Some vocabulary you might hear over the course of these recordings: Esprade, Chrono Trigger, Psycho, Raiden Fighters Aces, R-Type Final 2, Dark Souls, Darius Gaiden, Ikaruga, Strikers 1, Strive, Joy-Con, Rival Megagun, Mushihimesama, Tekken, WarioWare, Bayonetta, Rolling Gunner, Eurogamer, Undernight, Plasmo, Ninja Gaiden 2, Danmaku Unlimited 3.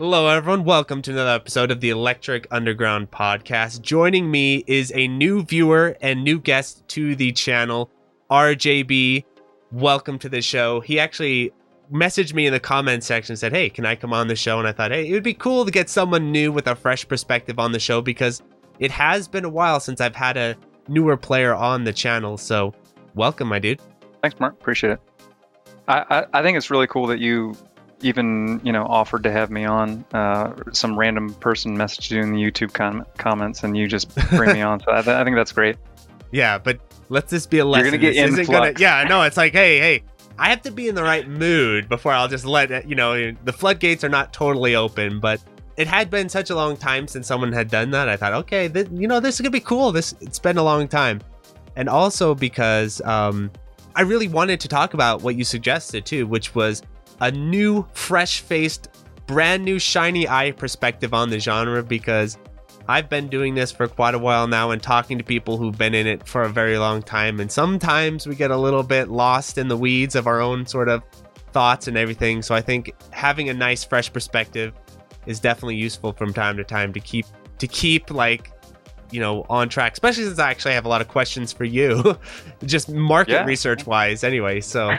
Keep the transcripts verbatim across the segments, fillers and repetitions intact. Hello everyone, welcome to another episode of the Electric Underground Podcast. Joining me is a new viewer and new guest to the channel, R J B. Welcome to the show. He actually messaged me in the comment section and said, hey, can I come on the show? And I thought, hey, it would be cool to get someone new with a fresh perspective on the show because it has been a while since I've had a newer player on the channel. So welcome, my dude. Thanks, Mark. Appreciate it. I, I, I think it's really cool that you even you know offered to have me on. Uh some random person messaged you in the YouTube com- comments and you just bring me on, so I, th- I think that's great. Yeah, but let's just be a lesson. You're gonna get this influx. Gonna, yeah no it's like hey hey I have to be in the right mood before I'll just let it, you know the floodgates are not totally open, but it had been such a long time since someone had done that. I thought, okay, th- you know this is gonna be cool. This it's been a long time. And also because um I really wanted to talk about what you suggested too, which was a new, fresh-faced, brand new, shiny eye perspective on the genre, because I've been doing this for quite a while now and talking to people who've been in it for a very long time, and sometimes we get a little bit lost in the weeds of our own sort of thoughts and everything. So I think having a nice, fresh perspective is definitely useful from time to time to keep to keep like you know on track, especially since I actually have a lot of questions for you, just market yeah. research-wise anyway. So.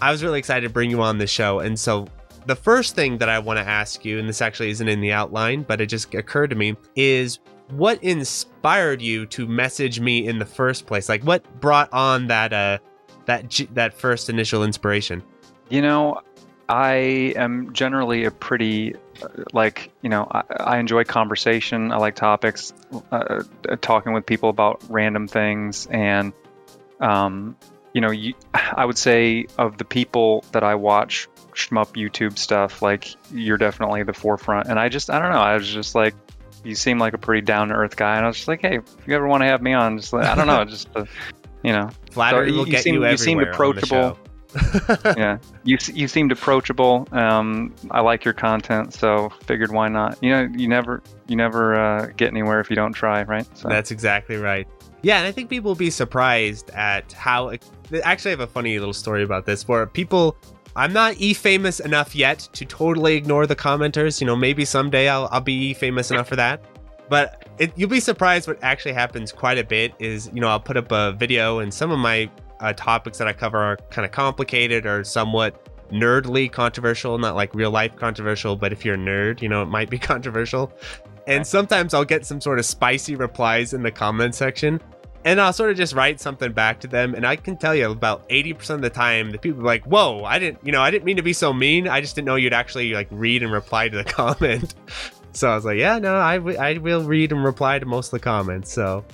I was really excited to bring you on the show. And so the first thing that I want to ask you, and this actually isn't in the outline, but it just occurred to me, is what inspired you to message me in the first place? Like, what brought on that uh, that that first initial inspiration? You know, I am generally a pretty, like, you know, I, I enjoy conversation. I like topics, uh, talking with people about random things. And, um, You know, you, I would say of the people that I watch Shmup YouTube stuff, like, you're definitely the forefront. And I just, I don't know, I was just like, you seem like a pretty down-to-earth guy. And I was just like, hey, if you ever want to have me on, just like, I don't know, just, uh, you know. Flattery so will you get seem, you everywhere. You seemed approachable. yeah, you you seemed approachable. Um, I like your content, so figured why not? You know, you never, you never uh, get anywhere if you don't try, right? So. That's exactly right. Yeah, and I think people will be surprised at how... Actually, I have a funny little story about this. For people, I'm not e-famous enough yet to totally ignore the commenters. You know, maybe someday I'll I'll be e-famous enough for that. But it, you'll be surprised what actually happens quite a bit is, you know, I'll put up a video and some of my uh, topics that I cover are kind of complicated or somewhat nerdly controversial. Not like real life controversial, but if you're a nerd, you know, it might be controversial. And sometimes I'll get some sort of spicy replies in the comment section, and I'll sort of just write something back to them. And I can tell you about eighty percent of the time, the people are like, whoa, I didn't, you know, I didn't mean to be so mean. I just didn't know you'd actually like read and reply to the comment. So I was like, yeah, no, I, w- I will read and reply to most of the comments. So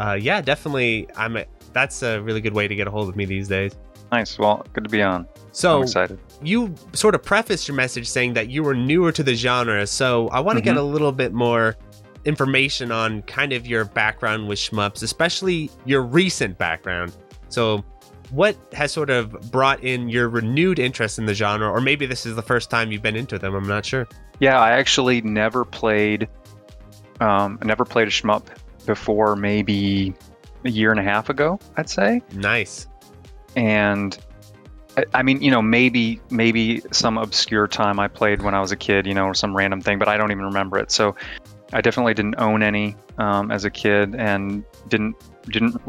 uh, yeah, definitely. I'm. A, that's a really good way to get a hold of me these days. Nice. Well, good to be on. So I'm excited. You sort of prefaced your message saying that you were newer to the genre. So I want to mm-hmm. get a little bit more information on kind of your background with shmups, especially your recent background. So what has sort of brought in your renewed interest in the genre? Or maybe this is the first time you've been into them. I'm not sure. Yeah, I actually never played, um, I never played a shmup before maybe a year and a half ago, I'd say. Nice. And I mean, you know, maybe maybe some obscure time I played when I was a kid, you know, or some random thing, but I don't even remember it. So I definitely didn't own any um, as a kid, and didn't didn't.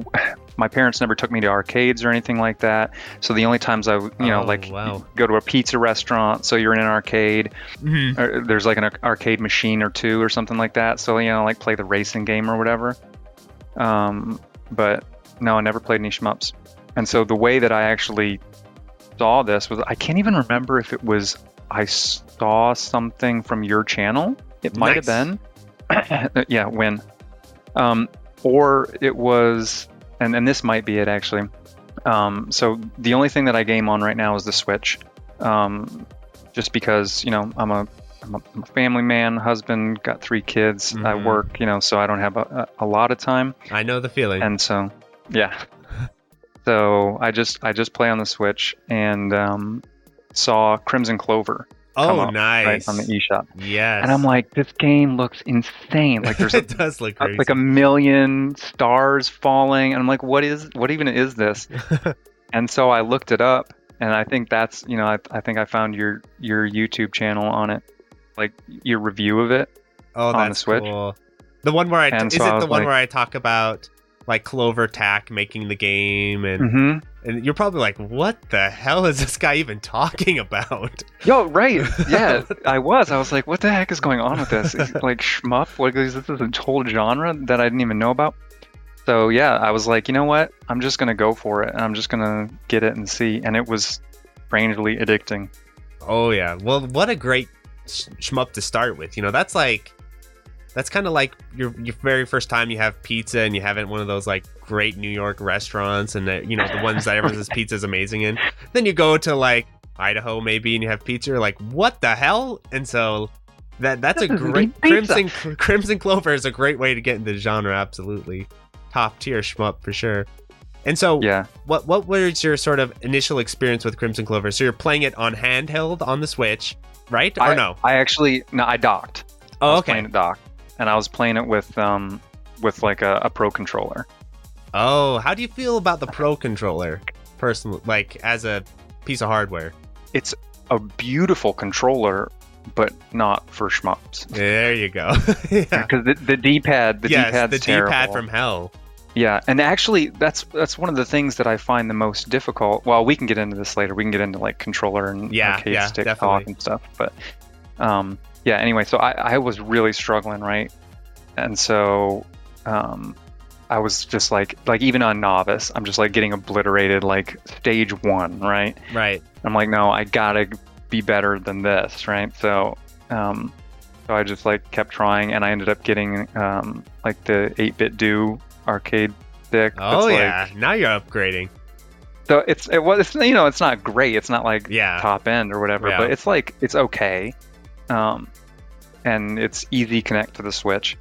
My parents never took me to arcades or anything like that. So the only times I, you know, oh, like wow. go to a pizza restaurant, so you're in an arcade. Mm-hmm. Or there's like an arcade machine or two or something like that. So you know, like play the racing game or whatever. Um, but no, I never played any shmups, and so the way that I actually saw this was I can't even remember if it was I saw something from your channel. It might nice. have been yeah when um or it was and and this might be it actually. Um so the only thing that I game on right now is the Switch, um just because you know I'm a I'm a, I'm a family man, husband, got three kids. Mm-hmm. I work, you know so I don't have a, a lot of time. I know the feeling. And so yeah So I just I just play on the Switch, and um, saw Crimzon Clover. Oh, up, nice! Right, on the eShop. Yes. And I'm like, this game looks insane. Like there's it a, does look crazy. Like a million stars falling, and I'm like, what is what even is this? And so I looked it up, and I think that's you know I I think I found your your YouTube channel on it. like your review of it oh, on the Switch. Cool. The one where I and is so it I the one like, where I talk about like Clover Tack making the game and mm-hmm. and you're probably like, what the hell is this guy even talking about? Yo, right? Yeah, I was. I was like, what the heck is going on with this? Is it like shmup? Like is this is a whole genre that I didn't even know about. So yeah, I was like, you know what? I'm just gonna go for it, and I'm just gonna get it and see. And it was strangely addicting. Oh yeah. Well, what a great shmup to start with. You know, that's like. That's kind of like your your very first time you have pizza and you have it in one of those like great New York restaurants and the, you know the ones that everyone says pizza is amazing in. Then you go to like Idaho maybe and you have pizza. You're like, what the hell? And so that that's this a great Crimzon Crimzon Clover is a great way to get into the genre. Absolutely, top tier shmup for sure. And so yeah. what what was your sort of initial experience with Crimzon Clover? So you're playing it on handheld on the Switch, right? Or I, no? I actually no, I docked. Oh, I was okay. Playing it docked. And I was playing it with um, with like a, a pro controller. Oh, how do you feel about the pro controller, personally? Like as a piece of hardware, it's a beautiful controller, but not for shmups. There you go. yeah. Because the, the D-pad, the yes, D-pad's the terrible. D-pad from hell. Yeah, and actually, that's that's one of the things that I find the most difficult. Well, we can get into this later. We can get into like controller and yeah, arcade yeah, stick talk and stuff, but. Um, Yeah, anyway, so I, I was really struggling, right? And so um, I was just like, like even on Novice, I'm just like getting obliterated, like stage one, right? Right. I'm like, no, I gotta be better than this, right? So um, so I just like kept trying and I ended up getting um, like the eight-bit do arcade stick. Oh, that's yeah, like, now you're upgrading. So it's, it was, you know, it's not great. It's not like yeah. top end or whatever, yeah. but it's like, it's okay. Um, and it's easy connect to the Switch.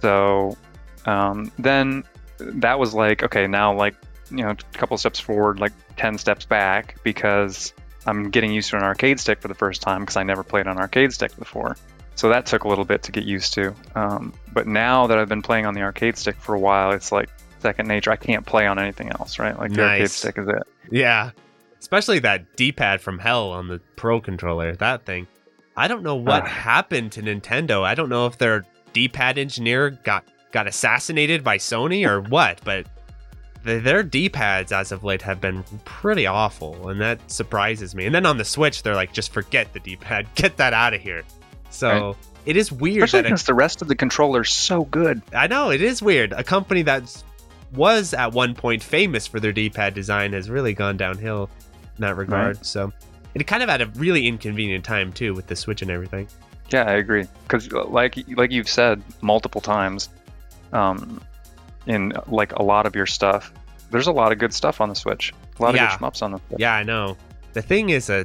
So, um, then that was like, okay, now like, you know, a couple steps forward, like ten steps back because I'm getting used to an arcade stick for the first time because I never played on arcade stick before. So that took a little bit to get used to. Um, but now that I've been playing on the arcade stick for a while, it's like second nature. I can't play on anything else, right? Like the nice. Arcade stick is it. Yeah. Especially that D-pad from hell on the Pro Controller, that thing. I don't know what uh, happened to Nintendo. I don't know if their D-pad engineer got, got assassinated by Sony or what, but the, their D-pads as of late have been pretty awful, and that surprises me. And then on the Switch, they're like, just forget the D-pad. Get that out of here. So right. It is weird. Especially that because a, the rest of the controller's so good. I know, it is weird. A company that was at one point famous for their D-pad design has really gone downhill in that regard, right. so... It kind of had a really inconvenient time, too, with the Switch and everything. Yeah, I agree. Because like like you've said multiple times, um, in like a lot of your stuff, there's a lot of good stuff on the Switch. A lot yeah. of good shmups on the Switch. Yeah, I know. The thing is, uh,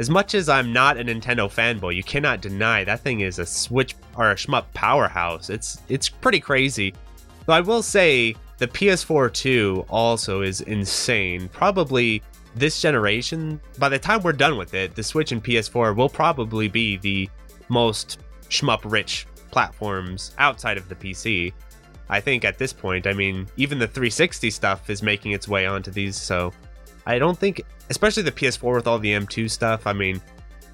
as much as I'm not a Nintendo fanboy, you cannot deny that thing is a Switch or a shmup powerhouse. It's, it's pretty crazy. Though I will say the P S four too also is insane. Probably... This generation, by the time we're done with it, the Switch and P S four will probably be the most shmup-rich platforms outside of the P C. I think at this point, I mean, even the three sixty stuff is making its way onto these, so I don't think, especially the P S four with all the M two stuff, I mean,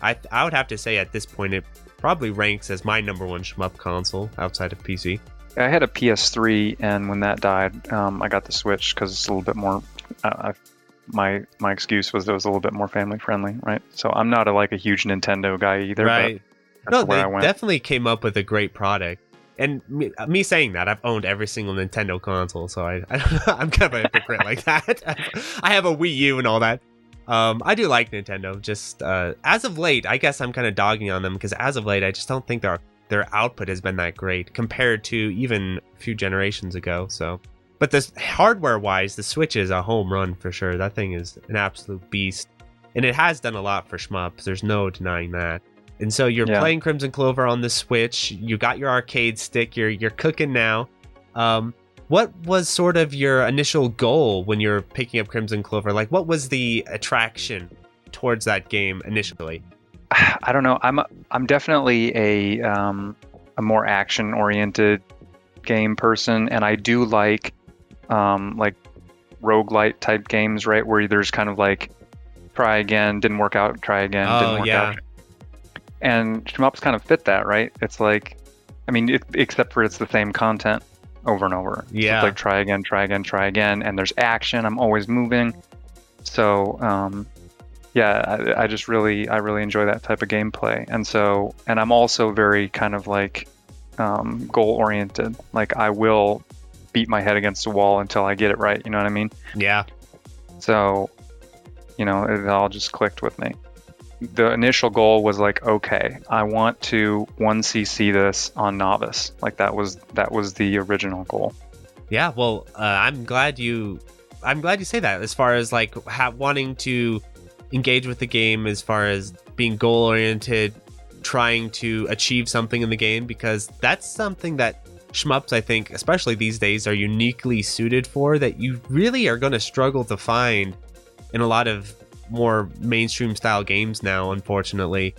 I I would have to say at this point it probably ranks as my number one shmup console outside of P C. I had a P S three, and when that died, um, I got the Switch because it's a little bit more... Uh, my my excuse was that it was a little bit more family friendly, right? So I'm not a, like a huge Nintendo guy either, right? But that's no, where they I went. Definitely came up with a great product. And me, me saying that, I've owned every single Nintendo console, so I, I I'm kind of a hypocrite like that. I have a Wii U and all that. Um, I do like Nintendo. Just uh, as of late, I guess I'm kind of dogging on them because as of late, I just don't think their their output has been that great compared to even a few generations ago. So. But this hardware-wise, the Switch is a home run for sure. That thing is an absolute beast. And it has done a lot for shmups. There's no denying that. And so you're yeah. playing Crimzon Clover on the Switch. You got your arcade stick. You're you're cooking now. Um, what was sort of your initial goal when you're picking up Crimzon Clover? Like, what was the attraction towards that game initially? I don't know. I'm I'm definitely a um, a more action-oriented game person, and I do like. Um, like roguelite type games, right? Where there's kind of like try again, didn't work out, try again, oh, didn't work yeah. out. And shmups kind of fit that, right? It's like, I mean, it, except for it's the same content over and over. Yeah. So it's like try again, try again, try again. And there's action. I'm always moving. So, um, yeah, I, I just really, I really enjoy that type of gameplay. And so, and I'm also very kind of like um, goal oriented. Like I will beat my head against the wall until I get it right. You know what I mean? Yeah. So, you know, it all just clicked with me. The initial goal was like, okay, I want to one C C this on novice. Like that was that was the original goal. Yeah, well, uh, I'm glad you, I'm glad you say that. As far as like ha- wanting to engage with the game, as far as being goal oriented, trying to achieve something in the game, because that's something that shmups, I think, especially these days, are uniquely suited for. That you really are going to struggle to find in a lot of more mainstream style games now, unfortunately.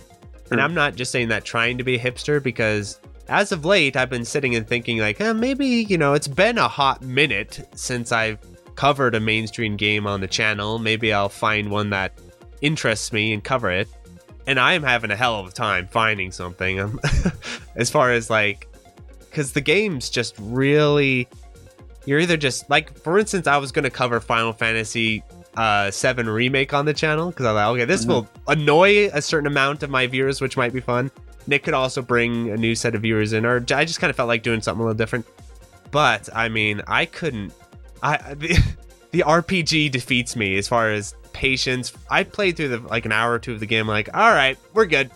And I'm not just saying that trying to be a hipster, because as of late I've been sitting and thinking like, eh, maybe, you know, it's been a hot minute since I've covered a mainstream game on the channel. Maybe I'll find one that interests me and cover it. And I'm having a hell of a time finding something. As far as like, because the game's just really, you're either just like, for instance, I was going to cover Final Fantasy Uh, seven remake on the channel, because I thought, okay, this will annoy a certain amount of my viewers, which might be fun. Nick could also bring a new set of viewers in, or I just kind of felt like doing something a little different. But I mean, I couldn't. I the, the R P G defeats me as far as patience. I played through the like an hour or two of the game. Like, all right, we're good,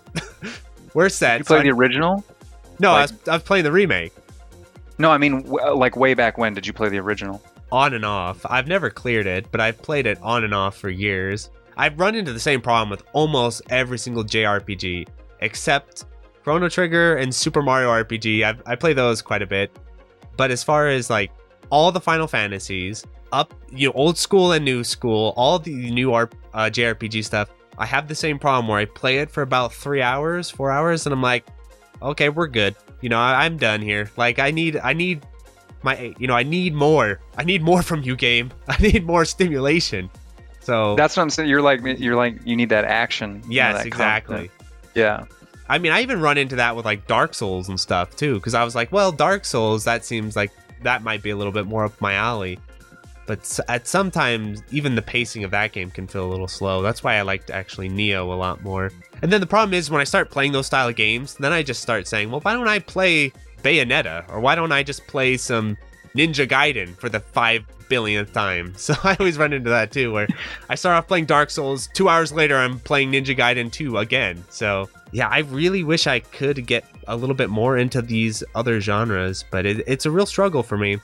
we're set. Did you play so the I, original? No, like, I, was, I was playing the remake. No, I mean, w- like way back when did you play the original? On and off. I've never cleared it, but I've played it on and off for years. I've run into the same problem with almost every single J R P G, except Chrono Trigger and Super Mario R P G. I've, I play those quite a bit. But as far as like all the Final Fantasies, up, you know, old school and new school, all the new R- uh, J R P G stuff, I have the same problem where I play it for about three hours, four hours, and I'm like, okay, we're good. You know, I, I'm done here. Like, I need, I need. My, you know, I need more. I need more from you, game. I need more stimulation. So that's what I'm saying. You're like, you're like, you need that action. Yes, you know, that exactly. Content. Yeah. I mean, I even run into that with like Dark Souls and stuff too, because I was like, well, Dark Souls, that seems like that might be a little bit more up my alley. But at sometimes, even the pacing of that game can feel a little slow. That's why I liked actually Neo a lot more. And then the problem is when I start playing those style of games, then I just start saying, well, why don't I play Bayonetta, or why don't I just play some Ninja Gaiden for the five billionth time? So I always run into that too, where I start off playing Dark Souls, two hours later I'm playing Ninja Gaiden two again. So yeah, I really wish I could get a little bit more into these other genres, but it, it's a real struggle for me.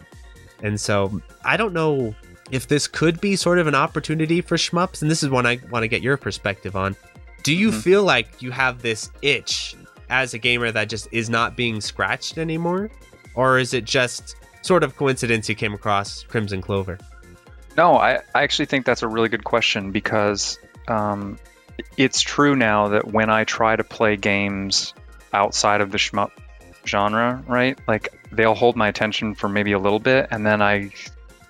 And so I don't know if this could be sort of an opportunity for shmups, and this is one I want to get your perspective on. Do you mm-hmm. feel like you have this itch as a gamer that just is not being scratched anymore? Or is it just sort of coincidence you came across Crimzon Clover? No, I, I actually think that's a really good question, because um, it's true now that when I try to play games outside of the shmup genre, right? Like they'll hold my attention for maybe a little bit, and then I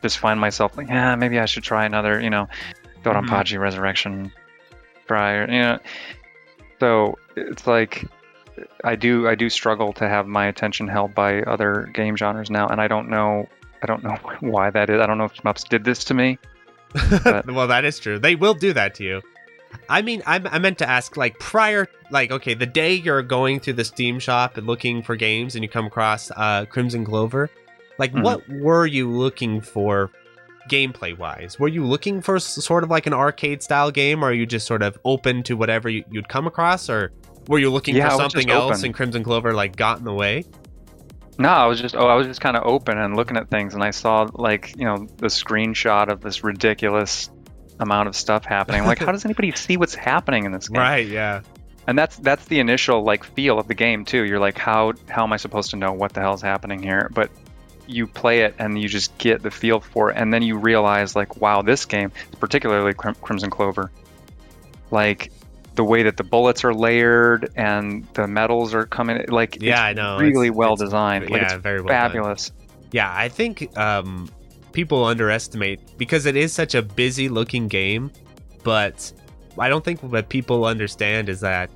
just find myself like, yeah, maybe I should try another, you know, Dodonpachi mm-hmm. Resurrection prior, you know. So it's like, I do I do struggle to have my attention held by other game genres now, and I don't know I don't know why that is. I don't know if shmups did this to me. Well, that is true. They will do that to you. I mean, I, I meant to ask, like prior, like okay, the day you're going through the Steam shop and looking for games, and you come across uh, Crimzon Clover, like mm-hmm. what were you looking for, gameplay-wise? Were you looking for sort of like an arcade-style game, or are you just sort of open to whatever you, you'd come across, or? Were you looking yeah, for something else and Crimzon Clover like got in the way? No, I was just oh, I was just kind of open and looking at things, and I saw like, you know, the screenshot of this ridiculous amount of stuff happening. I'm like, how does anybody see what's happening in this game? Right, yeah. And that's that's the initial like feel of the game too. You're like, how how am I supposed to know what the hell's happening here? But you play it and you just get the feel for it, and then you realize like, wow, this game, particularly Crim- Crimzon Clover, like the way that the bullets are layered and the metals are coming, like yeah, it's I know. really it's, well it's, designed. Like, yeah, it's very well fabulous. Done. Yeah, I think um, people underestimate, because it is such a busy looking game, but I don't think what people understand is that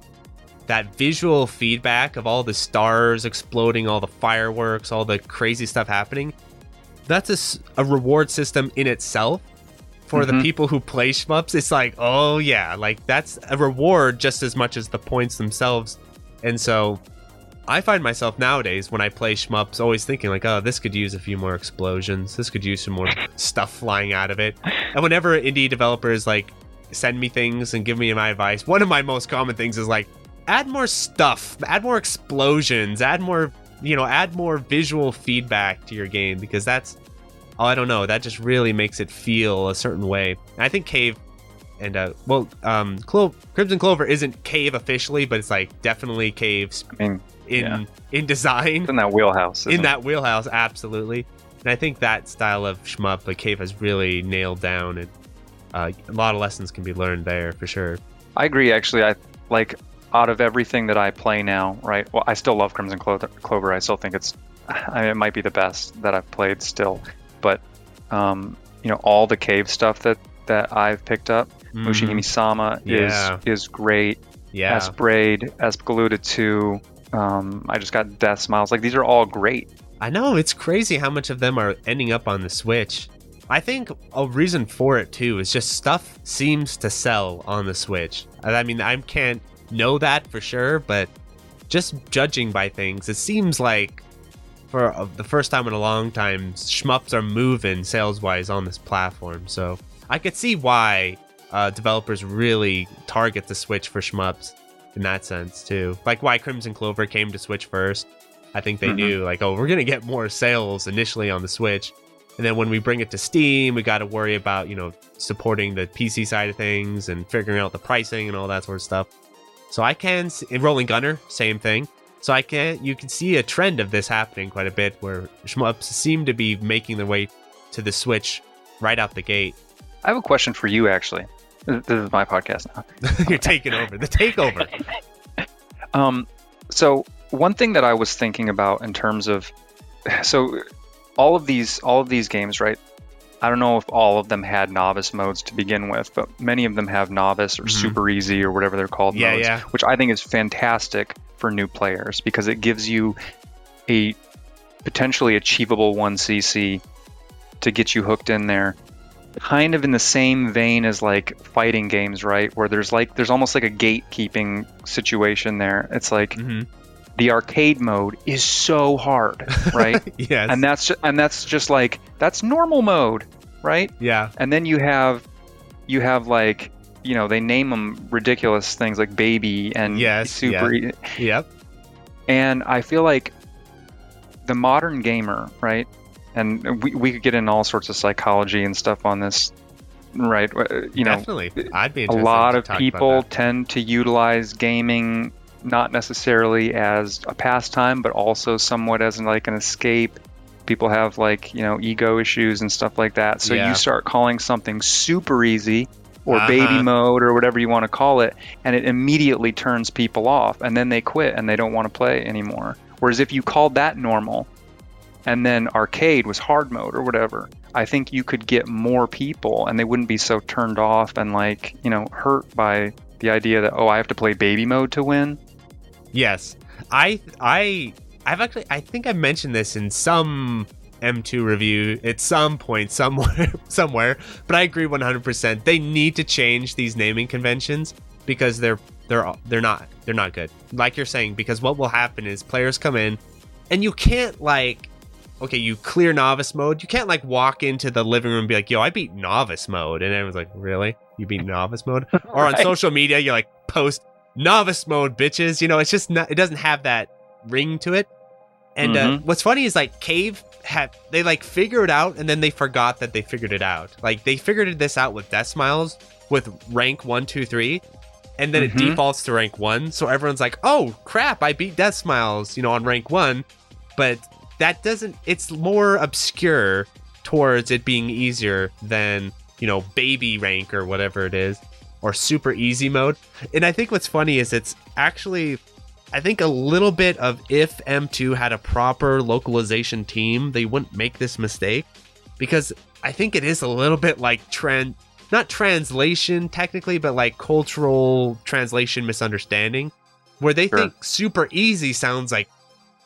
that visual feedback of all the stars exploding, all the fireworks, all the crazy stuff happening, that's a, a reward system in itself for mm-hmm. the people who play shmups. It's like, oh yeah, like that's a reward just as much as the points themselves. And so I find myself nowadays when I play shmups always thinking like, oh, this could use a few more explosions. This could use some more stuff flying out of it. And whenever indie developers like send me things and give me my advice, one of my most common things is like, add more stuff, add more explosions, add more, you know, add more visual feedback to your game, because that's, oh, I don't know, that just really makes it feel a certain way. And I think Cave and, uh, well, um, Clo- Crimzon Clover isn't Cave officially, but it's like definitely Cave's. I mean, in yeah. in design, it's in that wheelhouse, in it? that wheelhouse absolutely. And I think that style of shmup like Cave has really nailed down, and uh, a lot of lessons can be learned there for sure. I agree. Actually, I like out of everything that I play now, right, well, I still love Crimzon Clover. I still think it's I mean, it might be the best that I've played still, but um you know, all the Cave stuff that that I've picked up, mm-hmm. Mushihimesama yeah. is is great. Yeah, Esprade, Esprade two. Um, I just got Death Smiles. Like, these are all great. I know. It's crazy how much of them are ending up on the Switch. I think a reason for it, too, is just stuff seems to sell on the Switch. I mean, I can't know that for sure, but just judging by things, it seems like for the first time in a long time, shmups are moving sales-wise on this platform. So I could see why uh, developers really target the Switch for shmups. In that sense too, like why Crimzon Clover came to Switch first. I think they mm-hmm. knew like, oh, we're gonna get more sales initially on the Switch, and then when we bring it to Steam, we got to worry about, you know, supporting the P C side of things and figuring out the pricing and all that sort of stuff. So I can in Rolling Gunner, same thing. So I can you can see a trend of this happening quite a bit, where shmups seem to be making their way to the Switch right out the gate. I have a question for you actually. This is my podcast now. You're taking over. The takeover. um, so one thing that I was thinking about in terms of, so all of these, all of these games, right? I don't know if all of them had novice modes to begin with, but many of them have novice or mm-hmm. super easy or whatever they're called yeah, modes, yeah. which I think is fantastic for new players because it gives you a potentially achievable one C C to get you hooked in there. Kind of in the same vein as like fighting games, right? Where there's like there's almost like a gatekeeping situation there. It's like mm-hmm. the arcade mode is so hard, right? Yes. And that's just, and that's just like that's normal mode, right? Yeah. And then you have you have like, you know, they name them ridiculous things like baby and yes, super. Yeah. Yep. And I feel like the modern gamer, right? And we we could get in all sorts of psychology and stuff on this, right? You know, definitely. I'd be interested a lot to of talk people about that. Tend to utilize gaming not necessarily as a pastime, but also somewhat as like an escape. People have like, you know, ego issues and stuff like that. So yeah. you start calling something super easy or uh-huh. baby mode or whatever you want to call it, and it immediately turns people off, and then they quit and they don't want to play anymore. Whereas if you called that normal, and then arcade was hard mode or whatever, I think you could get more people and they wouldn't be so turned off and like, you know, hurt by the idea that, oh, I have to play baby mode to win. Yes. I, I, I've actually, I think I mentioned this in some M two review at some point somewhere, somewhere, but I agree one hundred percent. They need to change these naming conventions because they're, they're, they're not, they're not good. Like you're saying, because what will happen is players come in and you can't like, okay, you clear novice mode. You can't like walk into the living room and be like, yo, I beat novice mode. And everyone's like, really? You beat novice mode? Or right. on social media, you like post novice mode, bitches. You know, it's just not, it doesn't have that ring to it. And mm-hmm. uh, what's funny is like Cave had, they like figured it out and then they forgot that they figured it out. Like they figured this out with Death Smiles with rank one, two, three. And then mm-hmm. it defaults to rank one. So everyone's like, oh crap, I beat Death Smiles, you know, on rank one. But that doesn't, it's more obscure towards it being easier than, you know, baby rank or whatever it is, or super easy mode. And I think what's funny is it's actually, I think a little bit of if M two had a proper localization team, they wouldn't make this mistake, because I think it is a little bit like trend, not translation technically, but like cultural translation misunderstanding. where they sure. think super easy sounds like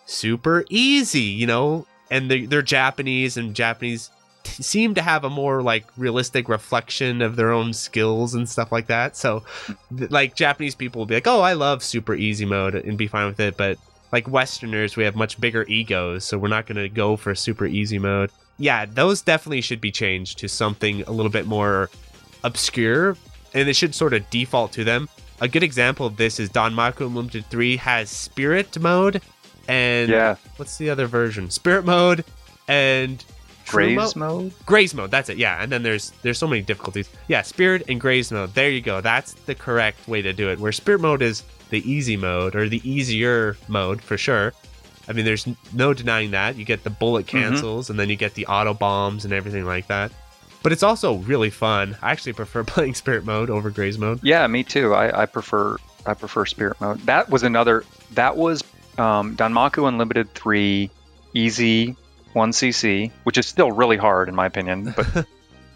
super easy, you know, and they, they're Japanese, and Japanese t- seem to have a more like realistic reflection of their own skills and stuff like that. So th- like Japanese people will be like, oh, I love super easy mode and be fine with it. But like Westerners, we have much bigger egos, so we're not going to go for super easy mode. Yeah, those definitely should be changed to something a little bit more obscure, and they should sort of default to them. A good example of this is Danmaku Unlimited three has Spirit Mode, and yeah. what's the other version? Spirit Mode and Graze Mo- Mode? Graze Mode, that's it, yeah. And then there's there's so many difficulties. Yeah, Spirit and Graze Mode, there you go. That's the correct way to do it, where Spirit Mode is the easy mode, or the easier mode for sure. I mean, there's no denying that. You get the bullet cancels, mm-hmm. and then you get the auto bombs and everything like that. But it's also really fun. I actually prefer playing Spirit Mode over Graze Mode. Yeah, me too. I, I prefer I prefer Spirit Mode. That was another... That was um, Danmaku Unlimited three Easy one C C, which is still really hard in my opinion. But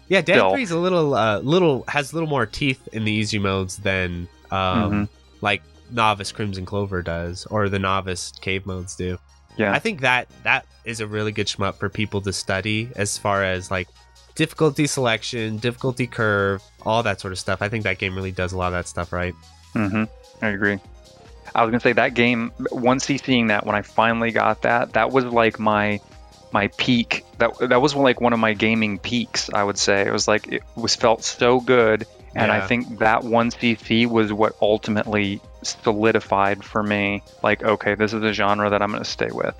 yeah, Dan three is a little... Uh, little has a little more teeth in the easy modes than um, mm-hmm. like Novice Crimzon Clover does, or the Novice Cave modes do. Yeah, I think that that is a really good shmup for people to study as far as like difficulty selection, difficulty curve, all that sort of stuff. I think that game really does a lot of that stuff right. Mm-hmm. I agree. I was gonna say that game, once seeing that, when I finally got that, that was like my my peak. That that was like one of my gaming peaks, I would say. It was like it was felt so good. And yeah. I think that one C C was what ultimately solidified for me, like, okay, this is a genre that I'm going to stay with.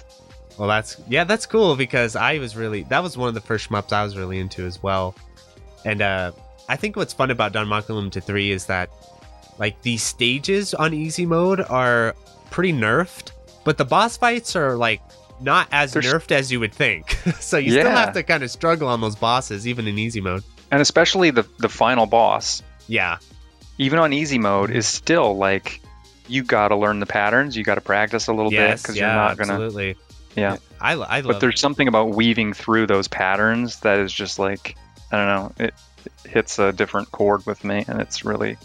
Well, that's, yeah, that's cool, because I was really, that was one of the first shmups I was really into as well. And uh, I think what's fun about Danmaku Unlimited three is that, like, the stages on easy mode are pretty nerfed, but the boss fights are, like, not as There's... nerfed as you would think. So you yeah. still have to kind of struggle on those bosses, even in easy mode. And especially the the final boss. Yeah. Even on easy mode is still like, you got to learn the patterns. You got to practice a little yes, bit because yeah, you're not going to. Absolutely. Yeah. I, I love But there's it. something about weaving through those patterns that is just like, I don't know, it, it hits a different chord with me. And it's really,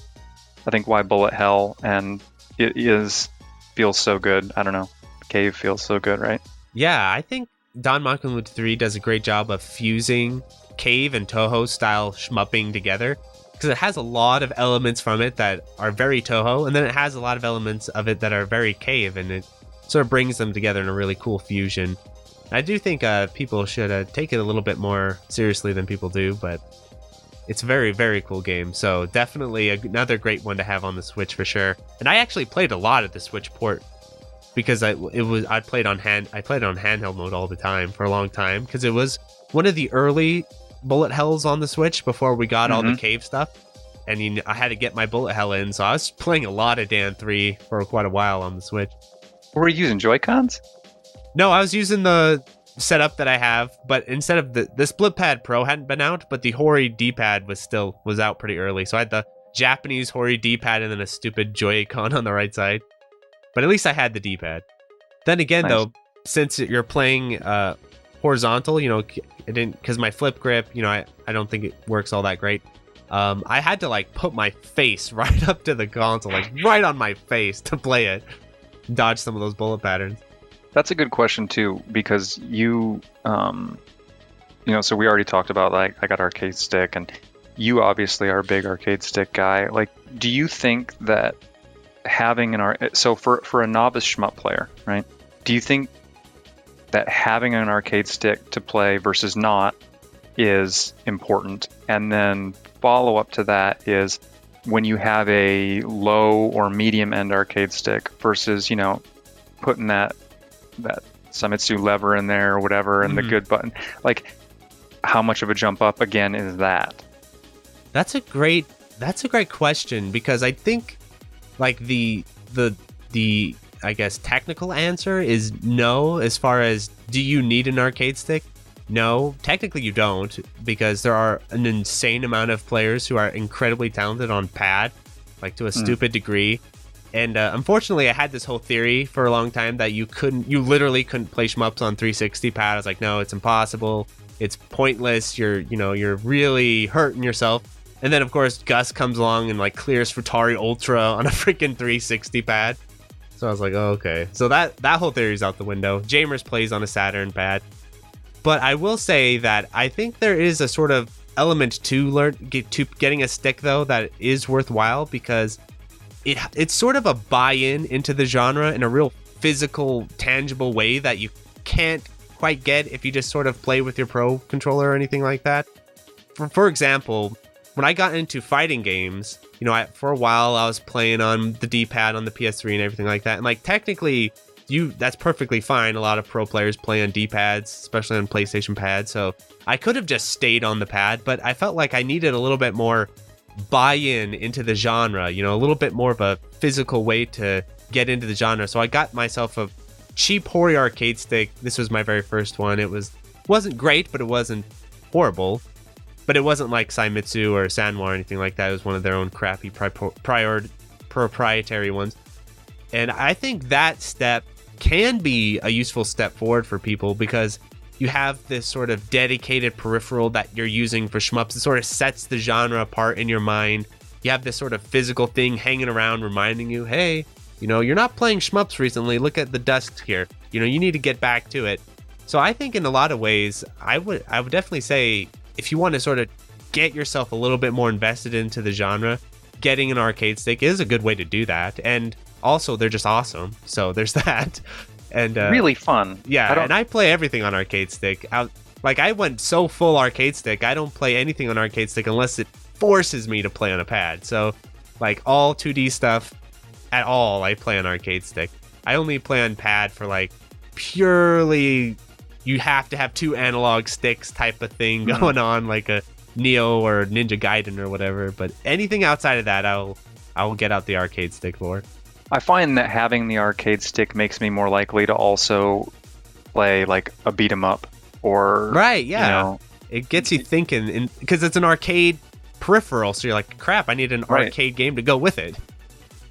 I think, why Bullet Hell and it is, feels so good. I don't know. Cave feels so good, right? Yeah. I think Danmaku Unlimited three does a great job of fusing Cave and Toho style shmupping together, because it has a lot of elements from it that are very Toho, and then it has a lot of elements of it that are very Cave, and it sort of brings them together in a really cool fusion. I do think uh, people should uh, take it a little bit more seriously than people do, but it's a very, very cool game, so definitely another great one to have on the Switch for sure. And I actually played a lot of the Switch port, because I it was I played on hand I played on handheld mode all the time for a long time, because it was one of the early Bullet Hells on the Switch before we got mm-hmm. all the Cave stuff, and you know, I had to get my Bullet Hell in, so I was playing a lot of Dan three for quite a while on the Switch. Were you using Joy-Cons? No, I was using the setup that I have, but instead of the the Split Pad Pro hadn't been out, but the Hori D-pad was still was out pretty early, so I had the Japanese Hori D-pad and then a stupid Joy-Con on the right side, but at least I had the D-pad. Then again, nice. though, since you're playing uh horizontal, you know, it didn't, because my flip grip, you know, I, I don't think it works all that great. Um, I had to like put my face right up to the console, like right on my face to play it, dodge some of those bullet patterns. That's a good question too, because you, um, you know, so we already talked about like, I got arcade stick, and you obviously are a big arcade stick guy. Like, do you think that having an art, so for, for a novice shmup player, right? Do you think that having an arcade stick to play versus not is important? And then follow up to that is, when you have a low or medium end arcade stick versus, you know, putting that that Sumitsu lever in there or whatever, and mm-hmm. the good button, like, how much of a jump up again is that? That's a great that's a great question, because I think like the the the I guess technical answer is no. As far as, do you need an arcade stick? No, technically you don't, because there are an insane amount of players who are incredibly talented on pad, like to a mm. stupid degree. And uh, unfortunately, I had this whole theory for a long time that you couldn't, you literally couldn't play shmups on three sixty pad. I was like, no, it's impossible. It's pointless. You're, you know, you're really hurting yourself. And then of course, Gus comes along and like clears Futari Ultra on a freaking three sixty pad. So I was like, oh, okay. So that, that whole theory's out the window. Jamer's plays on a Saturn pad. But I will say that I think there is a sort of element to learn get, to getting a stick, though, that is worthwhile, because it it's sort of a buy-in into the genre in a real physical, tangible way that you can't quite get if you just sort of play with your pro controller or anything like that. For, for example, when I got into fighting games, you know, I, for a while I was playing on the D-pad on the P S three and everything like that. And like technically, you that's perfectly fine. A lot of pro players play on D-pads, especially on PlayStation pads. So I could have just stayed on the pad, but I felt like I needed a little bit more buy-in into the genre, you know, a little bit more of a physical way to get into the genre. So I got myself a cheap Hori arcade stick. This was my very first one. It was wasn't great, but it wasn't horrible. But it wasn't like Saimitsu or Sanwa or anything like that. It was one of their own crappy pri- prior, proprietary ones. And I think that step can be a useful step forward for people, because you have this sort of dedicated peripheral that you're using for shmups. It sort of sets the genre apart in your mind. You have this sort of physical thing hanging around reminding you, hey, you know, you're not playing shmups recently. Look at the dust here. You know, you need to get back to it. So I think in a lot of ways, I would, I would definitely say, if you want to sort of get yourself a little bit more invested into the genre, getting an arcade stick is a good way to do that. And also, they're just awesome. So there's that. And uh, really fun. Yeah, I and I play everything on arcade stick. I, like, I went so full arcade stick, I don't play anything on arcade stick unless it forces me to play on a pad. So, like, all two D stuff at all, I play on arcade stick. I only play on pad for, like, purely... you have to have two analog sticks type of thing going mm-hmm. on, like a Neo or Ninja Gaiden or whatever. But anything outside of that, I'll I'll get out the arcade stick for. I find that having the arcade stick makes me more likely to also play like a beat 'em up or right, yeah. You know, it gets you thinking, because it's an arcade peripheral, so you're like, crap, I need an right. arcade game to go with it.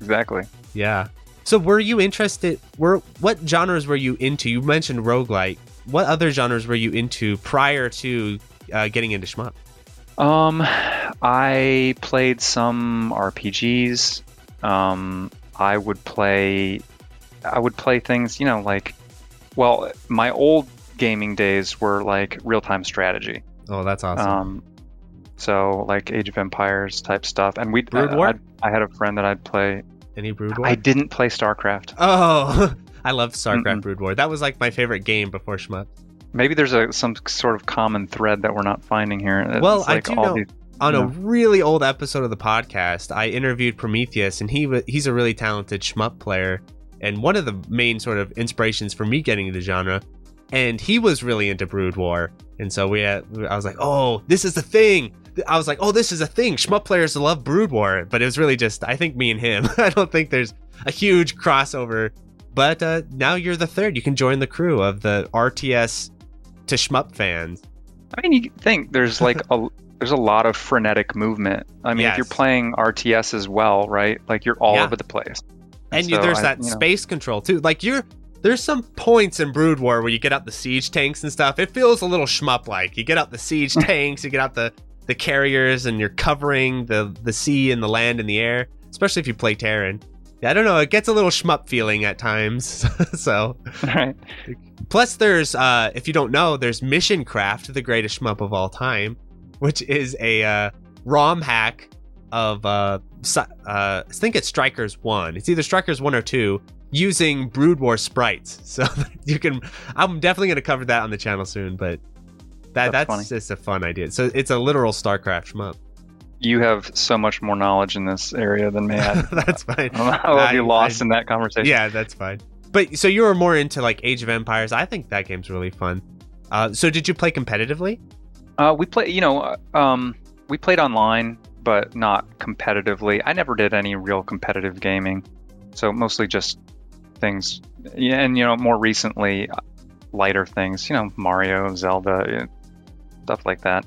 Exactly. Yeah. So, were you interested? Were what genres were you into? You mentioned roguelite. What other genres were you into prior to uh, getting into shmup? Um, I played some R P Gs. Um, I would play, I would play things, you know, like, well, my old gaming days were like real-time strategy. Oh, that's awesome. Um, so like Age of Empires type stuff, and we Brood War? I, I had a friend that I'd play. Any Brood War? I didn't play StarCraft. Oh. I love StarCraft mm-hmm. Brood War. That was like my favorite game before shmup. Maybe there's a some sort of common thread that we're not finding here. It's well, like I do all know these, on you know. a really old episode of the podcast, I interviewed Prometheus, and he he's a really talented shmup player, and one of the main sort of inspirations for me getting into the genre. And he was really into Brood War, and so we had, I was like, oh, this is the thing. I was like, oh, this is a thing. Shmup players love Brood War, but it was really just I think me and him. I don't think there's a huge crossover. But uh, now you're the third. You can join the crew of the R T S to shmup fans. I mean, you think there's like a there's a lot of frenetic movement. I mean, yes. if you're playing R T S as well, right? Like you're all yeah. over the place. And, and so there's I, that you know. space control too. Like you're there's some points in Brood War where you get out the siege tanks and stuff. It feels a little shmup like. You get out the siege tanks, you get out the, the carriers, and you're covering the the sea and the land and the air. Especially if you play Terran. I don't know. It gets a little shmup feeling at times. so, right. Plus, there's uh, if you don't know, there's Mission Craft, the greatest shmup of all time, which is a uh, ROM hack of uh, uh, I think it's Strikers one. It's either Strikers one or two using Brood War sprites. So you can. I'm definitely going to cover that on the channel soon. But that that's, that's just a fun idea. So it's a literal StarCraft shmup. You have so much more knowledge in this area than me. That's fine. I'll be lost I, in that conversation. Yeah, that's fine. But so you were more into like Age of Empires. I think that game's really fun. Uh, so did you play competitively? Uh, we play, you know, um, we played online, but not competitively. I never did any real competitive gaming. So mostly just things. And, you know, more recently, lighter things, you know, Mario, Zelda, stuff like that.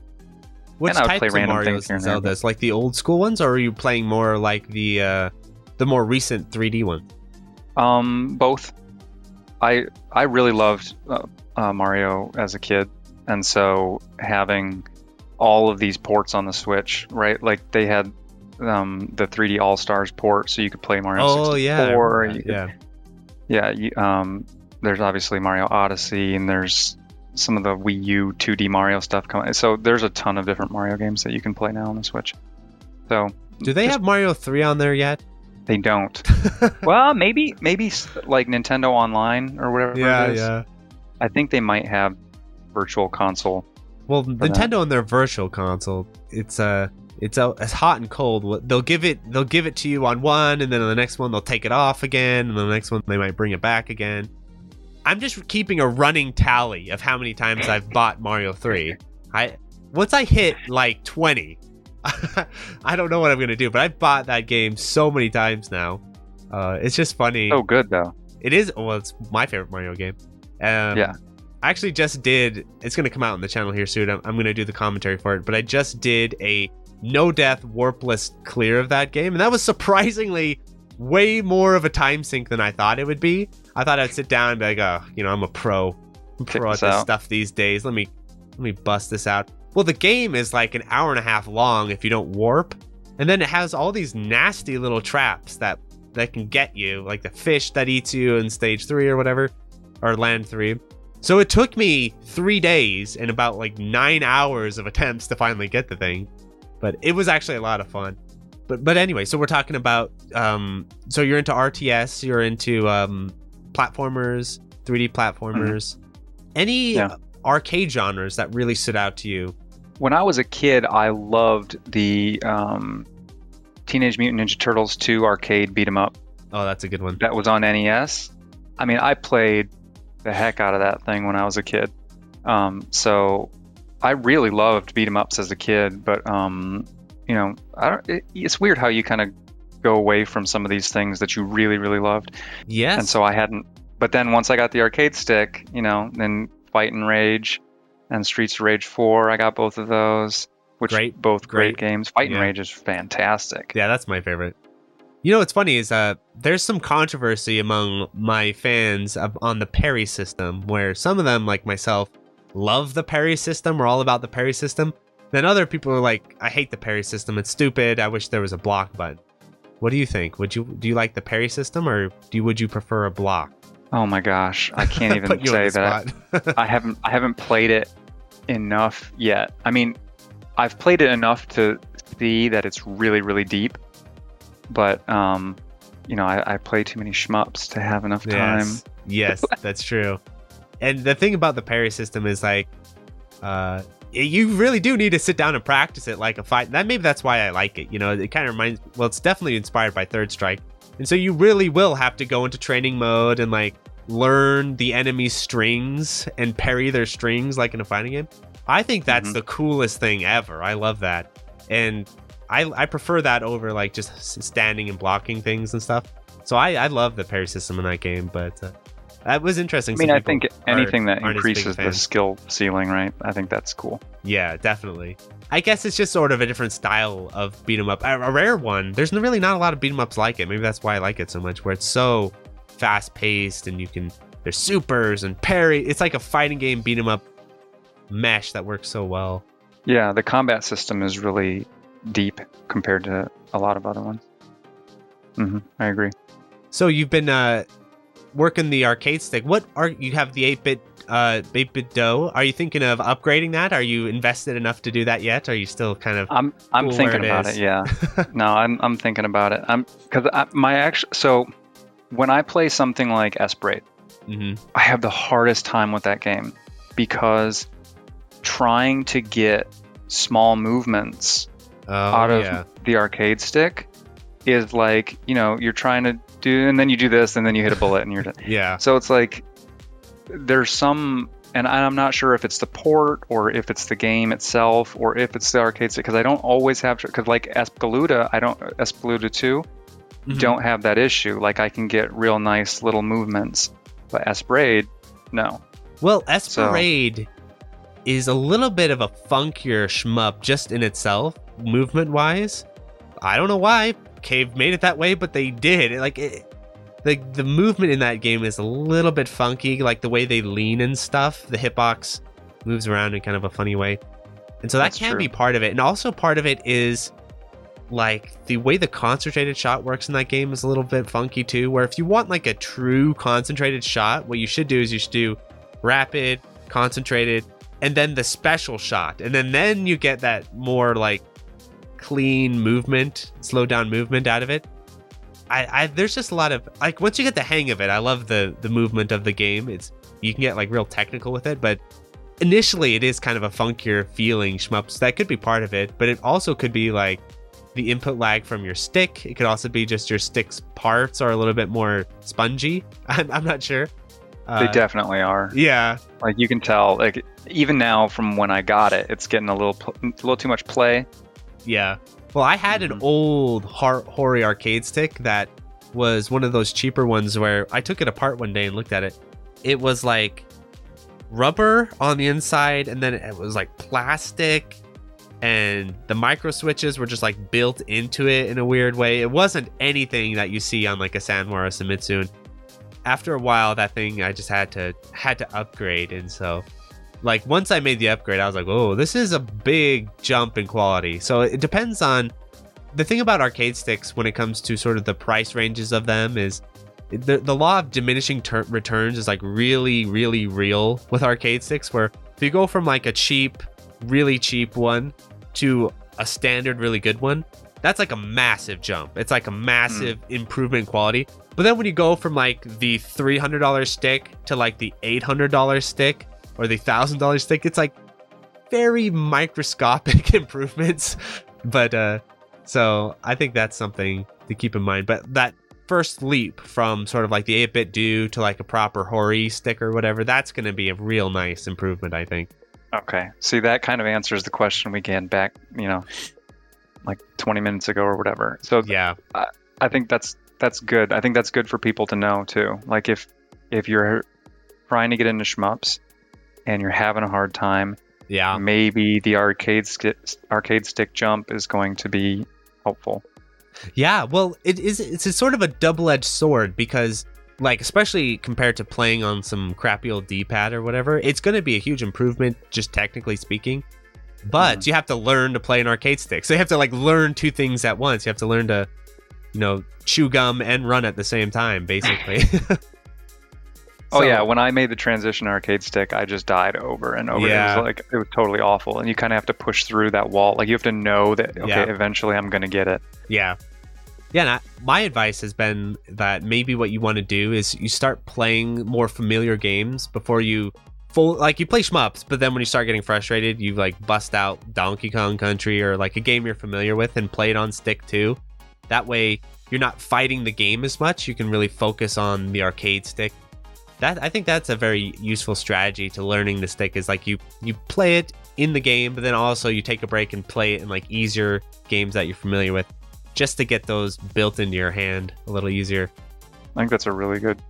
Which and types play of Mario's and Zeldas? Like the old school ones, or are you playing more like the uh, the more recent three D ones? Um, both. I I really loved uh, uh, Mario as a kid, and so having all of these ports on the Switch, right? Like they had um, the three D All Stars port, so you could play Mario sixty-four. Oh yeah, yeah. Yeah, you, um, there's obviously Mario Odyssey, and there's some of the Wii U two D Mario stuff coming. So there's a ton of different Mario games that you can play now on the Switch. So do they just, have Mario three on there yet? They don't. Well, maybe maybe like Nintendo Online or whatever yeah, it is. Yeah. I think they might have Virtual Console. Well, Nintendo that. and their Virtual Console, it's uh it's uh, it's hot and cold. They'll give it they'll give it to you on one, and then on the next one they'll take it off again, and the next one they might bring it back again. I'm just keeping a running tally of how many times I've bought Mario three. I once I hit like twenty, I don't know what I'm gonna do, but I've bought that game so many times now. Uh, it's just funny. So good though. It is. Well, it's my favorite Mario game. Um, yeah. I actually just did. It's gonna come out on the channel here soon. I'm, I'm gonna do the commentary for it, but I just did a no death warpless clear of that game, and that was surprisingly way more of a time sink than I thought it would be. I thought I'd sit down and be like, oh, you know, I'm a pro, I'm pro at this stuff these days. Let me let me bust this out. Well, the game is like an hour and a half long if you don't warp, and then it has all these nasty little traps that that can get you, like the fish that eats you in stage three or whatever, or land three. So it took me three days and about like nine hours of attempts to finally get the thing. But it was actually a lot of fun. But but anyway, so we're talking about, um, so you're into R T S, you're into um, platformers, three D platformers. Mm-hmm. Any yeah. arcade genres that really stood out to you? When I was a kid, I loved the um, Teenage Mutant Ninja Turtles two arcade beat 'em up. Oh, that's a good one. That was on N E S. I mean, I played the heck out of that thing when I was a kid. Um, so I really loved beat 'em ups as a kid, but um, you know, I don't, it, it's weird how you kind of go away from some of these things that you really, really loved. Yes. And so I hadn't. But then once I got the arcade stick, you know, then Fight and Rage and Streets of Rage four, I got both of those, which great. both great, great games. Fight yeah. and Rage is fantastic. Yeah, that's my favorite. You know what's funny is uh, there's some controversy among my fans of, on the parry system, where some of them, like myself, love the parry system. We're all about the parry system. Then other people are like, I hate the parry system. It's stupid. I wish there was a block button. What do you think? Would you do you like the parry system, or do you, would you prefer a block? Oh my gosh, I can't even say that. I haven't I haven't played it enough yet. I mean, I've played it enough to see that it's really, really deep. But, um, you know, I, I play too many shmups to have enough time. Yes, yes that's true. And the thing about the parry system is, like, uh, you really do need to sit down and practice it like a fight. That Maybe that's why I like it. You know, it kind of reminds... Well, it's definitely inspired by Third Strike. And so you really will have to go into training mode and, like, learn the enemy's strings and parry their strings like in a fighting game. I think that's mm-hmm. the coolest thing ever. I love that. And... I, I prefer that over like just standing and blocking things and stuff. So I, I love the parry system in that game, but uh, that was interesting. I mean, I think anything that increases the skill ceiling, right? I think that's cool. Yeah, definitely. I guess it's just sort of a different style of beat 'em up. A, a rare one. There's really not a lot of beat 'em ups like it. Maybe that's why I like it so much, where it's so fast paced and you can, there's supers and parry. It's like a fighting game beat 'em up mesh that works so well. Yeah, the combat system is really deep compared to a lot of other ones. Mm-hmm, I agree. So you've been uh, working the arcade stick. What are you have the eight-bit uh, eight-bit dough? Are you thinking of upgrading that? Are you invested enough to do that yet? Are you still kind of? I'm I'm cool thinking it about is? it. Yeah. no, I'm I'm thinking about it. I'm because my actual so when I play something like Esprade, mm-hmm. I have the hardest time with that game because trying to get small movements Oh, out of yeah. the arcade stick is like, you know, you're trying to do, and then you do this, and then you hit a bullet, and you're done. yeah. So it's like there's some, and I'm not sure if it's the port or if it's the game itself or if it's the arcade stick, because I don't always have, because like Espeluda, I don't Espeluda two mm-hmm. don't have that issue. Like I can get real nice little movements, but Esprade, no. Well, Esprade so. is a little bit of a funkier shmup just in itself. Movement wise, I don't know why Cave made it that way, but they did. Like it, the the movement in that game is a little bit funky, like the way they lean and stuff. The hitbox moves around in kind of a funny way, and so that That's can true. be part of it. And also part of it is like the way the concentrated shot works in that game is a little bit funky too, where if you want like a true concentrated shot, what you should do is you should do rapid, concentrated, and then the special shot, and then then you get that more like clean movement, slow down movement out of it. I, I there's just a lot of like, once you get the hang of it, I love the the movement of the game. It's, you can get like real technical with it, but initially it is kind of a funkier feeling shmups. That could be part of it, but it also could be like the input lag from your stick. It could also be just your stick's parts are a little bit more spongy. I'm, I'm not sure. Uh, they definitely are. Yeah. Like you can tell, like even now from when I got it, it's getting a little, pl- a little too much play. Yeah. Well, I had an old Har- Hori arcade stick that was one of those cheaper ones where I took it apart one day and looked at it. It was like rubber on the inside, and then it was like plastic, and the micro switches were just like built into it in a weird way. It wasn't anything that you see on like a Sanwa or a Sumitsu. After a while, that thing I just had to had to upgrade, and so like once I made the upgrade, I was like, "Whoa, this is a big jump in quality." So it depends on the thing about arcade sticks when it comes to sort of the price ranges of them is the the law of diminishing ter- returns is like really, really real with arcade sticks. Where if you go from like a cheap, really cheap one to a standard, really good one, that's like a massive jump. It's like a massive mm. improvement in quality. But then when you go from like the three hundred dollars stick to like the eight hundred dollars stick, or the one thousand dollars stick, it's like very microscopic improvements. But uh, so I think that's something to keep in mind. But that first leap from sort of like the eight-bit do to like a proper Hori stick or whatever, that's going to be a real nice improvement, I think. Okay. See, that kind of answers the question we had back, you know, like twenty minutes ago or whatever. So yeah, I, I think that's that's good. I think that's good for people to know too. Like if if you're trying to get into shmups, and you're having a hard time, yeah, maybe the arcade sk- arcade stick jump is going to be helpful. Yeah, well, it is. It's a sort of a double-edged sword because, like, especially compared to playing on some crappy old D-pad or whatever, it's going to be a huge improvement, just technically speaking. But mm-hmm. you have to learn to play an arcade stick, so you have to like learn two things at once. You have to learn to, you know, chew gum and run at the same time, basically. So, oh yeah, when I made the transition to arcade stick, I just died over and over. Yeah. It was like it was totally awful, and you kind of have to push through that wall. Like you have to know that okay, yeah. eventually I'm going to get it. Yeah, yeah. And I, my advice has been that maybe what you want to do is you start playing more familiar games before you full like you play shmups, but then when you start getting frustrated, you like bust out Donkey Kong Country or like a game you're familiar with and play it on stick too. That way you're not fighting the game as much. You can really focus on the arcade stick. That I think that's a very useful strategy to learning the stick is like you, you play it in the game, but then also you take a break and play it in like easier games that you're familiar with just to get those built into your hand a little easier. I think that's a really good,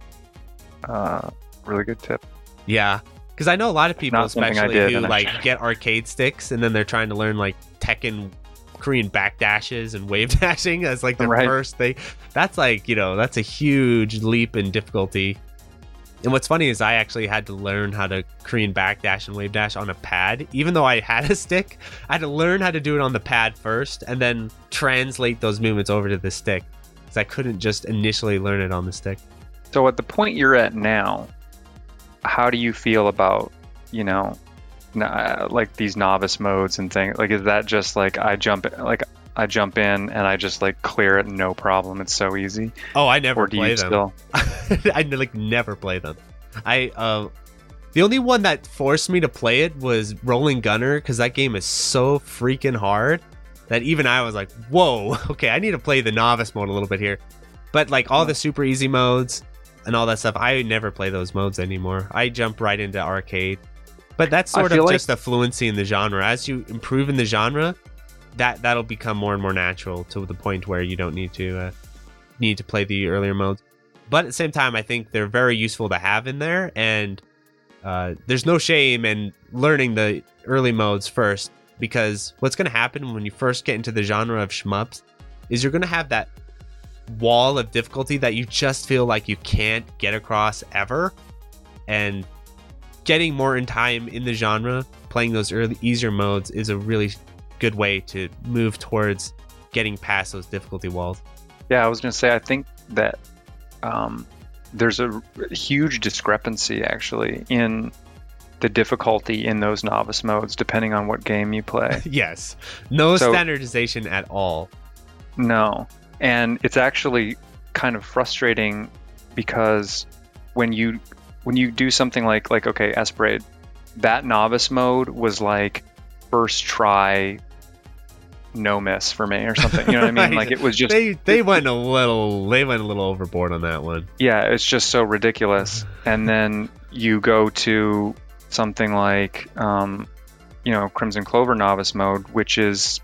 uh, really good tip. Yeah. Because I know a lot of people, especially did, who like sure. get arcade sticks and then they're trying to learn like Tekken, Korean back dashes and wave dashing as like the right. first thing. That's like, you know, that's a huge leap in difficulty. And what's funny is I actually had to learn how to Korean backdash and wave dash on a pad. Even though I had a stick, I had to learn how to do it on the pad first and then translate those movements over to the stick because I couldn't just initially learn it on the stick. So at the point you're at now, how do you feel about, you know, like these novice modes and things? Like, is that just like I jump like I jump in and I just like clear it, no problem. It's so easy. Oh, I never or do play you them. Still? I like never play them. I uh, the only one that forced me to play it was Rolling Gunner because that game is so freaking hard that even I was like, "Whoa, okay, I need to play the novice mode a little bit here." But like all the super easy modes and all that stuff, I never play those modes anymore. I jump right into arcade. But that's sort of like just the fluency in the genre. As you improve in the genre, that that'll become more and more natural to the point where you don't need to uh, need to play the earlier modes. But at the same time, I think they're very useful to have in there, and uh, there's no shame in learning the early modes first, because what's going to happen when you first get into the genre of shmups is you're going to have that wall of difficulty that you just feel like you can't get across ever, and getting more in time in the genre, playing those early easier modes is a really good way to move towards getting past those difficulty walls. Yeah, I was going to say, I think that um, there's a huge discrepancy, actually, in the difficulty in those novice modes, depending on what game you play. Yes. No so, standardization at all. No. And it's actually kind of frustrating because when you when you do something like, like okay, Esprade, that novice mode was like first try, no miss for me or something. You know what I mean? Right. Like it was just they they went a little they went a little overboard on that one. Yeah, it's just so ridiculous. And then you go to something like um, you know, Crimzon Clover novice mode, which is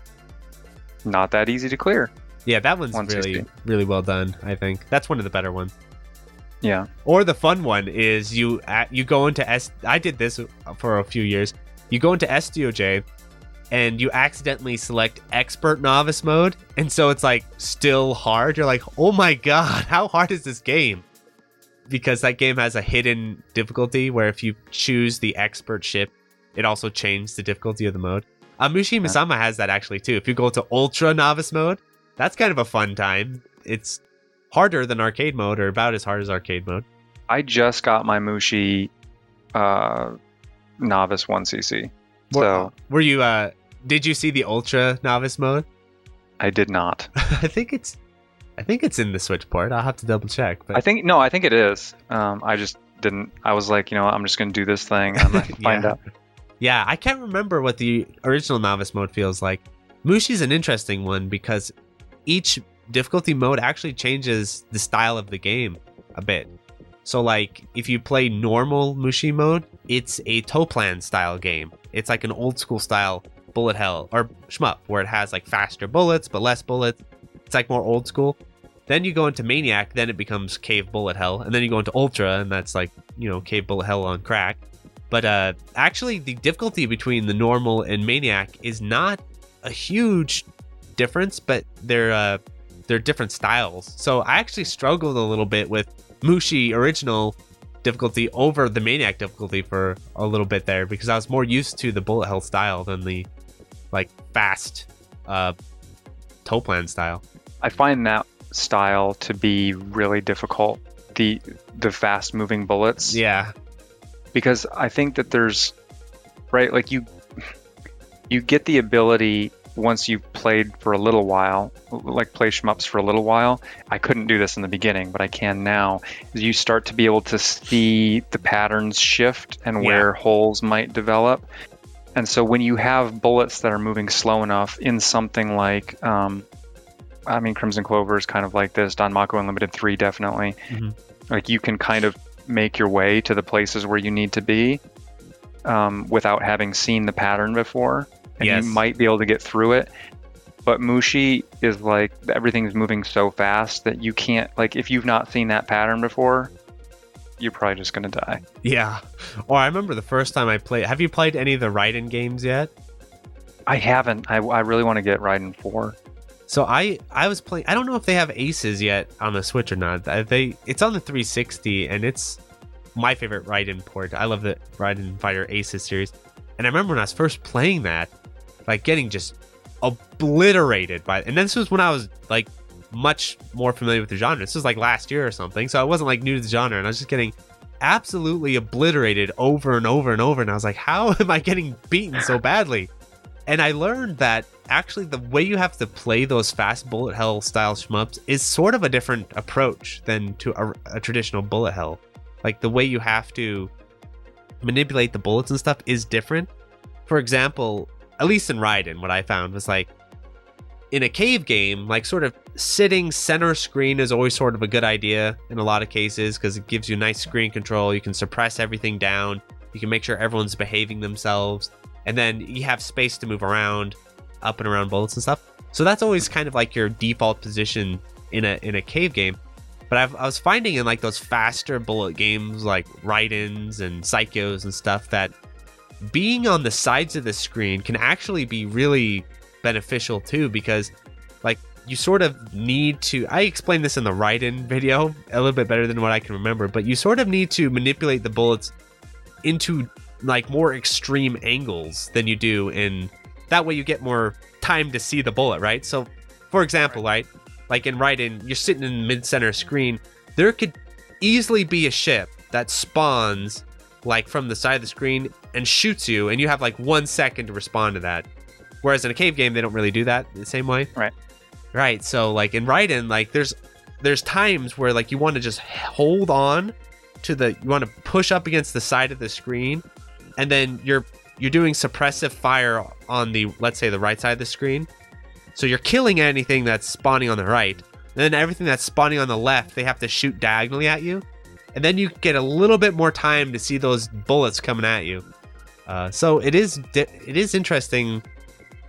not that easy to clear. Yeah, that one's really really well done, I think. That's one of the better ones. Yeah. Or the fun one is you you go into S I did this for a few years. You go into S D O J and you accidentally select expert novice mode, and so it's like still hard. You're like, "Oh my god, how hard is this game?" Because that game has a hidden difficulty where if you choose the expert ship, it also changes the difficulty of the mode. Uh, Mushihimesama yeah. has that actually too. If you go to ultra novice mode, that's kind of a fun time. It's harder than arcade mode, or about as hard as arcade mode. I just got my Mushi uh, novice one C C. Were, so were you? Uh, did you see the ultra novice mode? I did not. I think it's. I think it's in the Switch port. I'll have to double check. But I think no. I think it is. Um, I just didn't. I was like, you know, I'm just going to do this thing. I'm going to find yeah. out. Yeah, I can't remember what the original novice mode feels like. Mushi's an interesting one because each difficulty mode actually changes the style of the game a bit. So like if you play normal Mushi mode, it's a Toplan style game. It's like an old school style bullet hell or shmup where it has like faster bullets but less bullets. It's like more old school. Then you go into Maniac, then it becomes Cave bullet hell, and then you go into Ultra and that's like, you know, Cave bullet hell on crack. But uh actually the difficulty between the normal and Maniac is not a huge difference, but they're uh they're different styles. So I actually struggled a little bit with Mushi original difficulty over the Maniac difficulty for a little bit there because I was more used to the bullet hell style than the like fast uh Toplan style. I find that style to be really difficult, the the fast moving bullets. Yeah, because I think that there's right like you you get the ability once you've played for a little while, like play shmups for a little while. I couldn't do this in the beginning, but I can now. You start to be able to see the patterns shift and where yeah. holes might develop. And so when you have bullets that are moving slow enough in something like, um, I mean, Crimzon Clover is kind of like this, Danmaku Unlimited three definitely. Mm-hmm. Like you can kind of make your way to the places where you need to be um, without having seen the pattern before. And yes. you might be able to get through it. But Mushi is like, everything's moving so fast that you can't, like, if you've not seen that pattern before, you're probably just going to die. Yeah. Or I remember the first time I played, have you played any of the Raiden games yet? I haven't. I, I really want to get Raiden four. So I, I was playing, I don't know if they have Aces yet on the Switch or not. They It's on the three sixty, and it's my favorite Raiden port. I love the Raiden Fighter Aces series. And I remember when I was first playing that, like getting just obliterated by it. And this was when I was like much more familiar with the genre. This was like last year or something. So I wasn't like new to the genre, and I was just getting absolutely obliterated over and over and over. And I was like, how am I getting beaten so badly? And I learned that actually the way you have to play those fast bullet hell style shmups is sort of a different approach than to a, a traditional bullet hell. Like the way you have to manipulate the bullets and stuff is different. For example, at least in Raiden, what I found was like in a cave game, like sort of sitting center screen is always sort of a good idea in a lot of cases because it gives you nice screen control. You can suppress everything down. You can make sure everyone's behaving themselves. And then you have space to move around, up and around bullets and stuff. So that's always kind of like your default position in a in a cave game. But I've, I was finding in like those faster bullet games like Raidens and Psychos and stuff that being on the sides of the screen can actually be really beneficial too, because like you sort of need to, I explained this in the Raiden video a little bit better than what I can remember, but you sort of need to manipulate the bullets into like more extreme angles than you do in, that way you get more time to see the bullet, right? So For example, right, right like in Raiden, you're sitting in mid-center screen. There could easily be a ship that spawns like from the side of the screen and shoots you, and you have like one second to respond to that. Whereas in a cave game, they don't really do that the same way. Right. Right. So like in Raiden, like there's there's times where like you want to just hold on to the, you want to push up against the side of the screen, and then you're you're doing suppressive fire on the, let's say, the right side of the screen. So you're killing anything that's spawning on the right. And then everything that's spawning on the left, they have to shoot diagonally at you. And then you get a little bit more time to see those bullets coming at you. Uh, so it is it is interesting.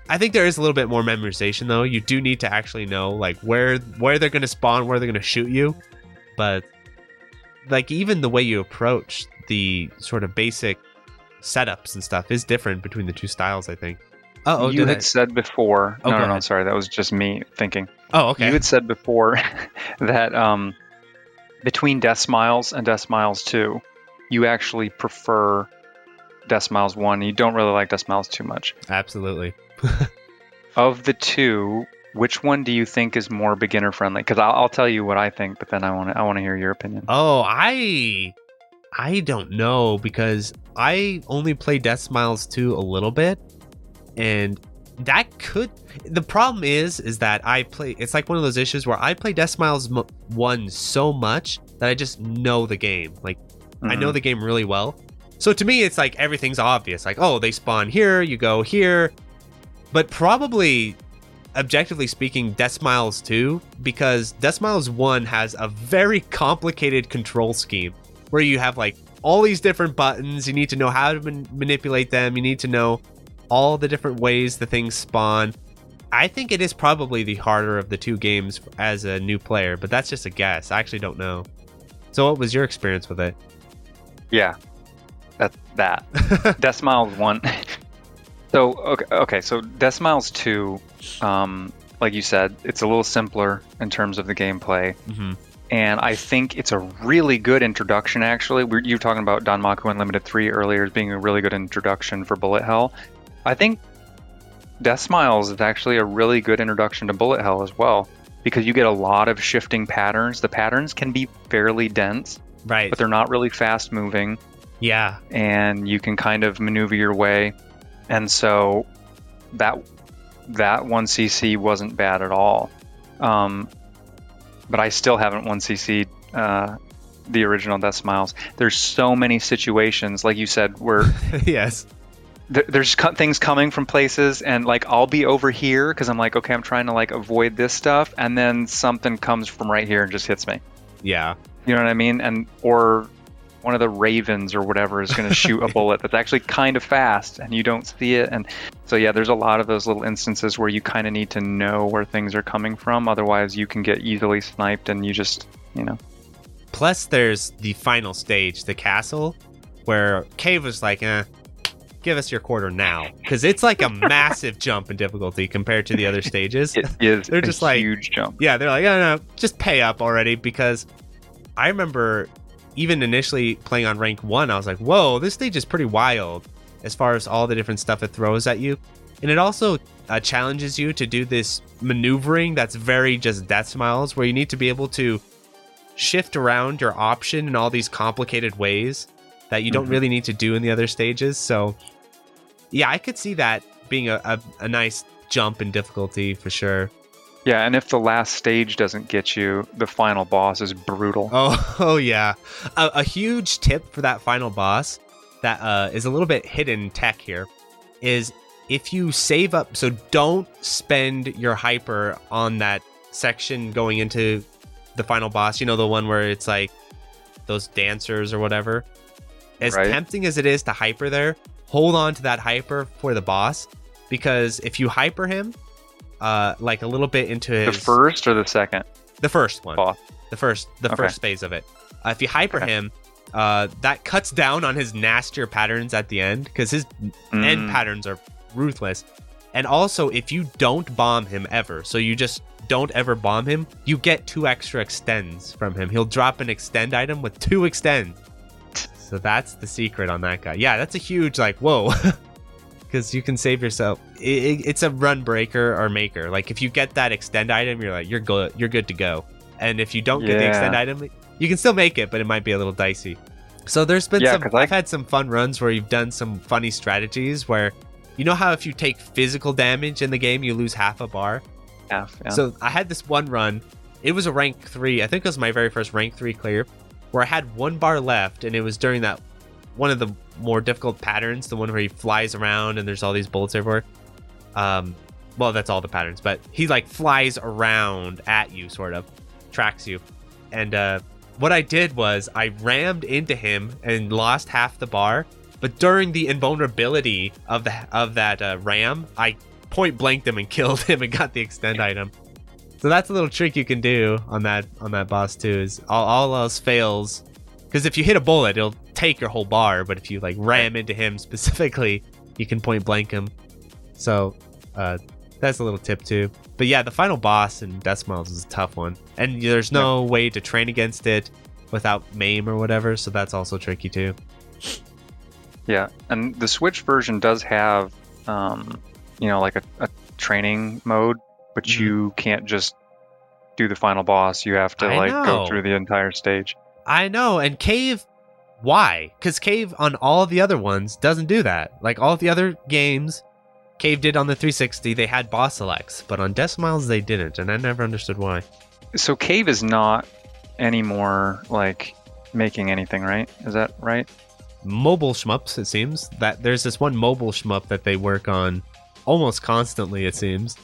I think there is a little bit more memorization, though. You do need to actually know like where where they're going to spawn, where they're going to shoot you. But like even the way you approach the sort of basic setups and stuff is different between the two styles, I think. Oh, you had I... said before. Oh, no, no, no, sorry, that was just me thinking. Oh, okay. You had said before that um, between Death Smiles and Death Smiles two, you actually prefer Death Smiles one. You don't really like Death Smiles too much. Absolutely. Of the two, which one do you think is more beginner friendly? Because I'll, I'll tell you what I think, but then I want to I want to hear your opinion. Oh, I I don't know, because I only play Death Smiles two a little bit, and that could. The problem is, is that I play. It's like one of those issues where I play Death Smiles one so much that I just know the game. Like mm-hmm. I know the game really well. So to me, it's like everything's obvious. Like, oh, they spawn here, you go here. But probably, objectively speaking, Death Smiles two, because Death Smiles one has a very complicated control scheme where you have like all these different buttons. You need to know how to man- manipulate them. You need to know all the different ways the things spawn. I think it is probably the harder of the two games as a new player, but that's just a guess. I actually don't know. So what was your experience with it? Yeah, that's that. Death Smiles one... So, okay, okay, so Death Smiles two, um, like you said, it's a little simpler in terms of the gameplay. Mm-hmm. And I think it's a really good introduction, actually. We're, you were talking about Danmaku Unlimited three earlier as being a really good introduction for Bullet Hell. I think Death Smiles is actually a really good introduction to Bullet Hell as well, because you get a lot of shifting patterns. The patterns can be fairly dense, right? But they're not really fast-moving. Yeah. And you can kind of maneuver your way. And so that that one C C wasn't bad at all. Um, but I still haven't one C C'd uh, the original Death Smiles. There's so many situations, like you said, where yes, th- there's co- things coming from places, and like I'll be over here because I'm like, okay, I'm trying to like avoid this stuff, and then something comes from right here and just hits me. Yeah, you know what I mean? And or. One of the ravens or whatever is going to shoot a bullet that's actually kind of fast and you don't see it. And so, yeah, there's a lot of those little instances where you kind of need to know where things are coming from. Otherwise, you can get easily sniped and you just, you know. Plus, there's the final stage, the castle, where Cave was like, eh, give us your quarter now. Because it's like a massive jump in difficulty compared to the other stages. It is they're just a like, huge jump. Yeah, they're like, oh, no, just pay up already. Because I remember... Even initially playing on rank one, I was like, whoa, this stage is pretty wild as far as all the different stuff it throws at you. And it also uh, challenges you to do this maneuvering that's very just Death Smiles, where you need to be able to shift around your option in all these complicated ways that you mm-hmm. don't really need to do in the other stages. So, yeah, I could see that being a, a, a nice jump in difficulty for sure. Yeah, and if the last stage doesn't get you, the final boss is brutal. Oh, oh yeah. A, a huge tip for that final boss that uh, is a little bit hidden tech here is if you save up, so don't spend your hyper on that section going into the final boss. You know, the one where it's like those dancers or whatever. As right. tempting as it is to hyper there, hold on to that hyper for the boss, because if you hyper him, Uh, like a little bit into his... The first or the second? The first one. Boss. The first the okay. first phase of it. Uh, if you hyper okay. him, uh, that cuts down on his nastier patterns at the end, because his mm. end patterns are ruthless. And also, if you don't bomb him ever, so you just don't ever bomb him, you get two extra extends from him. He'll drop an extend item with two extends. So that's the secret on that guy. Yeah, that's a huge, like, whoa. because you can save yourself. It, it, it's a run breaker or maker. Like if you get that extend item, you're like you're good, you're good to go. And if you don't yeah. get the extend item, you can still make it, but it might be a little dicey. So there's been yeah, some. I... I've had some fun runs where you've done some funny strategies where, you know how if you take physical damage in the game, you lose half a bar. Half. Yeah. So I had this one run. It was a rank three. I think it was my very first rank three clear, where I had one bar left, and it was during that one of the more difficult patterns, the one where he flies around and there's all these bullets everywhere. Um, well, that's all the patterns, but he like flies around at you, sort of tracks you. And uh, what I did was I rammed into him and lost half the bar. But during the invulnerability of the of that uh, ram, I point blanked him and killed him and got the extend item. So that's a little trick you can do on that on that boss too. Is all, all else fails, because if you hit a bullet, it'll take your whole bar, but if you like ram into him specifically, you can point blank him. So uh that's a little tip too. But yeah, the final boss in Death Smiles is a tough one, and there's no way to train against it without MAME or whatever, so that's also tricky too. Yeah, and the Switch version does have um you know like a, a training mode, but mm-hmm. you can't just do the final boss. You have to I like know. go through the entire stage. I know, and Cave, why? Because Cave on all the other ones doesn't do that. Like all the other games, Cave did on the three sixty. They had boss selects, but on Death Smiles they didn't, and I never understood why. So Cave is not anymore like making anything, right? Is that right? Mobile shmups, it seems. That there's this one mobile shmup that they work on almost constantly, it seems.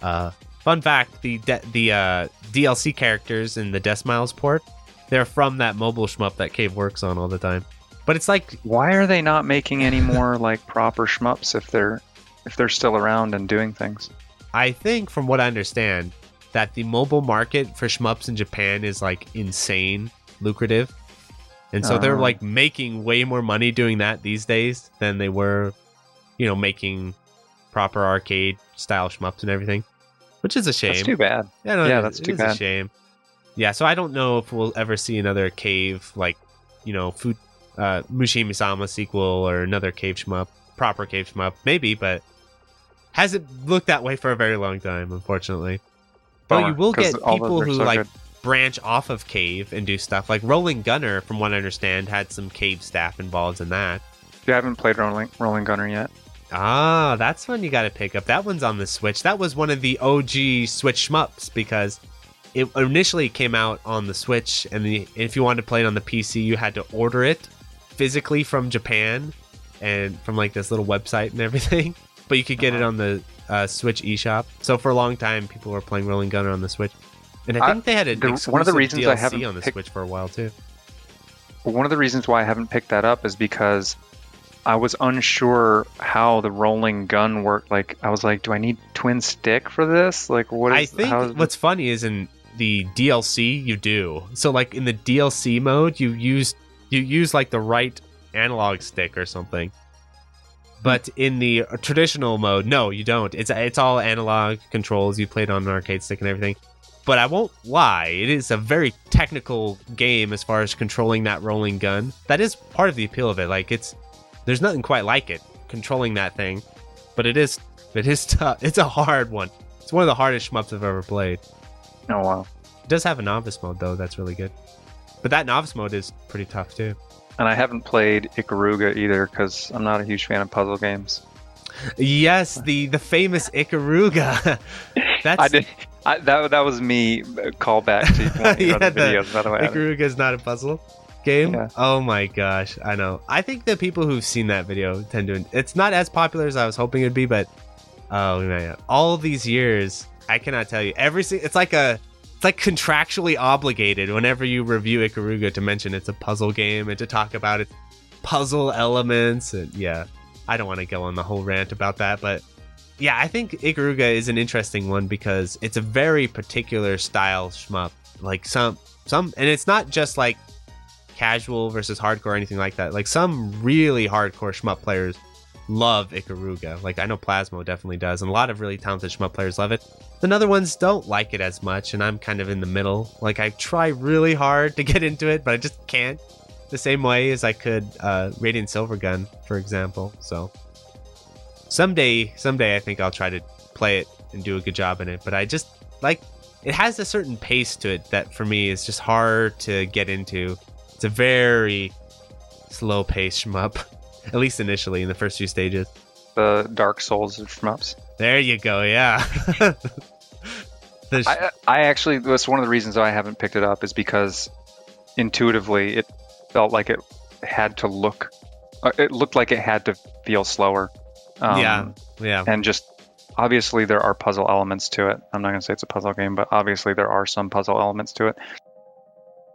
Uh, fun fact: the de- the uh, D L C characters in the Death Smiles port. They're from that mobile shmup that Cave works on all the time. But it's like, why are they not making any more like proper shmups if they're if they're still around and doing things? I think from what I understand that the mobile market for shmups in Japan is like insane lucrative. And so uh, they're like making way more money doing that these days than they were, you know, making proper arcade style shmups and everything, which is a shame. That's too bad. Yeah, no, yeah it, that's it too is bad. A shame. Yeah, so I don't know if we'll ever see another Cave, like, you know, food, uh, Mushihimesama sequel or another Cave shmup, proper Cave shmup, maybe, but hasn't looked that way for a very long time, unfortunately. Bummer, but you will get people who, so like, good. branch off of Cave and do stuff. Like, Rolling Gunner, from what I understand, had some Cave staff involved in that. You haven't played Rolling, Rolling Gunner yet? Ah, that's one you got to pick up. That one's on the Switch. That was one of the O G Switch shmups, because it initially came out on the Switch, and the, if you wanted to play it on the P C, you had to order it physically from Japan and from like this little website and everything. But you could get it on the uh, Switch eShop. So for a long time, people were playing Rolling Gunner on the Switch, and I think I, they had an the, exclusive one of the reasons D L C I haven't on the picked, Switch for a while too. One of the reasons why I haven't picked that up is because I was unsure how the rolling gun worked. Like I was like, do I need twin stick for this? Like what? Is, I think how is what's it? funny is in the D L C you do. So like in the D L C mode, you use you use like the right analog stick or something. But in the traditional mode, no, you don't. It's it's all analog controls. You played on an arcade stick and everything. But I won't lie, it is a very technical game as far as controlling that rolling gun. That is part of the appeal of it. Like it's there's nothing quite like it controlling that thing. But it is it is tough. It's a hard one. It's one of the hardest shmups I've ever played. Oh wow! It does have a novice mode though. That's really good, but that novice mode is pretty tough too. And I haven't played Ikaruga either because I'm not a huge fan of puzzle games. Yes, the, the famous Ikaruga. That's I did. I, that that was me callback to one of yeah, other the videos. By the way, Ikaruga is not a puzzle game. Yeah. Oh my gosh! I know. I think the people who've seen that video tend to. It's not as popular as I was hoping it'd be, but oh man, all these years. I cannot tell you. Every it's like a it's like contractually obligated whenever you review Ikaruga to mention it's a puzzle game and to talk about its puzzle elements. And yeah, I don't want to go on the whole rant about that, but yeah, I think Ikaruga is an interesting one because it's a very particular style shmup. Like some some and it's not just like casual versus hardcore or anything like that. Like some really hardcore shmup players love Ikaruga. Like I know Plasmo definitely does, and a lot of really talented shmup players love it. Then other ones don't like it as much, and I'm kind of in the middle. Like I try really hard to get into it, but I just can't. The same way as I could uh, Radiant Silvergun, for example. So someday, someday I think I'll try to play it and do a good job in it. But I just like, it has a certain pace to it that for me is just hard to get into. It's a very slow pace shmup, at least initially in the first few stages. The Dark Souls and shmups. There you go. Yeah. sh- I, I actually, that's one of the reasons I haven't picked it up is because intuitively it felt like it had to look, uh, it looked like it had to feel slower. Um, yeah. Yeah. And just obviously there are puzzle elements to it. I'm not going to say it's a puzzle game, but obviously there are some puzzle elements to it.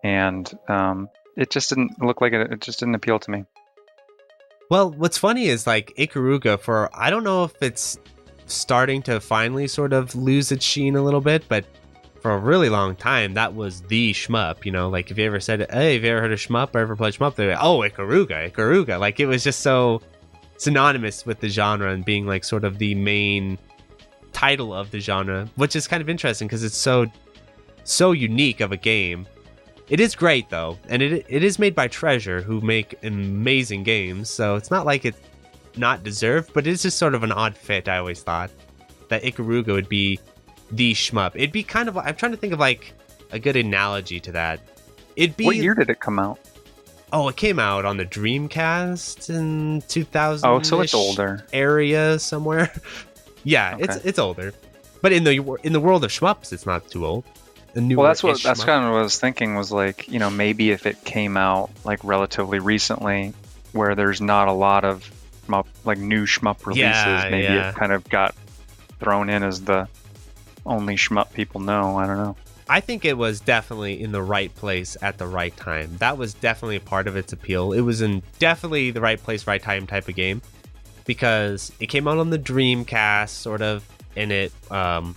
And um, it just didn't look like it. It just didn't appeal to me. Well, what's funny is like Ikaruga, for I don't know if it's starting to finally sort of lose its sheen a little bit, but for a really long time, that was the shmup. You know, like if you ever said, hey, have you ever heard of shmup or ever played shmup? They'd be like, oh, Ikaruga, Ikaruga. Like it was just so synonymous with the genre and being like sort of the main title of the genre, which is kind of interesting because it's so, so unique of a game. It is great though, and it it is made by Treasure, who make amazing games, so it's not like it's not deserved, but it's just sort of an odd fit. I always thought that Ikaruga would be the shmup. It'd be kind of, I'm trying to think of like a good analogy to that. It'd be, what year did it come out? Oh, it came out on the Dreamcast in two thousand. Oh, so it's older area somewhere. Yeah, okay. it's it's older, but in the in the world of shmups, it's not too old. Well, that's what that's kind of what I was thinking was like, you know, maybe if it came out like relatively recently where there's not a lot of shmup, like new shmup releases, yeah, maybe yeah. it kind of got thrown in as the only shmup people know. I don't know. I think it was definitely in the right place at the right time. That was definitely a part of its appeal. It was in definitely the right place, right time type of game because it came out on the Dreamcast sort of, and it um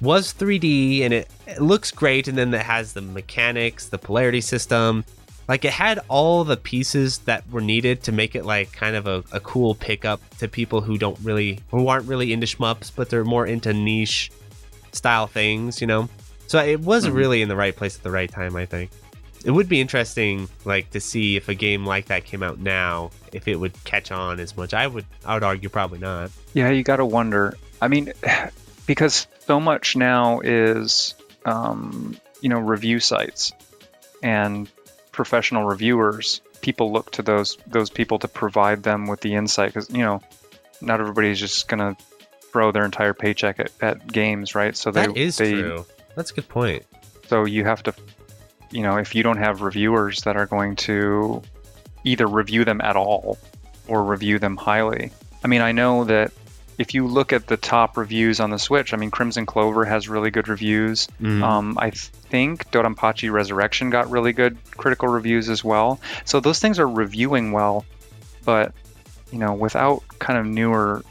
was three D and it, it looks great, and then it has the mechanics, the polarity system, like it had all the pieces that were needed to make it like kind of a, a cool pickup to people who don't really, who aren't really into shmups, but they're more into niche style things, you know. So it was mm-hmm. really in the right place at the right time. I think it would be interesting like to see if a game like that came out now, if it would catch on as much. I would, I would argue probably not. Yeah, you gotta wonder. I mean, because so much now is, um, you know, review sites and professional reviewers. People look to those those people to provide them with the insight because, you know, not everybody's just going to throw their entire paycheck at, at games, right? So they, that is they, true. That's a good point. So you have to, you know, if you don't have reviewers that are going to either review them at all or review them highly. I mean, I know that if you look at the top reviews on the Switch, I mean, Crimzon Clover has really good reviews. Mm. Um, I think Dodonpachi Resurrection got really good critical reviews as well. So those things are reviewing well, but, you know, without kind of newer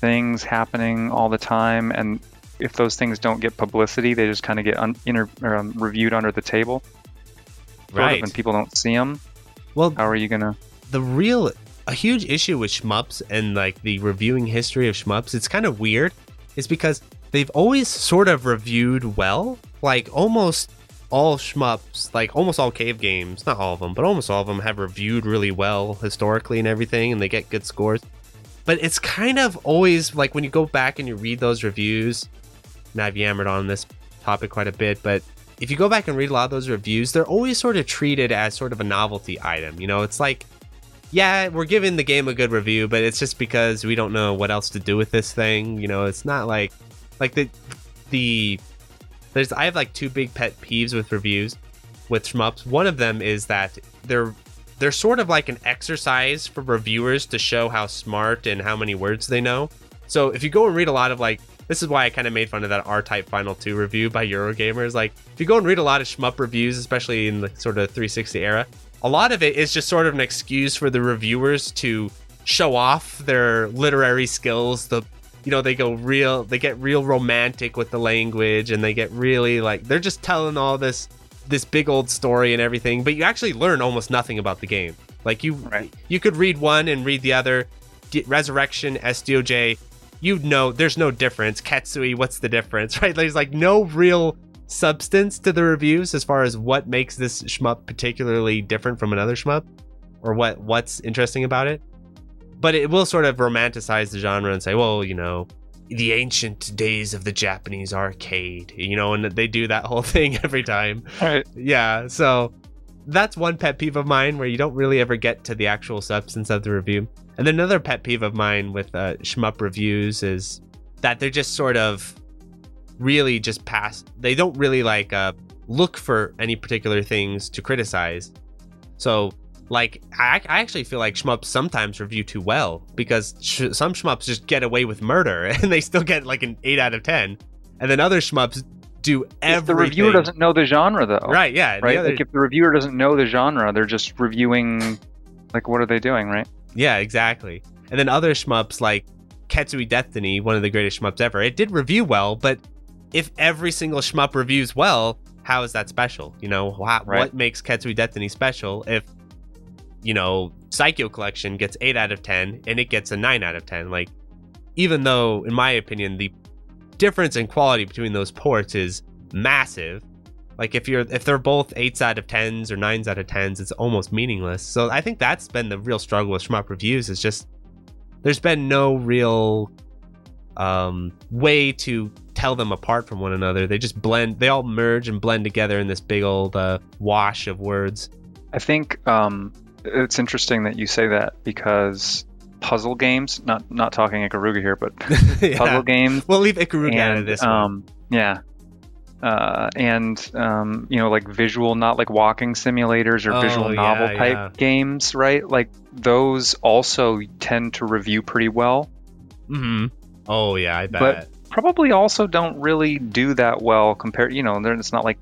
things happening all the time, and if those things don't get publicity, they just kind of get un- inter- um, reviewed under the table. Right. Sort of, and people don't see them. Well, how are you going to... The real... A huge issue with shmups and like the reviewing history of shmups, it's kind of weird, is because they've always sort of reviewed well. Like almost all shmups, like almost all Cave games, not all of them, but almost all of them have reviewed really well historically and everything, and they get good scores. But it's kind of always like when you go back and you read those reviews, and I've yammered on this topic quite a bit, but if you go back and read a lot of those reviews, they're always sort of treated as sort of a novelty item. You know, it's like, yeah, we're giving the game a good review, but it's just because we don't know what else to do with this thing. You know, it's not like, like the, the, there's, I have like two big pet peeves with reviews with shmups. One of them is that they're, they're sort of like an exercise for reviewers to show how smart and how many words they know. So if you go and read a lot of like, this is why I kind of made fun of that R-Type Final two review by Eurogamers. Like if you go and read a lot of shmup reviews, especially in the sort of three sixty era, a lot of it is just sort of an excuse for the reviewers to show off their literary skills. The, you know, they go real, they get real romantic with the language, and they get really like, they're just telling all this, this big old story and everything, but you actually learn almost nothing about the game. Like you, right. you could read one and read the other. D- Resurrection, S D O J, you know, there's no difference. Ketsui, what's the difference, right? There's like no real substance to the reviews as far as what makes this shmup particularly different from another shmup, or what what's interesting about it. but it will sort of romanticize the genre and say, well, you know, the ancient days of the Japanese arcade, you know, and they do that whole thing every time. All right. Yeah. So that's one pet peeve of mine, where you don't really ever get to the actual substance of the review. And then another pet peeve of mine with uh, shmup reviews is that they're just sort of really just pass. They don't really like uh, look for any particular things to criticize. So like, I, I actually feel like shmups sometimes review too well, because sh- some shmups just get away with murder and they still get like an eight out of ten. And then other shmups do everything. If the reviewer doesn't know the genre, though. Right, yeah. Right? Other... Like, if the reviewer doesn't know the genre, they're just reviewing, like, what are they doing, right? Yeah, exactly. And then other shmups, like Ketsui Deathtiny, one of the greatest shmups ever, it did review well, but if every single shmup reviews well, how is that special? You know, wh- right. What makes Ketsui Deathtiny special if, you know, Psycho Collection gets eight out of ten and it gets a nine out of ten? Like, even though, in my opinion, the difference in quality between those ports is massive. Like, if you're if they're both eights out of tens or nines out of tens, it's almost meaningless. So I think that's been the real struggle with shmup reviews, is just there's been no real um, way to tell them apart from one another. They just blend. They all merge and blend together in this big old uh, wash of words. I think um, it's interesting that you say that, because puzzle games, not not talking Ikaruga here, but yeah. Puzzle games. We'll leave Ikaruga and, out of this um, one. Yeah. Uh, and, um, you know, like visual, not like walking simulators or oh, visual novel yeah, type yeah. games, right? Like, those also tend to review pretty well. Mm-hmm. Oh, yeah, I bet. But probably also don't really do that well compared, you know, it's not like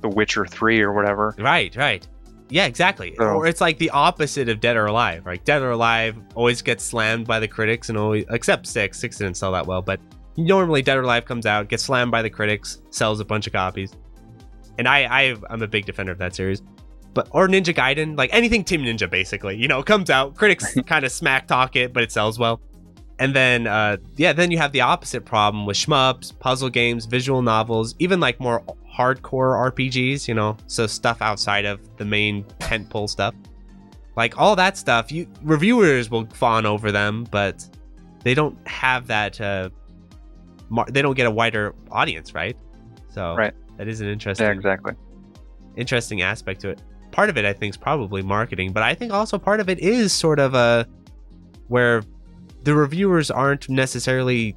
The Witcher three or whatever. Right, right. Yeah, exactly. So, or it's like the opposite of Dead or Alive, right? Dead or Alive always gets slammed by the critics, and always, except Six. Six didn't sell that well, but normally Dead or Alive comes out, gets slammed by the critics, sells a bunch of copies. And I, I, I'm a big defender of that series. But or Ninja Gaiden, like anything Team Ninja, basically, you know, comes out, critics kind of smack talk it, but it sells well. And then, uh, yeah, then you have the opposite problem with shmups, puzzle games, visual novels, even like more hardcore R P Gs, you know, so stuff outside of the main tentpole stuff. Like all that stuff, you reviewers will fawn over them, but they don't have that... Uh, they don't get a wider audience, right? So right. That is an interesting, yeah, exactly. interesting aspect to it. Part of it, I think, is probably marketing, but I think also part of it is sort of a where the reviewers aren't necessarily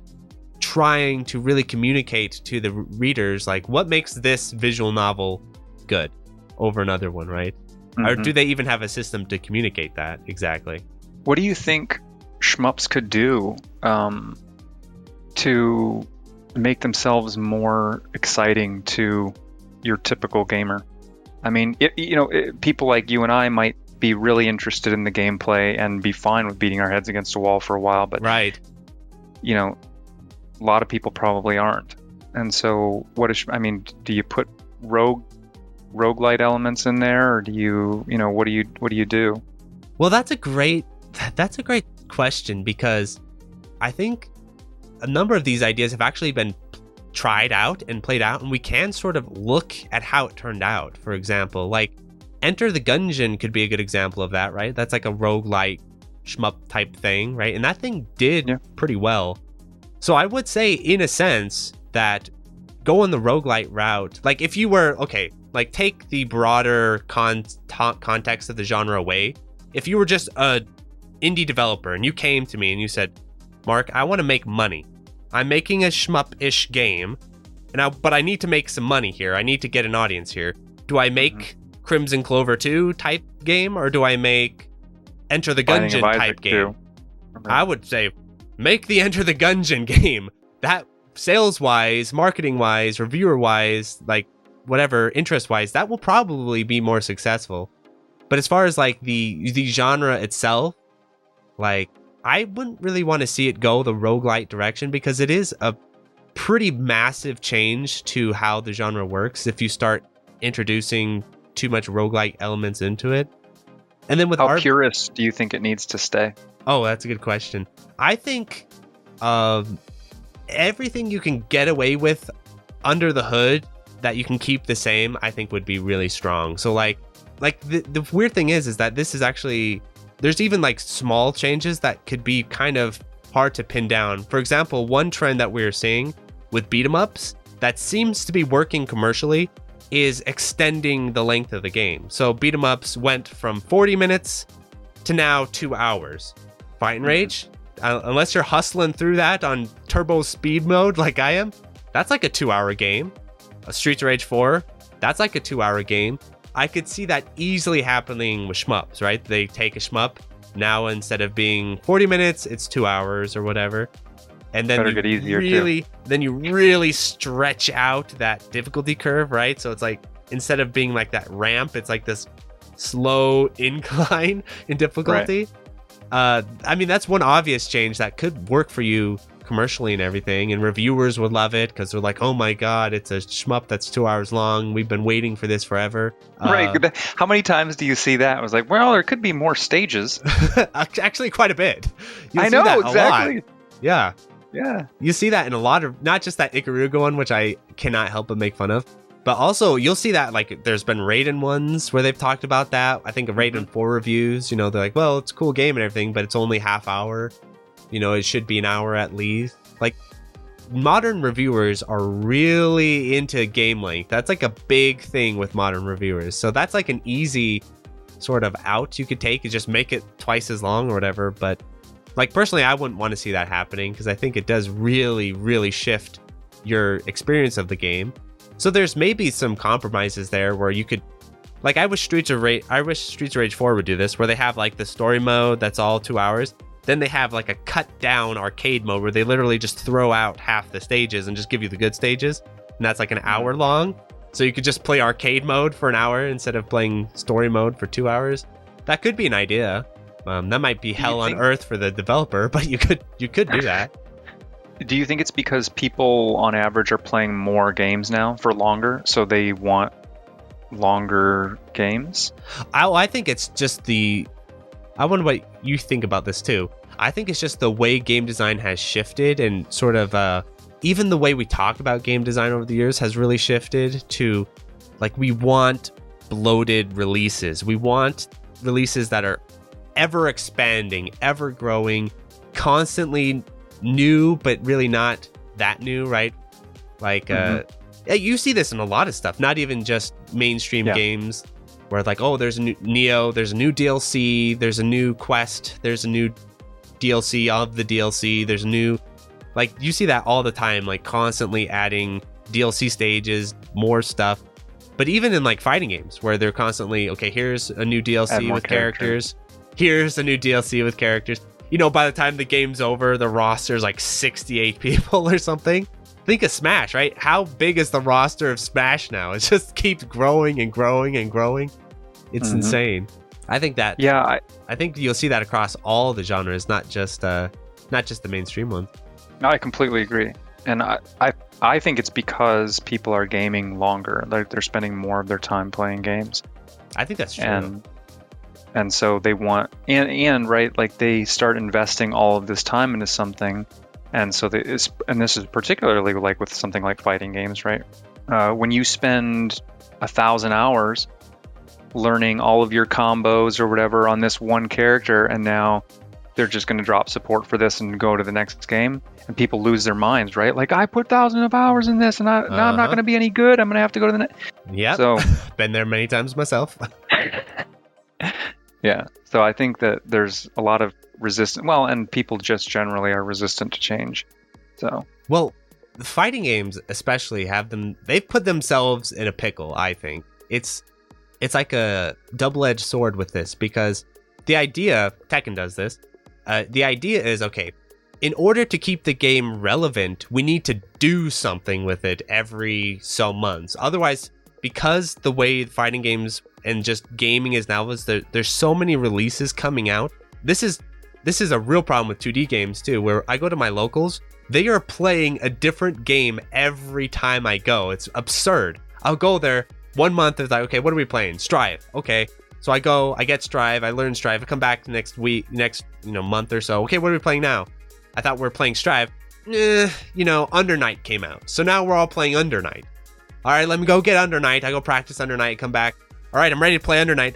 trying to really communicate to the readers, like, what makes this visual novel good over another one, right? Mm-hmm. Or do they even have a system to communicate that exactly? What do you think shmups could do? Um... to make themselves more exciting to your typical gamer? I mean, it, you know, it, people like you and I might be really interested in the gameplay and be fine with beating our heads against a wall for a while, but right. You know, a lot of people probably aren't. And so what is, I mean, do you put rogue roguelite elements in there, or do you, you know, what do you, what do you do? Well, that's a great, that's a great question, because I think a number of these ideas have actually been tried out and played out, and we can sort of look at how it turned out. For example, like Enter the Gungeon could be a good example of that, right? That's like a roguelite shmup type thing, right? And that thing did yeah. pretty well. So I would say, in a sense, that go on the roguelite route. Like, if you were, okay, like take the broader con- t- context of the genre away. If you were just a indie developer and you came to me and you said, Mark, I want to make money. I'm making a shmup-ish game, and I, but I need to make some money here. I need to get an audience here. Do I make mm-hmm. Crimzon Clover two type game, or do I make Enter the Gungeon type game? Mm-hmm. I would say make the Enter the Gungeon game. That sales-wise, marketing-wise, reviewer-wise, like whatever, interest-wise, that will probably be more successful. But as far as like the the genre itself, like, I wouldn't really want to see it go the roguelite direction, because it is a pretty massive change to how the genre works if you start introducing too much roguelite elements into it. And then with how our... purist do you think it needs to stay? Oh, that's a good question. I think um, everything you can get away with under the hood that you can keep the same, I think would be really strong. So like, like the, the weird thing is, is that this is actually There's even like small changes that could be kind of hard to pin down. For example, one trend that we're seeing with beat 'em ups that seems to be working commercially is extending the length of the game. So beat 'em ups went from forty minutes to now two hours. Fight and Rage, uh, unless you're hustling through that on turbo speed mode like I am, that's like a two-hour game. Uh, Streets of Rage four, that's like a two-hour game. I could see that easily happening with shmups, right? They take a shmup, now instead of being forty minutes, it's two hours or whatever. And then you, get easier really, then you really stretch out that difficulty curve, right? So it's like, instead of being like that ramp, it's like this slow incline in difficulty. Right. Uh, I mean, that's one obvious change that could work for you commercially and everything, and reviewers would love it because they're like, oh my god, it's a shmup that's two hours long, we've been waiting for this forever. Right. Uh, how many times do you see that? I was like, well, there could be more stages. Actually quite a bit. You'll I know that exactly a lot. Yeah. Yeah. You see that in a lot of, not just that Ikaruga one, which I cannot help but make fun of, but also you'll see that like there's been Raiden ones where they've talked about that. I think of Raiden four reviews, you know, they're like, well, it's a cool game and everything, but it's only half hour. You know, it should be an hour at least. Like, modern reviewers are really into game length. That's like a big thing with modern reviewers. So that's like an easy sort of out you could take and just make it twice as long or whatever. But like personally, I wouldn't want to see that happening because I think it does really, really shift your experience of the game. So there's maybe some compromises there where you could, like, I wish Streets of Rage, I wish Streets of Rage four would do this, where they have like the story mode that's all two hours. Then they have like a cut down arcade mode where they literally just throw out half the stages and just give you the good stages. And that's like an hour long. So you could just play arcade mode for an hour instead of playing story mode for two hours. That could be an idea. Um, that might be hell on earth for the developer, but you could you could do that. Do you think it's because people on average are playing more games now for longer, so they want longer games? I, I think it's just the... I wonder what you think about this too. I think it's just the way game design has shifted, and sort of uh, even the way we talk about game design over the years has really shifted to, like, we want bloated releases. We want releases that are ever expanding, ever growing, constantly new, but really not that new, right? Like, mm-hmm. uh, you see this in a lot of stuff, not even just mainstream yeah. games. Where like, oh, there's a new Neo, there's a new D L C, there's a new quest, there's a new D L C of the D L C, there's new... Like, you see that all the time, like, constantly adding D L C stages, more stuff. But even in, like, fighting games, where they're constantly, okay, here's a new D L C with characters. Character. Here's a new D L C with characters. You know, by the time the game's over, the roster's, like, sixty-eight people or something. Think of Smash, right? How big is the roster of Smash now? It just keeps growing and growing and growing. It's mm-hmm. insane. I think that. Yeah, I, I think you'll see that across all the genres, not just uh, not just the mainstream one. No, I completely agree, and I, I I think it's because people are gaming longer. They're they're spending more of their time playing games. I think that's true. And and so they want and and right, like they start investing all of this time into something. And so, the, it's, and this is particularly like with something like fighting games, right? Uh, when you spend a thousand hours learning all of your combos or whatever on this one character, and now they're just going to drop support for this and go to the next game, and people lose their minds, right? Like, I put thousands of hours in this, and I, uh-huh. now I'm not going to be any good. I'm going to have to go to the next. Yeah. So been there many times myself. Yeah. So I think that there's a lot of resistant, well, and people just generally are resistant to change. So, well, the fighting games especially have them, they've put themselves in a pickle, I think. It's it's like a double-edged sword with this, because the idea, Tekken does this, uh, the idea is, okay, in order to keep the game relevant, we need to do something with it every so months. Otherwise, because the way fighting games and just gaming is now, is there, there's so many releases coming out. This is This is a real problem with two D games too, where I go to my locals, they are playing a different game every time I go. It's absurd. I'll go there one month, it's like, okay, what are we playing? Strive. Okay. So I go, I get Strive, I learn Strive, I come back next week, next you know month or so. Okay, what are we playing now? I thought we were playing Strive. Eh, you know, Undernight came out. So now we're all playing Undernight. All right, let me go get Undernight. I go practice Undernight, come back. All right, I'm ready to play Undernight.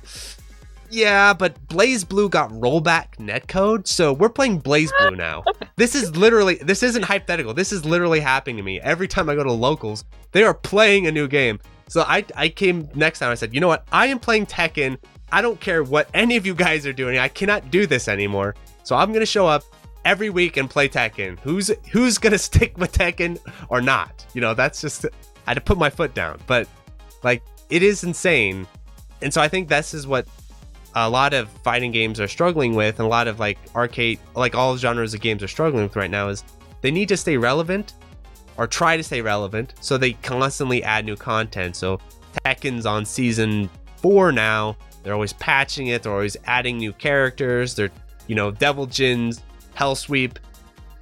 Yeah, but BlazBlue got rollback netcode, so we're playing BlazBlue now. This is literally, this isn't hypothetical. This is literally happening to me. Every time I go to locals, they are playing a new game. So I, I came next time, I said, you know what? I am playing Tekken. I don't care what any of you guys are doing. I cannot do this anymore. So I'm going to show up every week and play Tekken. Who's who's going to stick with Tekken or not? You know, that's just, I had to put my foot down. But, like, it is insane. And so I think this is what a lot of fighting games are struggling with, and a lot of, like, arcade, like, all genres of games are struggling with right now, is they need to stay relevant or try to stay relevant, so they constantly add new content. So Tekken's on season four now. They're always patching it. They're always adding new characters. They're, you know, Devil Jin's Hell Sweep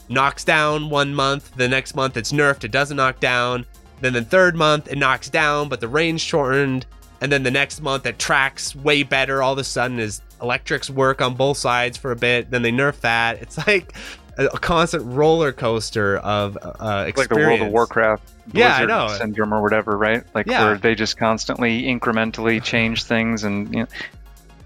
knocks down one month. The next month it's nerfed. It doesn't knock down. Then the third month it knocks down, but the range shortened. And then the next month it tracks way better. All of a sudden is electrics work on both sides for a bit. Then they nerf that. It's like a constant roller coaster of uh, experience. Like the World of Warcraft Blizzard yeah, I know. syndrome or whatever, right? Like yeah. where they just constantly incrementally change things, and you know,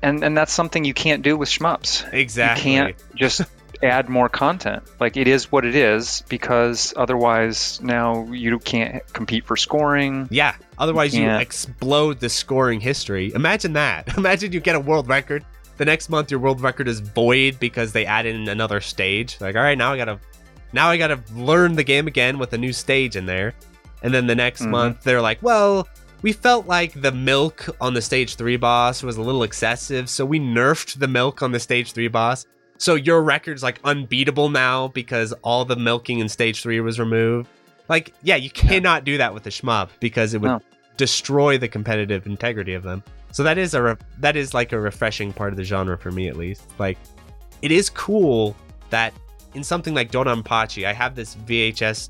and and that's something you can't do with shmups. Exactly. You can't just add more content. Like, it is what it is, because otherwise now you can't compete for scoring. Yeah. Otherwise you, you explode the scoring history. Imagine that. Imagine you get a world record. The next month, your world record is void because they add in another stage. Like, all right, now I gotta, now I gotta learn the game again with a new stage in there. And then the next mm-hmm. month, they're like, well, we felt like the milk on the stage three boss was a little excessive, so we nerfed the milk on the stage three boss. So your record's like unbeatable now because all the milking in stage three was removed. Like, yeah, you cannot yeah. do that with a shmup because it would no. destroy the competitive integrity of them. So that is a re- that is like a refreshing part of the genre for me, at least. Like, it is cool that in something like Dodonpachi, I have this V H S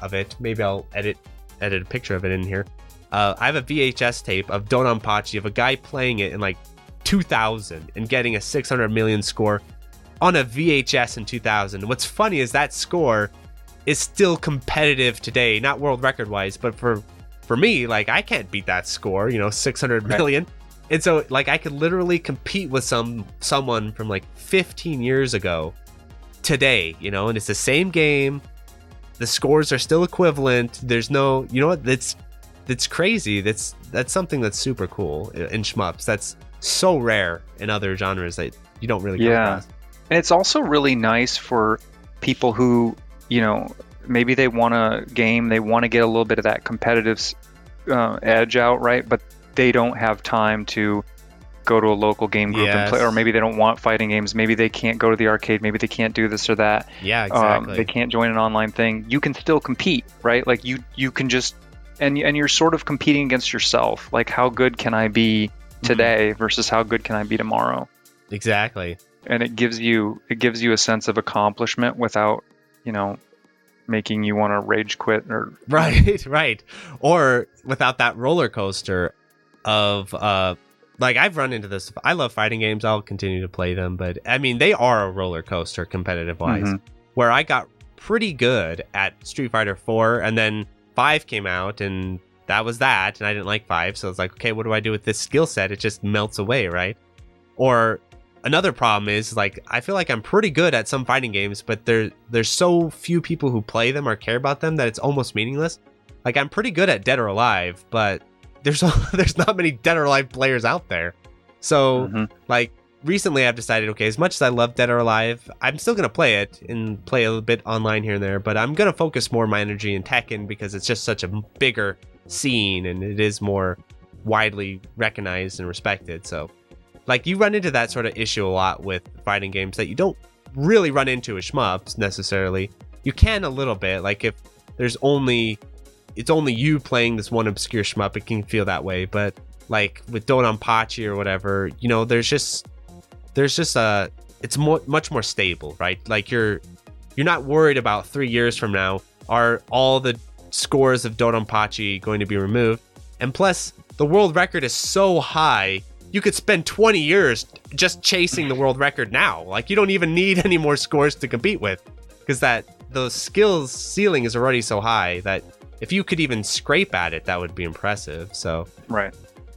of it. Maybe I'll edit edit a picture of it in here. Uh, I have a V H S tape of Dodonpachi of a guy playing it in like two thousand and getting a six hundred million score on a V H S in two thousand. What's funny is that score is still competitive today, not world record wise, but for for me, like, I can't beat that score. You know, six hundred million. Right. And so, like, I could literally compete with some someone from, like, fifteen years ago today, you know, and it's the same game. The scores are still equivalent. There's no, you know what, that's that's crazy. That's that's something that's super cool in shmups. That's so rare in other genres that you don't really get yeah. past. And it's also really nice for people who, you know, maybe they want a game, they want to get a little bit of that competitive uh, edge out, right? But they don't have time to go to a local game group yes. and play, or maybe they don't want fighting games. Maybe they can't go to the arcade. Maybe they can't do this or that. Yeah, exactly. Um, they can't join an online thing. You can still compete, right? Like, you, you can just, and and you're sort of competing against yourself. Like, how good can I be today mm-hmm. versus how good can I be tomorrow? Exactly. And it gives you, it gives you a sense of accomplishment without, you know, making you want to rage quit or right, right, or without that roller coaster of uh like I've run into this. I love fighting games, I'll continue to play them, but I mean, they are a roller coaster competitive wise mm-hmm. where I got pretty good at Street Fighter four, and then five came out, and that was that, and I didn't like five, so it's like, okay, what do I do with this skill set? It just melts away, right? Or another problem is, like, I feel like I'm pretty good at some fighting games, but there there's so few people who play them or care about them that it's almost meaningless. Like, I'm pretty good at Dead or Alive, but There's there's not many Dead or Alive players out there. So, mm-hmm. like, recently I've decided, okay, as much as I love Dead or Alive, I'm still going to play it and play a little bit online here and there, but I'm going to focus more of my energy in Tekken because it's just such a bigger scene and it is more widely recognized and respected. So, like, you run into that sort of issue a lot with fighting games that you don't really run into with shmups, necessarily. You can a little bit. Like, if there's only... it's only you playing this one obscure shmup, it can feel that way. But like with Dodonpachi or whatever, you know, there's just there's just a it's more much more stable, right? Like you're you're not worried about three years from now are all the scores of Dodonpachi going to be removed? And plus, the world record is so high, you could spend twenty years just chasing the world record now. Like, you don't even need any more scores to compete with, because that the skills ceiling is already so high that if you could even scrape at it, that would be impressive. So, right.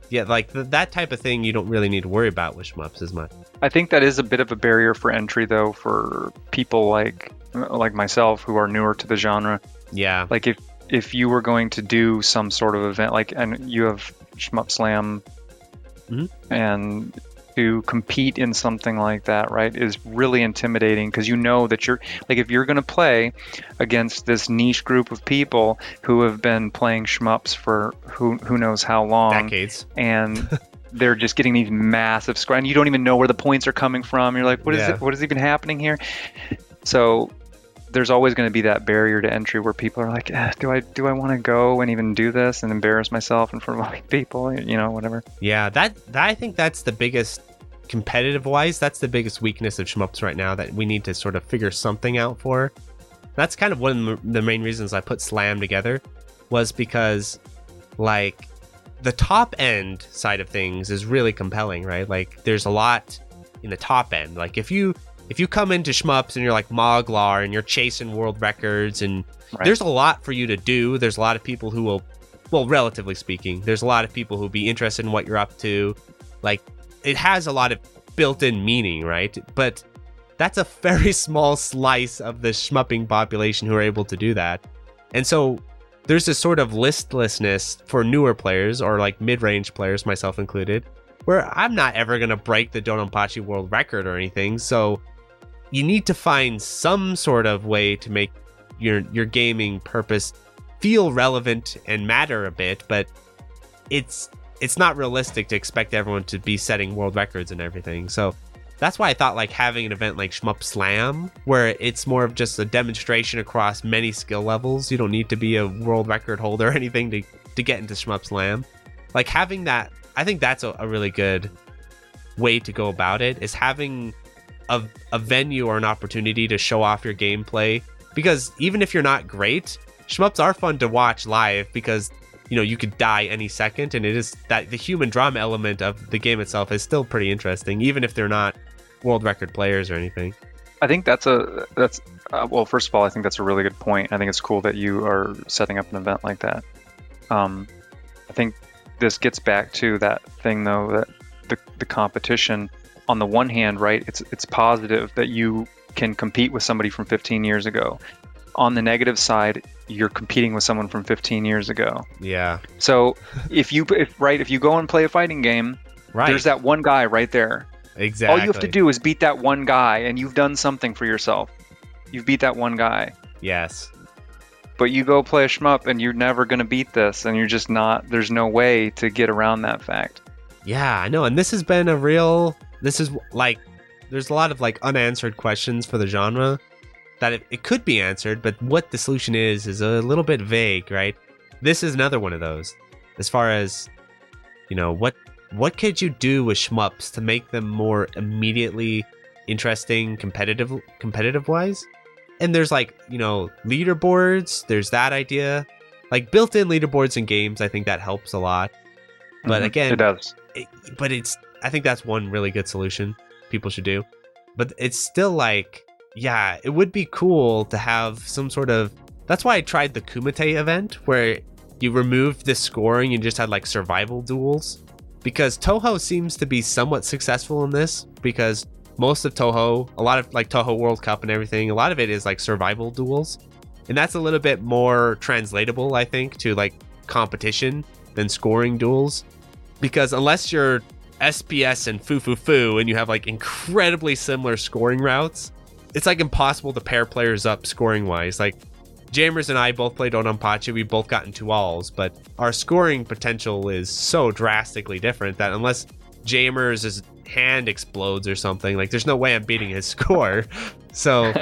yeah, like th- that type of thing you don't really need to worry about with shmups as much. I think that is a bit of a barrier for entry, though, for people like like myself who are newer to the genre. Yeah. Like if if you were going to do some sort of event, like, and you have Shmup Slam, mm-hmm. and to compete in something like that, right, is really intimidating, because you know that you're, like, if you're going to play against this niche group of people who have been playing shmups for who who knows how long, decades, and they're just getting these massive scores, and you don't even know where the points are coming from. You're like, what is yeah. it? What is even happening here? So there's always going to be that barrier to entry where people are like, eh, do I do I want to go and even do this and embarrass myself in front of people, you know, whatever. Yeah, that, that I think that's the biggest, competitive-wise, that's the biggest weakness of shmups right now that we need to sort of figure something out for. That's kind of one of the main reasons I put Slam together, was because, like, the top end side of things is really compelling, right? Like, there's a lot in the top end. Like, if you... If you come into shmups and you're like Moglar and you're chasing world records, and right. there's a lot for you to do. There's a lot of people who will, well, relatively speaking, there's a lot of people who will be interested in what you're up to. Like, it has a lot of built-in meaning, right? But that's a very small slice of the shmupping population who are able to do that. And so there's this sort of listlessness for newer players, or like mid-range players, myself included, where I'm not ever going to break the Dodonpachi world record or anything. So you need to find some sort of way to make your your gaming purpose feel relevant and matter a bit, but it's it's not realistic to expect everyone to be setting world records and everything. So that's why I thought, like, having an event like Shmup Slam, where it's more of just a demonstration across many skill levels. You don't need to be a world record holder or anything to, to get into Shmup Slam. Like, having that, I think that's a, a really good way to go about it, is having A, a venue or an opportunity to show off your gameplay, because even if you're not great, shmups are fun to watch live, because, you know, you could die any second, and it is that the human drama element of the game itself is still pretty interesting, even if they're not world record players or anything. I think that's a that's uh, well, first of all, I think that's a really good point. I think it's cool that you are setting up an event like that. Um, I think this gets back to that thing, though, that the the competition. On the one hand, right, it's it's positive that you can compete with somebody from fifteen years ago. On the negative side, you're competing with someone from fifteen years ago. Yeah. So if you if, right, if you go and play a fighting game, right. there's that one guy right there. Exactly. All you have to do is beat that one guy, and you've done something for yourself. You've beat that one guy. Yes. But you go play a shmup, and you're never going to beat this, and you're just not. There's no way to get around that fact. Yeah, I know, and this has been a real. This is like, there's a lot of like unanswered questions for the genre that it, it could be answered, but what the solution is, is a little bit vague, right? This is another one of those, as far as, you know, what, what could you do with shmups to make them more immediately interesting, competitive, competitive wise? And there's like, you know, leaderboards, there's that idea, like built in leaderboards in games. I think that helps a lot, but mm-hmm. again, it does. It, but it's, I think that's one really good solution people should do. But it's still like, yeah, it would be cool to have some sort of... That's why I tried the Kumite event, where you removed the scoring and just had like survival duels. Because Toho seems to be somewhat successful in this, because most of Toho, a lot of like Toho World Cup and everything, a lot of it is like survival duels. And that's a little bit more translatable, I think, to like competition than scoring duels. Because unless you're... S P S and foo-foo-foo, and you have like incredibly similar scoring routes, it's like impossible to pair players up scoring wise. Like Jammers and I both played Dodonpachi, we both got into alls, but our scoring potential is so drastically different that unless Jammers' hand explodes or something, like there's no way I'm beating his score. So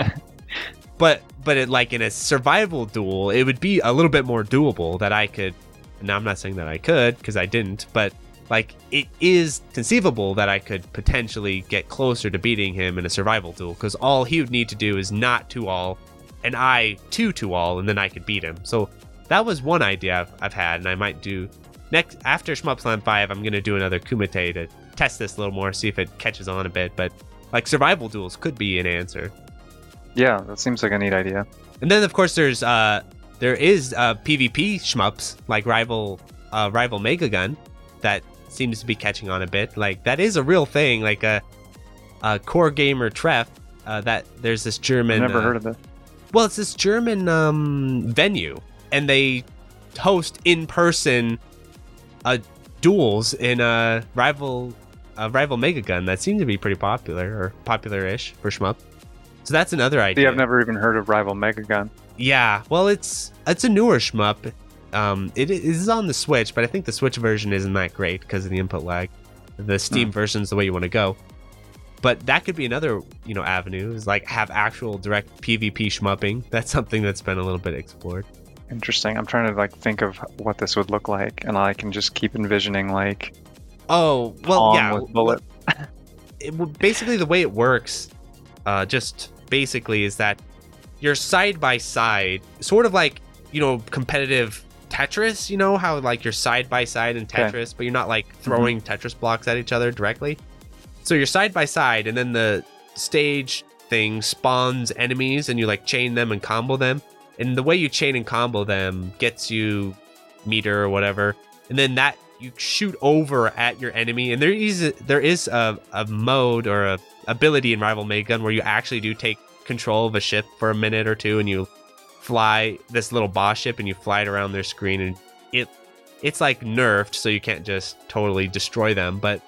but but it, like in a survival duel, it would be a little bit more doable that I could. Now I'm not saying that I could, because I didn't, but like, it is conceivable that I could potentially get closer to beating him in a survival duel, because all he would need to do is not two all, and I two two all, and then I could beat him. So that was one idea I've, I've had, and I might do next after Shmup Slam five. I'm gonna do another Kumite to test this a little more, see if it catches on a bit. But like survival duels could be an answer. Yeah, that seems like a neat idea. And then of course there's uh there is uh, PvP shmups like Rival uh, Rival Megagun that seems to be catching on a bit. Like, that is a real thing. Like, a, a core gamer Treff, uh, that there's this German... I've never uh, heard of it. Well, it's this German um, venue, and they host in-person uh, duels in a rival... a Rival Megagun that seemed to be pretty popular, or popular-ish for Shmup. So that's another idea. See, I've never even heard of Rival Megagun. Yeah, well, it's it's a newer Shmup. Um, it, it is on the Switch, but I think the Switch version isn't that great because of the input lag. The Steam oh. version's the way you want to go. But that could be another, you know, avenue, is like have actual direct PvP Shmupping. That's something that's been a little bit explored. Interesting. I'm trying to like think of what this would look like, and I can just keep envisioning like... Oh, well, yeah. Bullet. It, basically, the way it works, uh, just basically, is that you're side by side, sort of like, you know, competitive Tetris, you know, how like you're side by side in Tetris, okay. but you're not like throwing mm-hmm. Tetris blocks at each other directly. So you're side by side, and then the stage thing spawns enemies, and you like chain them and combo them. And the way you chain and combo them gets you meter or whatever. And then that you shoot over at your enemy, and there is there is a, a mode or a ability in Rival Megagun where you actually do take control of a ship for a minute or two, and you fly this little boss ship, and you fly it around their screen, and it it's like nerfed, so you can't just totally destroy them. But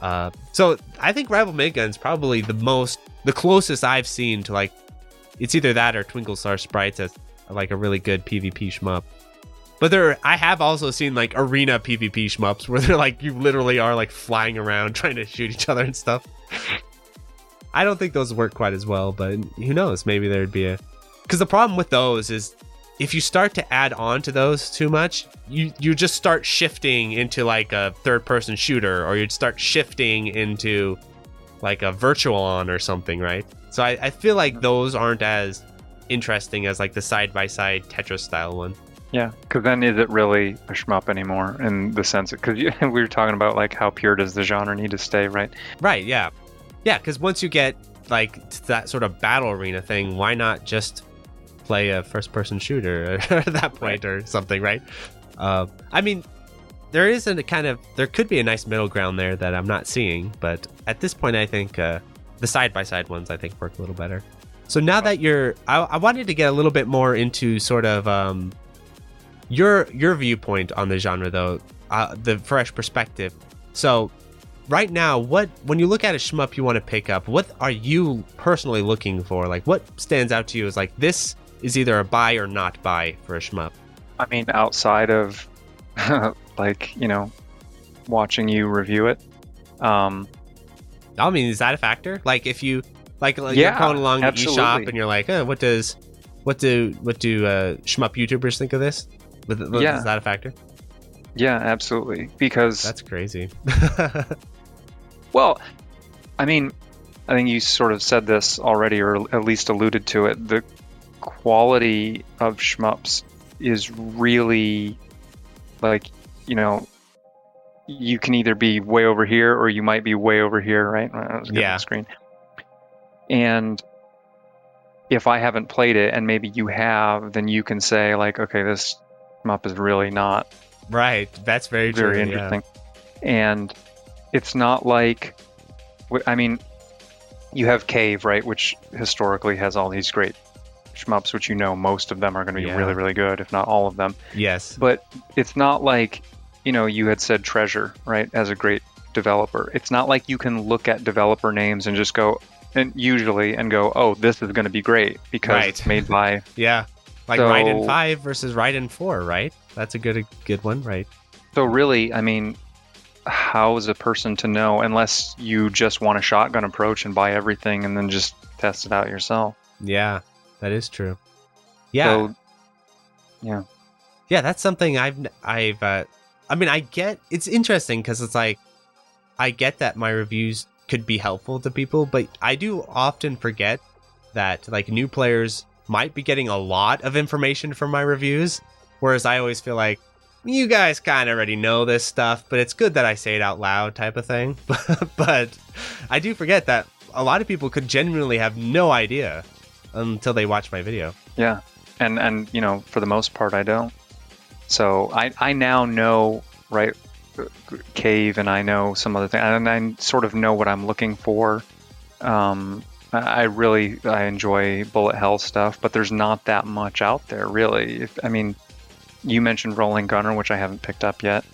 uh, so I think Rival Megagun is probably the most the closest I've seen to like it's either that or Twinkle Star Sprites as like a really good PvP shmup. But there, I have also seen like arena PvP shmups where they're like, you literally are like flying around trying to shoot each other and stuff. I don't think those work quite as well, but who knows? Maybe there'd be a... Because the problem with those is if you start to add on to those too much, you, you just start shifting into like a third-person shooter, or you'd start shifting into like a virtual on or something, right? So I, I feel like those aren't as interesting as like the side-by-side Tetris-style one. Yeah, because then is it really a shmup anymore in the sense? Because we were talking about like how pure does the genre need to stay, right? Right, yeah. Yeah, because once you get like to that sort of battle arena thing, why not just play a first-person shooter at that point, right, or something, right? Uh, I mean, there is a kind of, there could be a nice middle ground there that I'm not seeing, but at this point I think uh, the side-by-side ones I think work a little better. So now that you're, I, I wanted to get a little bit more into sort of... Um, Your your viewpoint on the genre, though, uh, the fresh perspective. So right now, what when you look at a shmup you want to pick up, what are you personally looking for? Like, what stands out to you as like, this is either a buy or not buy for a shmup? I mean, outside of, like, you know, watching you review it. Um, I mean, is that a factor? Like, if you, like, like yeah, you're going along the eShop and you're like, oh, what does, what do, what do uh, shmup YouTubers think of this? With, with, yeah. Is that a factor? Yeah, absolutely. Because that's crazy. Well, I mean, I think you sort of said this already, or at least alluded to it. The quality of shmups is really like, you know, you can either be way over here or you might be way over here, right? I was yeah. On the screen. And if I haven't played it, and maybe you have, then you can say like, okay, this shmup is really not right. That's very very true, interesting, yeah. And it's not like, I mean, you have Cave, right, which historically has all these great shmups, which you know most of them are going to be yeah. really really good, if not all of them. Yes, but it's not like, you know, you had said Treasure, right, as a great developer. It's not like you can look at developer names and just go and usually and go, oh, this is going to be great because right. it's made by yeah. Like so, Raiden five versus Raiden four, right? That's a good a good one, right? So really, I mean, how is a person to know unless you just want a shotgun approach and buy everything and then just test it out yourself? Yeah, that is true. Yeah. So, yeah. Yeah, that's something I've... I've. Uh, I mean, I get... It's interesting because it's like, I get that my reviews could be helpful to people, but I do often forget that like new players might be getting a lot of information from my reviews, whereas I always feel like, you guys kind of already know this stuff, but it's good that I say it out loud type of thing. But I do forget that a lot of people could genuinely have no idea until they watch my video. Yeah, and, and you know, for the most part, I don't. So I, I now know, right, Cave, and I know some other things, and I sort of know what I'm looking for. Um, I really I enjoy bullet hell stuff, but there's not that much out there, really. If, I mean, you mentioned Rolling Gunner, which I haven't picked up yet.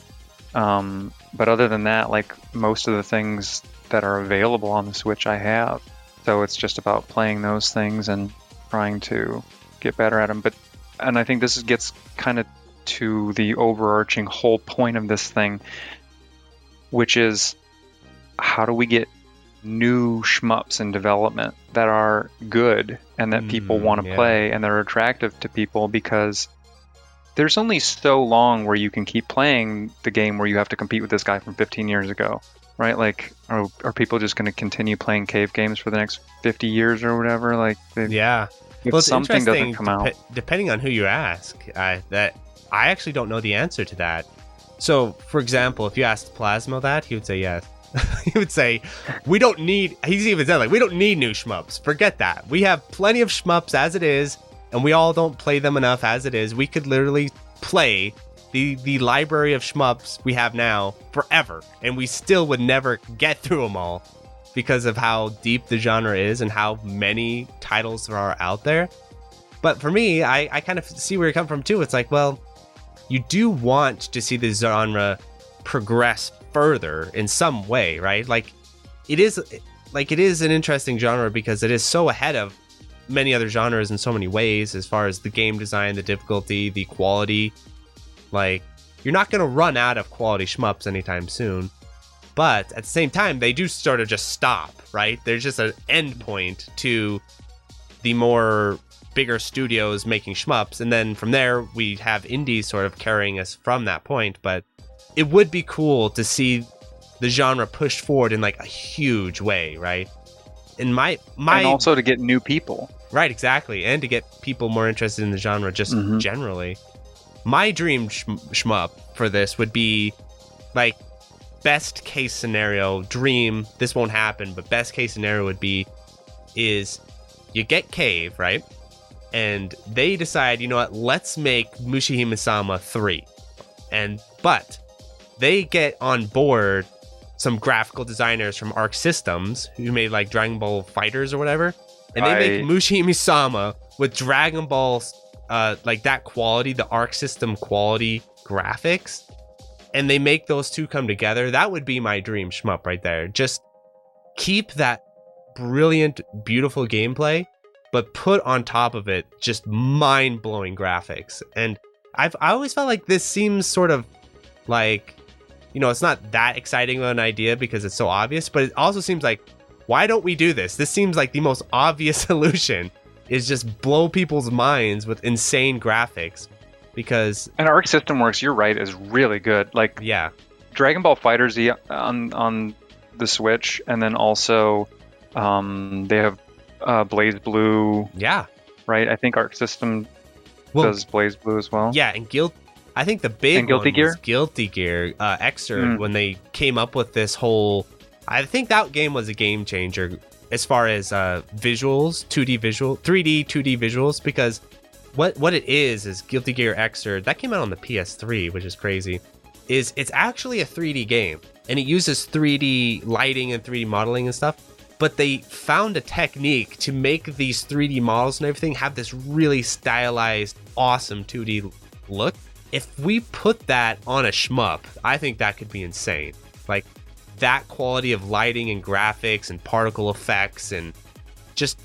Um, but other than that, like, most of the things that are available on the Switch I have. So it's just about playing those things and trying to get better at them. But, and I think this gets kind of to the overarching whole point of this thing, which is, how do we get new shmups in development that are good and that mm, people want to yeah. play and that are attractive to people? Because there's only so long where you can keep playing the game where you have to compete with this guy from fifteen years ago, right? Like, are, are people just going to continue playing Cave games for the next fifty years or whatever? Like, yeah, if well, something doesn't come out, dep- depending on who you ask, uh, that I actually don't know the answer to that. So, for example, if you asked Plasmo that, he would say yes. He would say, "We don't need." He's even said, like, "We don't need new shmups. Forget that. We have plenty of shmups as it is." And we all don't play them enough as it is. We could literally play the the library of shmups we have now forever, and we still would never get through them all because of how deep the genre is and how many titles there are out there. But for me, I, I kind of see where you come from too. It's like, well, you do want to see the genre progress further in some way, right? Like, it is like it is an interesting genre because it is so ahead of many other genres in so many ways, as far as the game design, the difficulty, the quality. Like, you're not going to run out of quality shmups anytime soon, but at the same time, they do sort of just stop, right? There's just an end point to the more bigger studios making shmups, and then from there we have indies sort of carrying us from that point. But it would be cool to see the genre pushed forward in like a huge way, right? In my my and also to get new people. Right, exactly. And to get people more interested in the genre just mm-hmm. generally. My dream sh- shmup for this would be, like, best case scenario, dream, this won't happen, but best case scenario would be, is you get Cave, right? And they decide, you know what, let's make Mushihimesama three. And, but, they get on board some graphical designers from Arc Systems who made like Dragon Ball Fighters or whatever, and they I... make Mushihimesama with Dragon Ball, uh, like that quality, the Arc System quality graphics, and they make those two come together. That would be my dream shmup right there. Just keep that brilliant, beautiful gameplay, but put on top of it just mind-blowing graphics. And I've I always felt like this seems sort of like, you know, it's not that exciting of an idea because it's so obvious, but it also seems like, why don't we do this? This seems like the most obvious solution is just blow people's minds with insane graphics, because... And Arc System Works, you're right, is really good. Like, yeah, Dragon Ball Fighters on on the Switch, and then also um, they have uh, BlazBlue. Yeah. Right? I think Arc System well, does BlazBlue as well. Yeah, and Guild... I think the big and Guilty one Gear? was Guilty Gear, uh, Xrd, mm. when they came up with this whole... I think that game was a game changer as far as uh, visuals, two D visual, three D, two D visuals, because what, what it is, is Guilty Gear Xrd, that came out on the P S three, which is crazy, is it's actually a three D game, and it uses three D lighting and three D modeling and stuff, but they found a technique to make these three D models and everything have this really stylized, awesome two D look. If we put that on a shmup, I think that could be insane. Like, that quality of lighting and graphics and particle effects and just...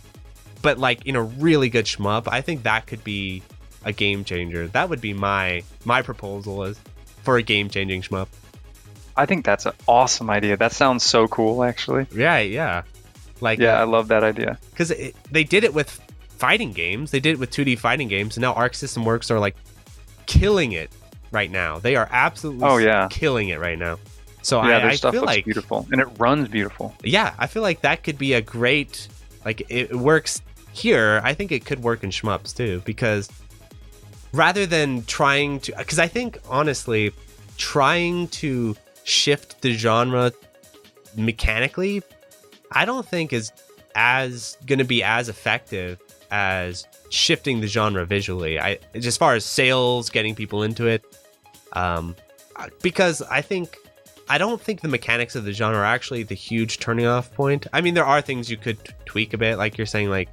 But, like, in a really good shmup, I think that could be a game changer. That would be my my proposal is for a game-changing shmup. I think that's an awesome idea. That sounds so cool, actually. Yeah, yeah. Like, yeah, uh, I love that idea. Because they did it with fighting games. They did it with two D fighting games, and now Arc System Works are, like, killing it right now. They are absolutely oh, yeah. killing it right now. So yeah, I, their I stuff feel looks like beautiful, and it runs beautiful. Yeah, I feel like that could be a great, like, it works here. I think it could work in shmups too, because rather than trying to, because I think honestly, trying to shift the genre mechanically, I don't think is as going to be as effective as shifting the genre visually, I as far as sales, getting people into it, um because I think I don't think the mechanics of the genre are actually the huge turning off point. I mean, there are things you could t- tweak a bit, like you're saying, like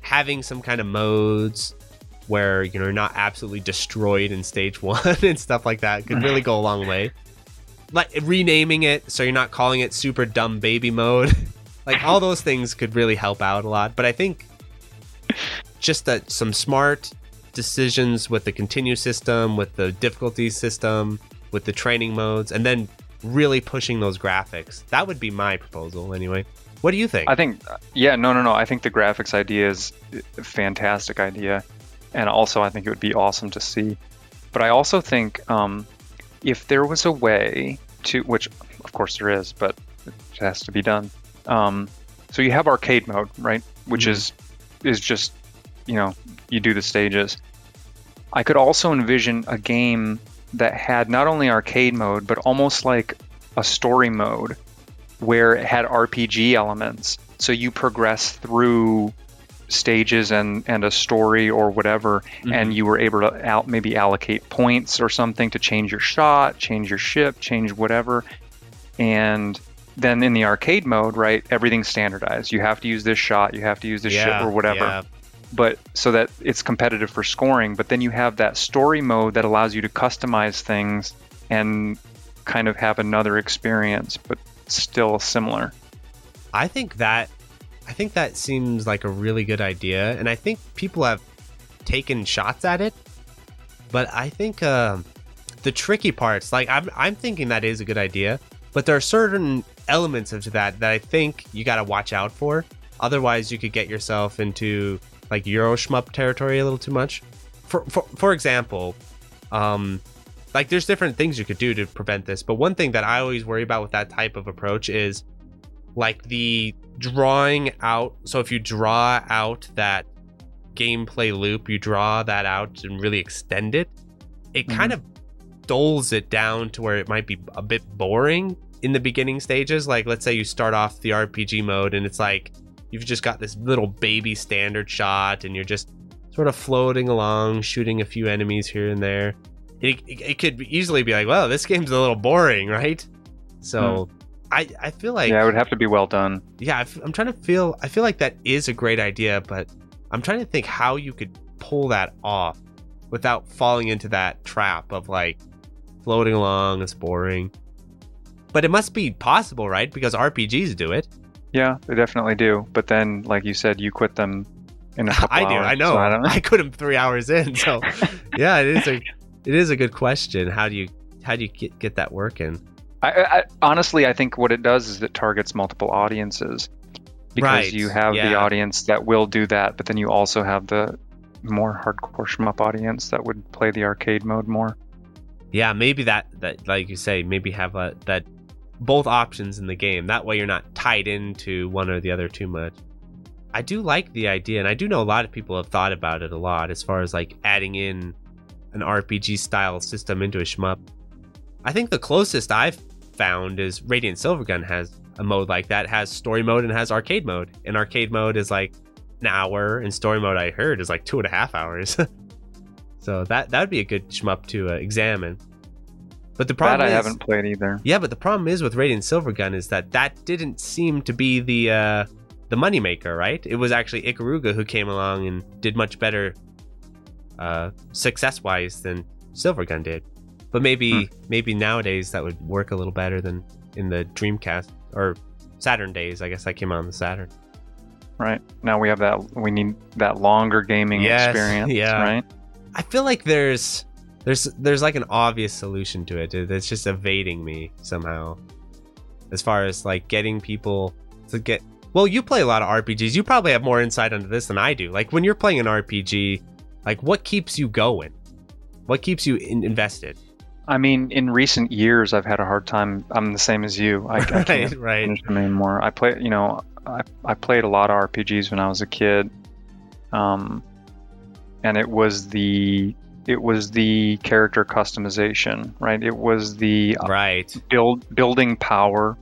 having some kind of modes where, you know, you're not absolutely destroyed in stage one and stuff like that could really go a long way. Like renaming it so you're not calling it super dumb baby mode. Like all those things could really help out a lot. But I think just that some smart decisions with the continue system, with the difficulty system, with the training modes, and then really pushing those graphics. That would be my proposal anyway. What do you think? I think, yeah, no, no, no. I think the graphics idea is a fantastic idea. And also I think it would be awesome to see. But I also think um, if there was a way to, which of course there is, but it has to be done. Um, so you have arcade mode, right? Which mm-hmm. is is just, you know, you do the stages. I could also envision a game that had not only arcade mode, but almost like a story mode where it had R P G elements. So you progress through stages and, and a story or whatever, mm-hmm. and you were able to out maybe allocate points or something to change your shot, change your ship, change whatever. And then in the arcade mode, right, everything's standardized. You have to use this shot, you have to use this yeah, ship or whatever. Yeah. But so that it's competitive for scoring, but then you have that story mode that allows you to customize things and kind of have another experience, but still similar. I think that I think that seems like a really good idea, and I think people have taken shots at it. But I think uh, the tricky parts, like I'm I'm thinking that is a good idea, but there are certain elements of that that I think you got to watch out for. Otherwise, you could get yourself into like Euro shmup territory a little too much. For for, for example, um, like there's different things you could do to prevent this. But one thing that I always worry about with that type of approach is like the drawing out. So if you draw out that gameplay loop, you draw that out and really extend it, it mm-hmm. kind of dulls it down to where it might be a bit boring in the beginning stages. Like let's say you start off the R P G mode and it's like, you've just got this little baby standard shot and you're just sort of floating along, shooting a few enemies here and there. It, it, it could easily be like, well, this game's a little boring, right? So hmm. I, I feel like... Yeah, it would have to be well done. Yeah, I'm trying to feel... I feel like that is a great idea, but I'm trying to think how you could pull that off without falling into that trap of like floating along, it's boring. But it must be possible, right? Because R P Gs do it. Yeah, they definitely do. But then, like you said, you quit them in a couple I hours. I do. I know. So I, I quit them three hours in. So, yeah, it is a it is a good question. How do you how do you get, get that working? I, I, honestly, I think what it does is it targets multiple audiences because right. you have yeah. the audience that will do that, but then you also have the more hardcore shmup audience that would play the arcade mode more. Yeah, maybe that that like you say, maybe have a that. both options in the game. That way you're not tied into one or the other too much. I do like the idea, and I do know a lot of people have thought about it a lot as far as like adding in an R P G style system into a shmup. I think the closest I've found is Radiant Silvergun has a mode like that. It has story mode and has arcade mode. And arcade mode is like an hour, and story mode I heard is like two and a half hours. So that that would be a good shmup to uh, examine. But the problem that I is, haven't played either. Yeah, but the problem is with Radiant Silvergun is that that didn't seem to be the uh, the moneymaker, right? It was actually Ikaruga who came along and did much better uh, success-wise than Silvergun did. But maybe hmm. maybe nowadays that would work a little better than in the Dreamcast or Saturn days. I guess that came out on the Saturn. Right. Now we have that. We need that longer gaming yes, experience, yeah. right? I feel like there's... There's there's like an obvious solution to it that's just evading me somehow. As far as like getting people to get... Well, you play a lot of R P Gs. You probably have more insight into this than I do. Like when you're playing an R P G, like what keeps you going? What keeps you in- invested? I mean, in recent years, I've had a hard time. I'm the same as you. I, I right, can't right. finish them anymore. I play, you know, I, I played a lot of R P Gs when I was a kid. Um, and it was the... It was the character customization, right? It was the right. build building power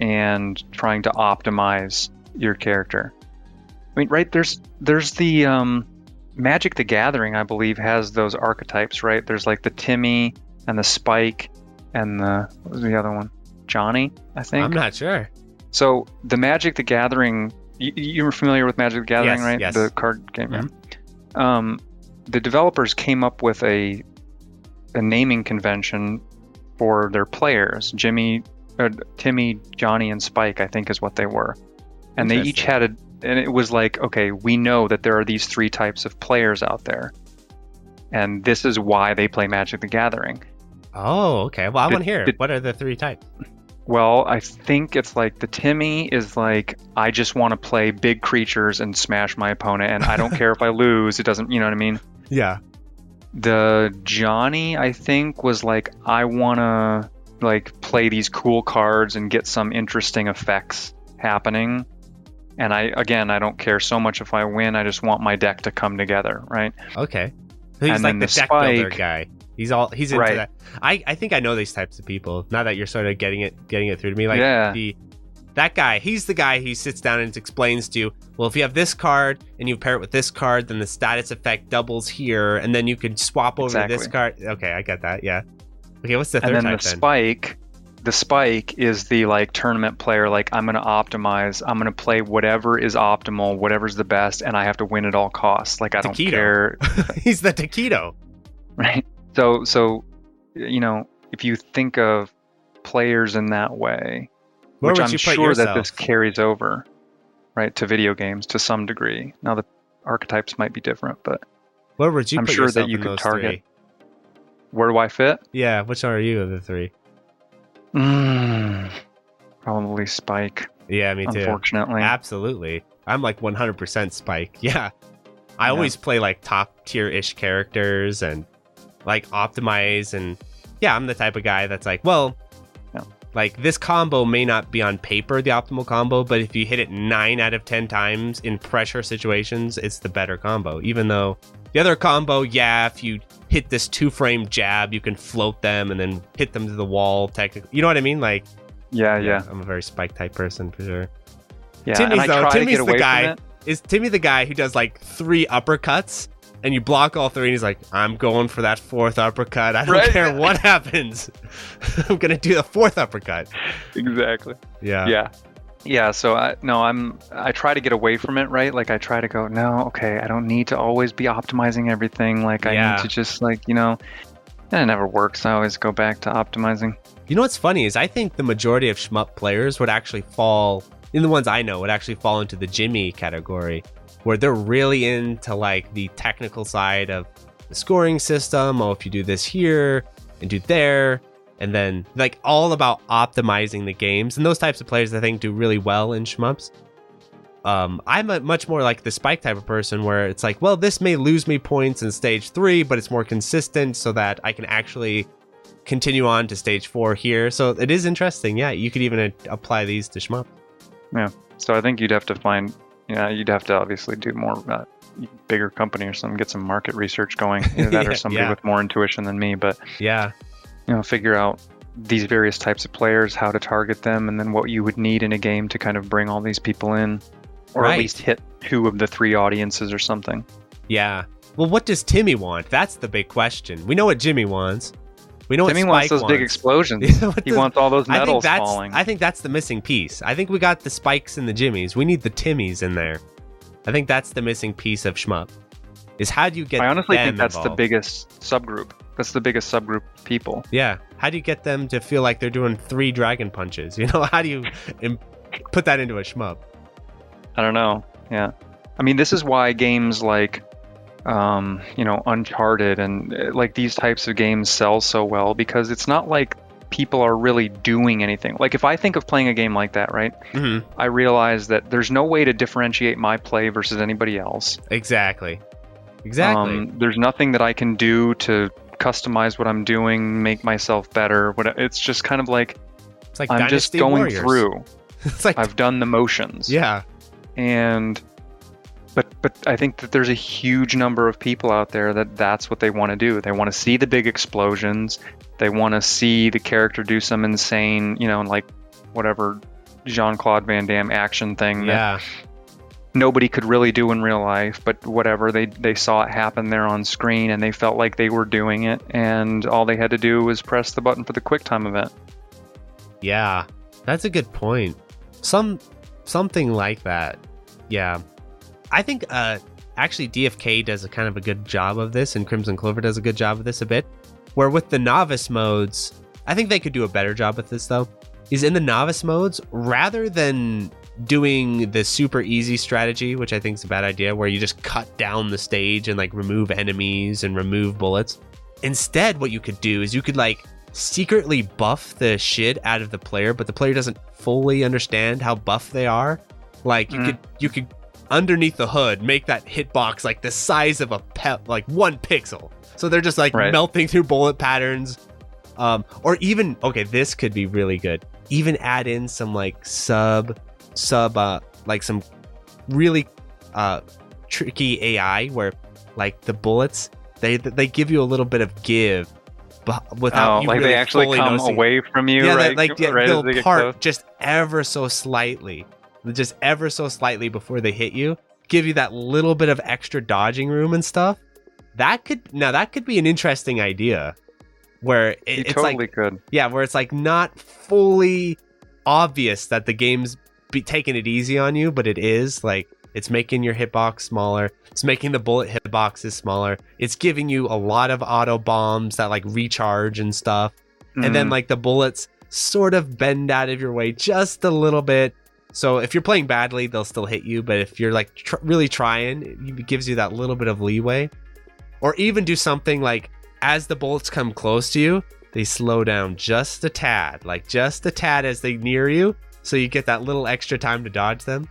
and trying to optimize your character. I mean, right? There's there's the um, Magic the Gathering, I believe, has those archetypes, right? There's like the Timmy and the Spike and the, what was the other one? Johnny, I think. I'm not sure. So the Magic the Gathering, you, you were familiar with Magic the Gathering, yes, right? Yes. The card game. Mm-hmm. Um, the developers came up with a a naming convention for their players. Jimmy, or Timmy, Johnny, and Spike, I think, is what they were. And they each had a, and it was like, okay, we know that there are these three types of players out there, and this is why they play Magic the Gathering. Oh, okay. Well, I want to hear. What are the three types? Well, I think it's like the Timmy is like, I just want to play big creatures and smash my opponent, and I don't care if I lose. It doesn't, you know what I mean? Yeah. The Johnny, I think, was like, I want to like play these cool cards and get some interesting effects happening. And I, again, I don't care so much if I win. I just want my deck to come together, right? Okay. So he's and like the, the deck Spike, builder guy. He's all he's into right. that. I, I think I know these types of people. Now that you're sort of getting it getting it through to me, like yeah. the that guy, he's the guy who sits down and explains to you, well, if you have this card and you pair it with this card, then the status effect doubles here, and then you can swap over exactly. to this card. Okay, I get that. Yeah. Okay, what's the third and then type the then? Spike, the Spike is the like tournament player. Like I'm gonna optimize. I'm gonna play whatever is optimal, whatever's the best, and I have to win at all costs. Like I Taquito. don't care. He's the Taquito, right? So, so, you know, if you think of players in that way, Where which I'm sure yourself? that this carries over, right, to video games to some degree. Now the archetypes might be different, but Where would you I'm put sure that you could target. Three? Where do I fit? Yeah, which are you of the three? Mm, probably Spike. Yeah, me too. Unfortunately, absolutely. I'm like one hundred percent Spike. Yeah, I yeah. always play like top tier ish characters and. Like optimize and yeah, I'm the type of guy that's like, well, yeah. like this combo may not be on paper the optimal combo, but if you hit it nine out of ten times in pressure situations, it's the better combo. Even though the other combo, yeah, if you hit this two frame jab, you can float them and then hit them to the wall. Technically, you know what I mean? Like, yeah, yeah. I'm a very Spike type person for sure. Yeah, Timmy's, and I though, try Timmy's to get the guy. Is Timmy the guy who does like three uppercuts? And you block all three, and he's like, I'm going for that fourth uppercut. I don't right. care what happens. I'm going to do the fourth uppercut. Exactly. Yeah. Yeah. Yeah. So, I, no, I'm, I try to get away from it, right? Like, I try to go, no, okay, I don't need to always be optimizing everything. Like, I yeah. need to just, like, you know, and it never works. I always go back to optimizing. You know what's funny is I think the majority of shmup players would actually fall, in the ones I know, would actually fall into the Jimmy category. Where they're really into like the technical side of the scoring system. Oh, if you do this here and do there, and then like all about optimizing the games. And those types of players, I think, do really well in shmups. Um, I'm a much more like the Spike type of person where it's like, well, this may lose me points in stage three, but it's more consistent so that I can actually continue on to stage four here. So it is interesting. Yeah, you could even a- apply these to shmup. Yeah. So I think you'd have to find... Yeah, you'd have to obviously do more uh, bigger company or something, get some market research going, either that yeah, or somebody yeah. with more intuition than me. But yeah, you know, figure out these various types of players, how to target them, and then what you would need in a game to kind of bring all these people in, or right. at least hit two of the three audiences or something. Yeah. Well, what does Timmy want? That's the big question. We know what Jimmy wants. We know Timmy what Spike wants. Timmy wants those big explosions. does, he wants all those medals I falling. I think that's the missing piece. I think we got the Spikes and the Jimmies. We need the Timmies in there. I think that's the missing piece of shmup. Is how do you get them I honestly them think that's involved? The biggest subgroup. That's the biggest subgroup of people. Yeah. How do you get them to feel like they're doing three dragon punches? You know, how do you imp- put that into a shmup? I don't know. Yeah. I mean, this is why games like... um you know Uncharted and uh, like these types of games sell so well, because it's not like people are really doing anything. Like if I think of playing a game like that, right, mm-hmm. I realize that there's no way to differentiate my play versus anybody else. Exactly exactly um, There's nothing that I can do to customize what I'm doing, make myself better. What it's just kind of like, it's like I'm Dynasty just going Warriors. through it's like I've done the motions. Yeah. And But but I think that there's a huge number of people out there that that's what they want to do. They want to see the big explosions. They want to see the character do some insane, you know, like whatever Jean-Claude Van Damme action thing. Yeah. That, nobody could really do in real life, but whatever, they they saw it happen there on screen and they felt like they were doing it, and all they had to do was press the button for the QuickTime event. Yeah, that's a good point. Some something like that. Yeah. I think uh actually D F K does a kind of a good job of this, and Crimzon Clover does a good job of this a bit, where with the novice modes, I think they could do a better job with this though, is in the novice modes, rather than doing the super easy strategy, which I think is a bad idea, where you just cut down the stage and like remove enemies and remove bullets. Instead, what you could do is you could like secretly buff the shit out of the player, but the player doesn't fully understand how buff they are. Like you mm. could, you could underneath the hood, make that hitbox like the size of a pep, like one pixel. So they're just like right. melting through bullet patterns. Um, or even, okay, this could be really good. Even add in some like sub, sub, uh, like some really uh, tricky A I where like the bullets, they they give you a little bit of give, but without oh, you like really they actually come noticing. Away from you. Yeah, right, they, like yeah, right they'll part just ever so slightly, just ever so slightly before they hit you, give you that little bit of extra dodging room and stuff. That could now that could be an interesting idea. Where it, it's totally like, could. yeah, where it's like not fully obvious that the game's be taking it easy on you, but it is like it's making your hitbox smaller. It's making the bullet hitboxes smaller. It's giving you a lot of auto bombs that like recharge and stuff. Mm-hmm. And then like the bullets sort of bend out of your way just a little bit. So if you're playing badly, they'll still hit you. But if you're like tr- really trying, it gives you that little bit of leeway. Or even do something like, as the bullets come close to you, they slow down just a tad, like just a tad as they near you, so you get that little extra time to dodge them.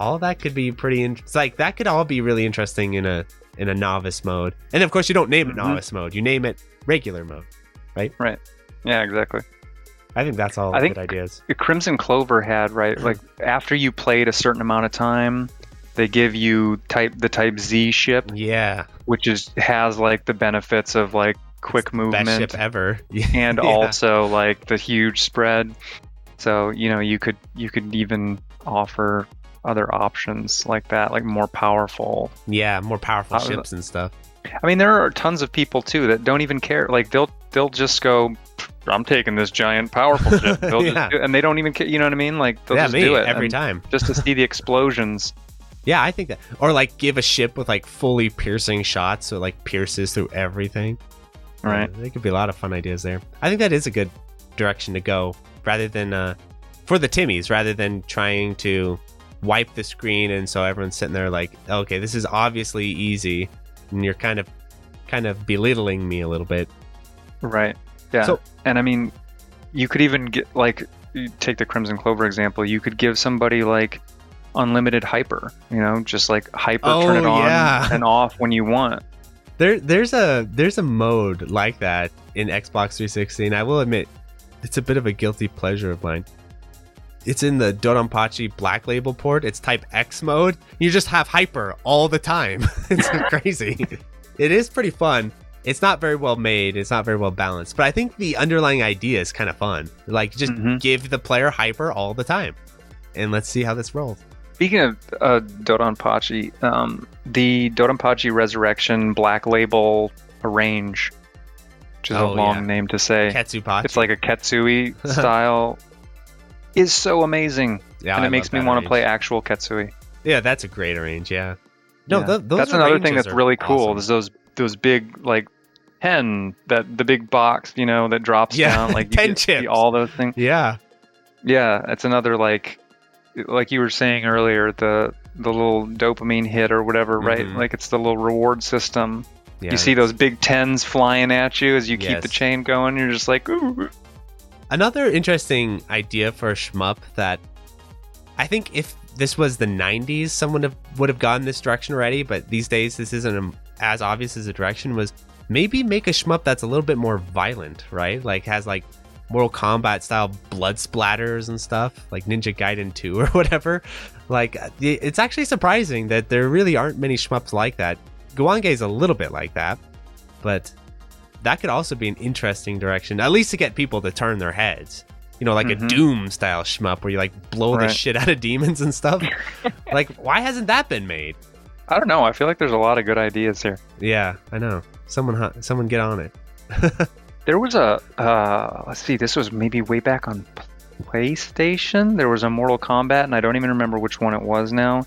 All that could be pretty in- it's like that could all be really interesting in a in a novice mode. And of course you don't name it novice mm-hmm. mode, you name it regular mode, right? Right. Yeah, exactly. I think that's all I think good ideas. Crimzon Clover had, right, like after you played a certain amount of time, they give you type the type Z ship, yeah, which is has like the benefits of like quick it's movement, best ship ever, and yeah. also like the huge spread. So you know you could you could even offer other options like that, like more powerful, yeah, more powerful uh, ships and stuff. I mean, there are tons of people too that don't even care. Like they'll they'll just go, I'm taking this giant powerful ship, they'll yeah. just do it, and they don't even care. You know what I mean? Like they'll yeah, just me, do it every and, time just to see the explosions. Yeah, I think that. Or like give a ship with like fully piercing shots, so it like pierces through everything. Right. There could be a lot of fun ideas there. I think that is a good direction to go, rather than uh, for the Timmies, rather than trying to wipe the screen, and so everyone's sitting there like, okay, this is obviously easy, and you're kind of kind of belittling me a little bit. Right. Yeah. So, and I mean, you could even get like take the Crimzon Clover example. You could give somebody like unlimited hyper, you know, just like hyper oh, turn it on yeah. and off when you want. There there's a there's a mode like that in Xbox three sixty, and I will admit it's a bit of a guilty pleasure of mine. It's in the Dodonpachi Black Label port. It's type X mode. You just have hyper all the time. It's crazy. It is pretty fun. It's not very well made, it's not very well balanced, but I think the underlying idea is kind of fun. Like just mm-hmm. give the player hyper all the time and let's see how this rolls. Speaking of uh, Dodonpachi, um, the Dodonpachi Resurrection Black Label Arrange, which is oh, a long yeah. name to say. Ketsupachi. It's like a Ketsui style, is so amazing. Yeah, and it I makes me want to play actual Ketsui. Yeah, that's a great arrange, yeah. No, yeah. Th- those That's another thing that's really cool, awesome. is those those big, like, hen, that the big box, you know, that drops yeah. down. Like ten you chips. See all those things. Yeah. Yeah, it's another, like... like you were saying earlier, the the little dopamine hit or whatever, right? Mm-hmm. Like it's the little reward system. Yeah, you see those big tens flying at you as you yes. keep the chain going. You're just like, ooh. Another interesting idea for a shmup that I think if this was the nineties, someone have, would have gone this direction already. But these days, this isn't as obvious as a direction, was maybe make a shmup that's a little bit more violent, right? Like has like Mortal Kombat style blood splatters and stuff, like Ninja Gaiden two or whatever. Like, it's actually surprising that there really aren't many shmups like that. Gwange is a little bit like that, but that could also be an interesting direction, at least to get people to turn their heads. you know, like mm-hmm. a Doom style shmup where you like blow right. the shit out of demons and stuff. Like, why hasn't that been made? I don't know. I feel like there's a lot of good ideas here. Yeah, I know. Someone, someone get on it. There was a, uh, let's see, this was maybe way back on PlayStation. There was a Mortal Kombat, and I don't even remember which one it was now,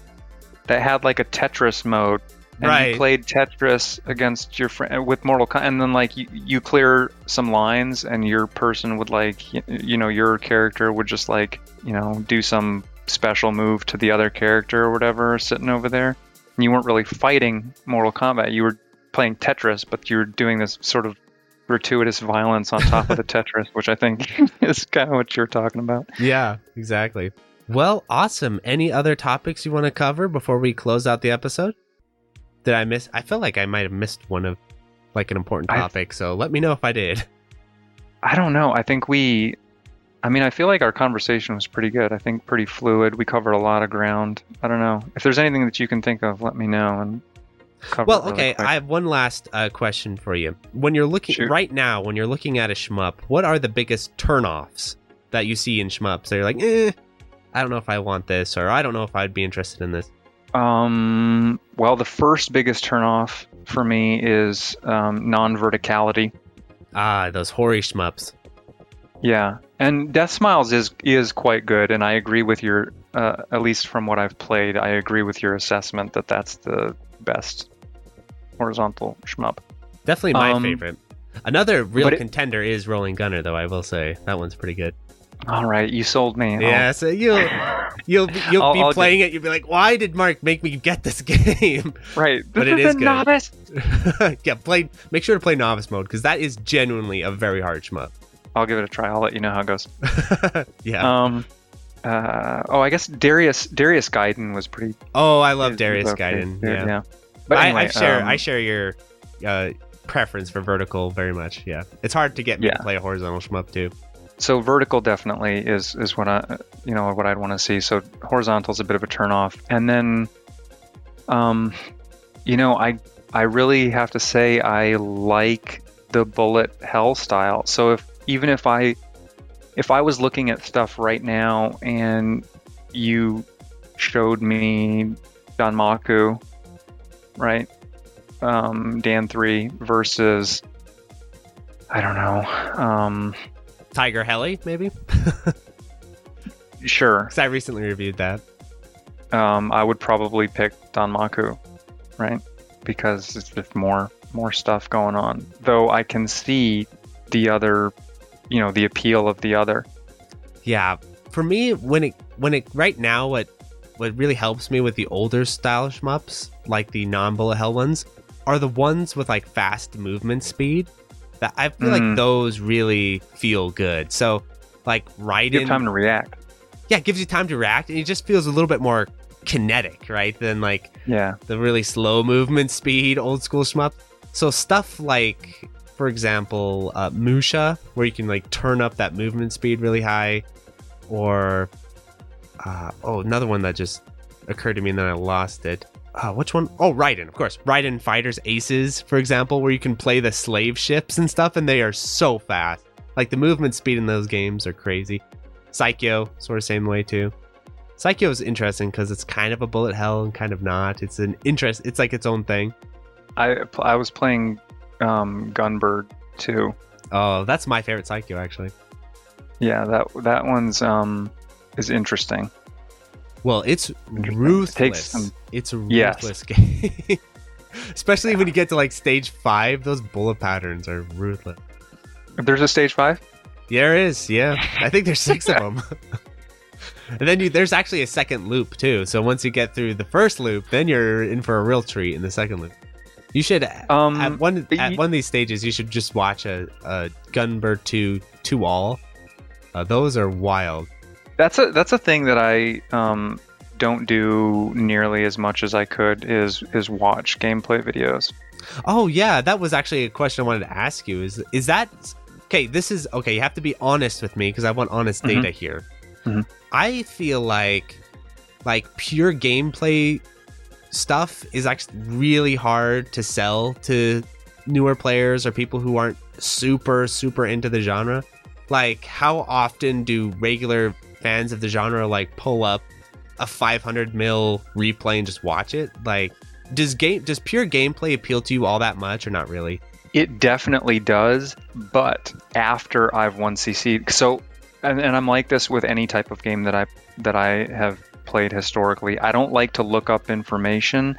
that had like a Tetris mode. And right. you played Tetris against your friend with Mortal Kombat, and then like you, you clear some lines, and your person would like, you, you know, your character would just like, you know, do some special move to the other character or whatever sitting over there. And you weren't really fighting Mortal Kombat. You were playing Tetris, but you were doing this sort of gratuitous violence on top of the Tetris, which I think is kind of what you're talking about. Yeah, exactly. Well, awesome. Any other topics you want to cover before we close out the episode? Did I miss? I feel like I might have missed one of like an important topic. I, so let me know if I did. I don't know. I think we, I mean, I feel like our conversation was pretty good. I think pretty fluid. We covered a lot of ground. I don't know. If there's anything that you can think of, let me know. And cover well, really okay. Quick. I have one last uh, question for you. When you're looking Shoot. right now, when you're looking at a shmup, what are the biggest turnoffs that you see in shmups? That you're like, eh, I don't know if I want this, or I don't know if I'd be interested in this. Um, well, the first biggest turnoff for me is um, non-verticality. Ah, those hoary shmups. Yeah, and Death Smiles is is quite good, and I agree with your, uh, at least from what I've played, I agree with your assessment that that's the best horizontal shmup. Definitely my um, favorite. Another real it, contender is Rolling Gunner, though, I will say. That one's pretty good. All right, you sold me. Yeah, I'll... so you'll you'll be, you'll I'll, be I'll playing do... it. You'll be like, why did Mark make me get this game? Right, but this it is, is good. Novice. Yeah, play. Make sure to play novice mode because that is genuinely a very hard shmup. I'll give it a try. I'll let you know how it goes. Yeah. Um. Uh. Oh, I guess Darius Darius Gaiden was pretty. Oh, I love Darius Gaiden. Pretty, yeah. yeah. But anyway, I, I share um, I share your uh, preference for vertical very much. Yeah, it's hard to get me yeah. to play a horizontal shmup too. So vertical definitely is, is what I, you know, what I'd want to see. So horizontal is a bit of a turnoff. And then, um, you know, I, I really have to say, I like the bullet hell style. So if, even if I, if I was looking at stuff right now and you showed me Danmaku, right? Um, Dan three versus, I don't know, um, Tiger Heli, maybe? Sure. Because I recently reviewed that. Um, I would probably pick Danmaku, right? Because it's just more more stuff going on. Though I can see the other, you know, the appeal of the other. Yeah. For me, when it when it right now, what what really helps me with the older style shmups, like the non-bullet hell ones, are the ones with like fast movement speed. I feel mm. like those really feel good. So, like, Raiden... You have time to react. Yeah, it gives you time to react, and it just feels a little bit more kinetic, right, than, like, yeah. the really slow movement speed, old-school shmup. So stuff like, for example, uh, Musha, where you can, like, turn up that movement speed really high, or... Uh, oh, another one that just occurred to me, and then I lost it. Uh, which one? Oh, Raiden, of course. Raiden Fighters Aces, for example, where you can play the slave ships and stuff, and they are so fast. Like, the movement speed in those games are crazy. Psycho, sort of same way, too. Psycho is interesting because it's kind of a bullet hell and kind of not. It's an interest. It's like its own thing. I I was playing um, Gunbird, too. Oh, that's my favorite Psycho, actually. Yeah, that that one's um, is interesting. Well, it's ruthless. It takes some, it's a ruthless yes. game. Especially yeah. when you get to like stage five, those bullet patterns are ruthless. There's a stage five? There is, yeah. I think there's six of them. And then you, there's actually a second loop too. So once you get through the first loop, then you're in for a real treat in the second loop. You should, um, at, one, at you, one of these stages, you should just watch a, a Gunbird two, two all. Uh, those are wild. That's a that's a thing that I um, don't do nearly as much as I could is is watch gameplay videos. Oh yeah, that was actually a question I wanted to ask you. Is is that okay? This is okay. You have to be honest with me because I want honest mm-hmm. data here. Mm-hmm. I feel like like pure gameplay stuff is actually really hard to sell to newer players or people who aren't super super into the genre. like, how often do regular fans of the genre, like, pull up a five hundred mil replay and just watch it? Like, does game does pure gameplay appeal to you all that much, or not really? It definitely does, but after I've one C C'd, so, and, and I'm like this with any type of game that I that I have played historically. I don't like to look up information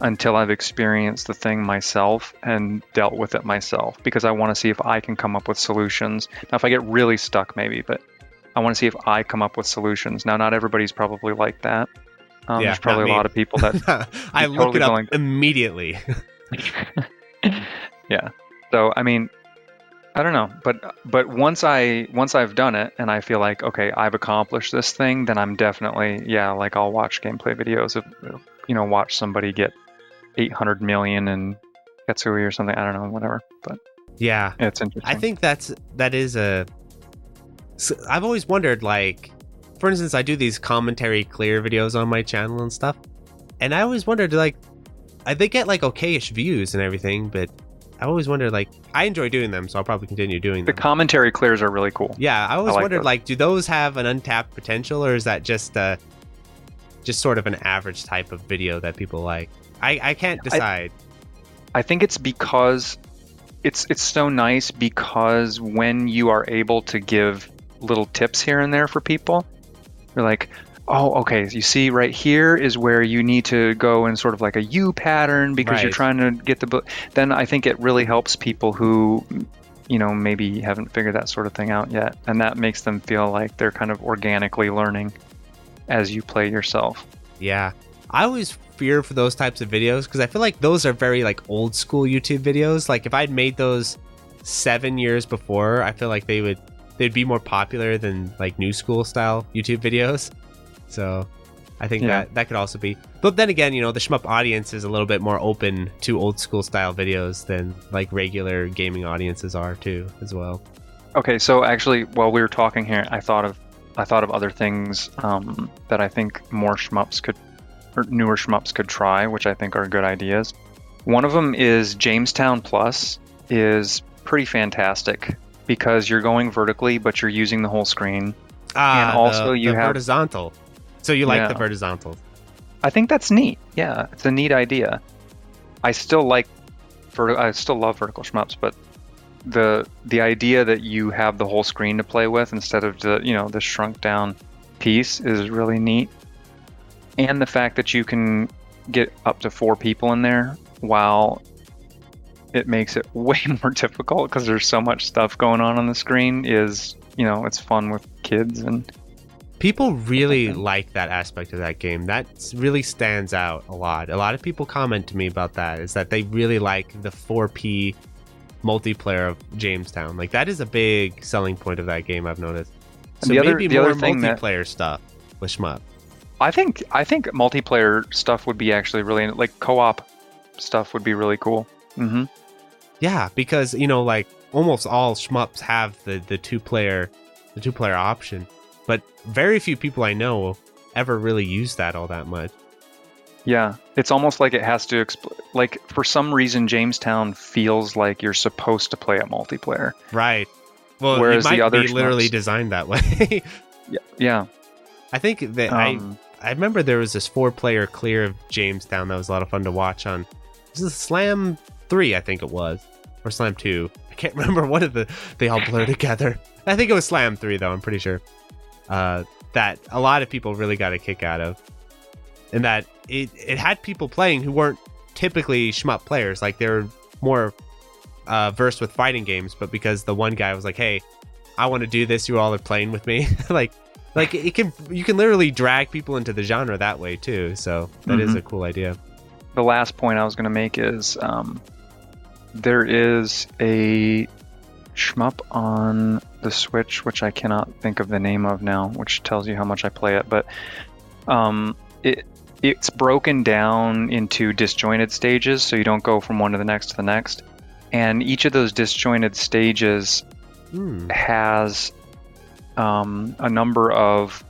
until I've experienced the thing myself and dealt with it myself, because I want to see if I can come up with solutions. Now, if I get really stuck, maybe, but I want to see if I come up with solutions. Now, not everybody's probably like that. Um, yeah, there's probably a me. lot of people that... I look totally it up going, immediately. Yeah. So, I mean, I don't know. But but once, I, once I've done it and I feel like, okay, I've accomplished this thing, then I'm definitely, yeah, like I'll watch gameplay videos of, you know, watch somebody get eight hundred million in Ketsui or something. I don't know, whatever. But yeah, it's interesting. I think that's, that is a... So I've always wondered, like, for instance, I do these commentary clear videos on my channel and stuff, and I always wondered, like, they get like okayish views and everything, but I always wondered, like, I enjoy doing them, so I'll probably continue doing them. The commentary clears are really cool. Yeah, I always I like wondered, those. like, do those have an untapped potential, or is that just uh, just sort of an average type of video that people like? I, I can't decide. I, I think it's because it's it's so nice, because when you are able to give little tips here and there for people, you're like, oh, okay, you see right here is where you need to go in sort of like a U pattern, because right. you're trying to get the book. Then I think it really helps people who, you know, maybe haven't figured that sort of thing out yet, and that makes them feel like they're kind of organically learning as you play yourself. Yeah, I always fear for those types of videos, because I feel like those are very like old school YouTube videos. Like, if I'd made those seven years before, I feel like they would they'd be more popular than like new school style YouTube videos. So I think yeah. that that could also be, but then again, you know, the shmup audience is a little bit more open to old school style videos than like regular gaming audiences are too, as well. Okay. So actually, while we were talking here, I thought of, I thought of other things um, that I think more shmups could, or newer shmups could try, which I think are good ideas. One of them is Jamestown Plus is pretty fantastic, because you're going vertically, but you're using the whole screen. Ah, and also the, you the have horizontal. So you like yeah. the horizontal. I think that's neat. Yeah, it's a neat idea. I still like, for I still love vertical shmups, but the the idea that you have the whole screen to play with instead of the you know the shrunk down piece is really neat, and the fact that you can get up to four people in there while. It makes it way more difficult because there's so much stuff going on on the screen. Is you know it's fun with kids, and people really like that aspect of that game. That really stands out a lot. A lot of people comment to me about that, is that they really like the four P multiplayer of Jamestown. Like, that is a big selling point of that game, I've noticed. So the other, maybe the more other thing multiplayer that... stuff with shmup. I think I think multiplayer stuff would be actually really like co-op stuff would be really cool. Mm-hmm. Yeah, because you know, like almost all shmups have the, the two player the two player option, but very few people I know ever really use that all that much. Yeah, it's almost like it has to exp- like for some reason Jamestown feels like you're supposed to play a multiplayer. Right. Well, whereas it might the other be shmups... literally designed that way. yeah. Yeah. I think that um, I I remember there was this four player clear of Jamestown that was a lot of fun to watch on. This is Slam three, I think it was, or Slam two. I can't remember one of the they all blur together. I think it was Slam three, though. I'm pretty sure uh, that a lot of people really got a kick out of, and that it it had people playing who weren't typically shmup players. Like, they were more uh, versed with fighting games, but because the one guy was like, "Hey, I want to do this. You all are playing with me." like, like it can you can literally drag people into the genre that way too. So that mm-hmm. is a cool idea. The last point I was going to make is um, there is a shmup on the Switch, which I cannot think of the name of now, which tells you how much I play it. But um, it it's broken down into disjointed stages, so you don't go from one to the next to the next. And each of those disjointed stages mm. has um, a number of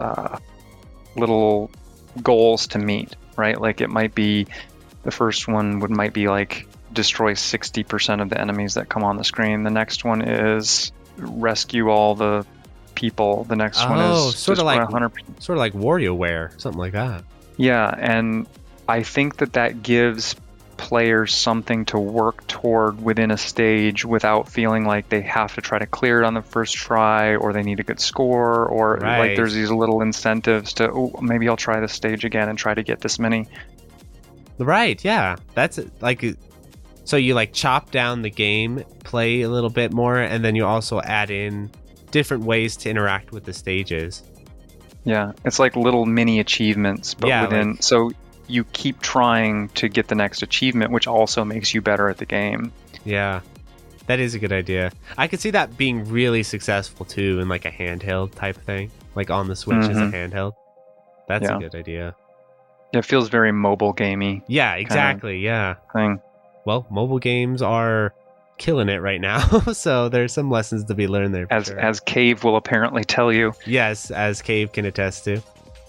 uh, little goals to meet. Right, like it might be the first one would might be like destroy sixty percent of the enemies that come on the screen. The next one is rescue all the people. The next oh, one is sort of like one hundred percent. Sort of like WarioWare, something like that. Yeah, and I think that that gives players something to work toward within a stage without feeling like they have to try to clear it on the first try, or they need a good score, or right. like there's these little incentives to, oh, maybe I'll try this stage again and try to get this many. Right, yeah. That's like, so you like chop down the game, play a little bit more, and then you also add in different ways to interact with the stages. Yeah, it's like little mini achievements, but yeah, within, like, so you keep trying to get the next achievement, which also makes you better at the game. Yeah, that is a good idea. I could see that being really successful too in like a handheld type thing, like on the Switch mm-hmm. as a handheld. That's yeah. a good idea. It feels very mobile gamey. Yeah, exactly. Yeah. Thing. Well, mobile games are killing it right now, so there's some lessons to be learned there. As sure. as Cave will apparently tell you. Yes, as Cave can attest to.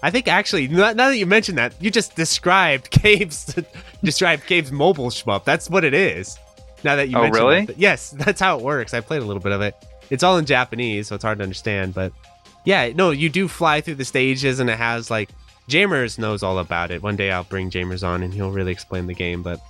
I think actually, now that you mentioned that, you just described Cave's described Cave's mobile shmup. That's what it is. Now that you oh, mentioned really? It. Yes, that's how it works. I played a little bit of it. It's all in Japanese, so it's hard to understand. But yeah, no, you do fly through the stages, and it has like Jammers knows all about it. One day I'll bring Jammers on, and he'll really explain the game. But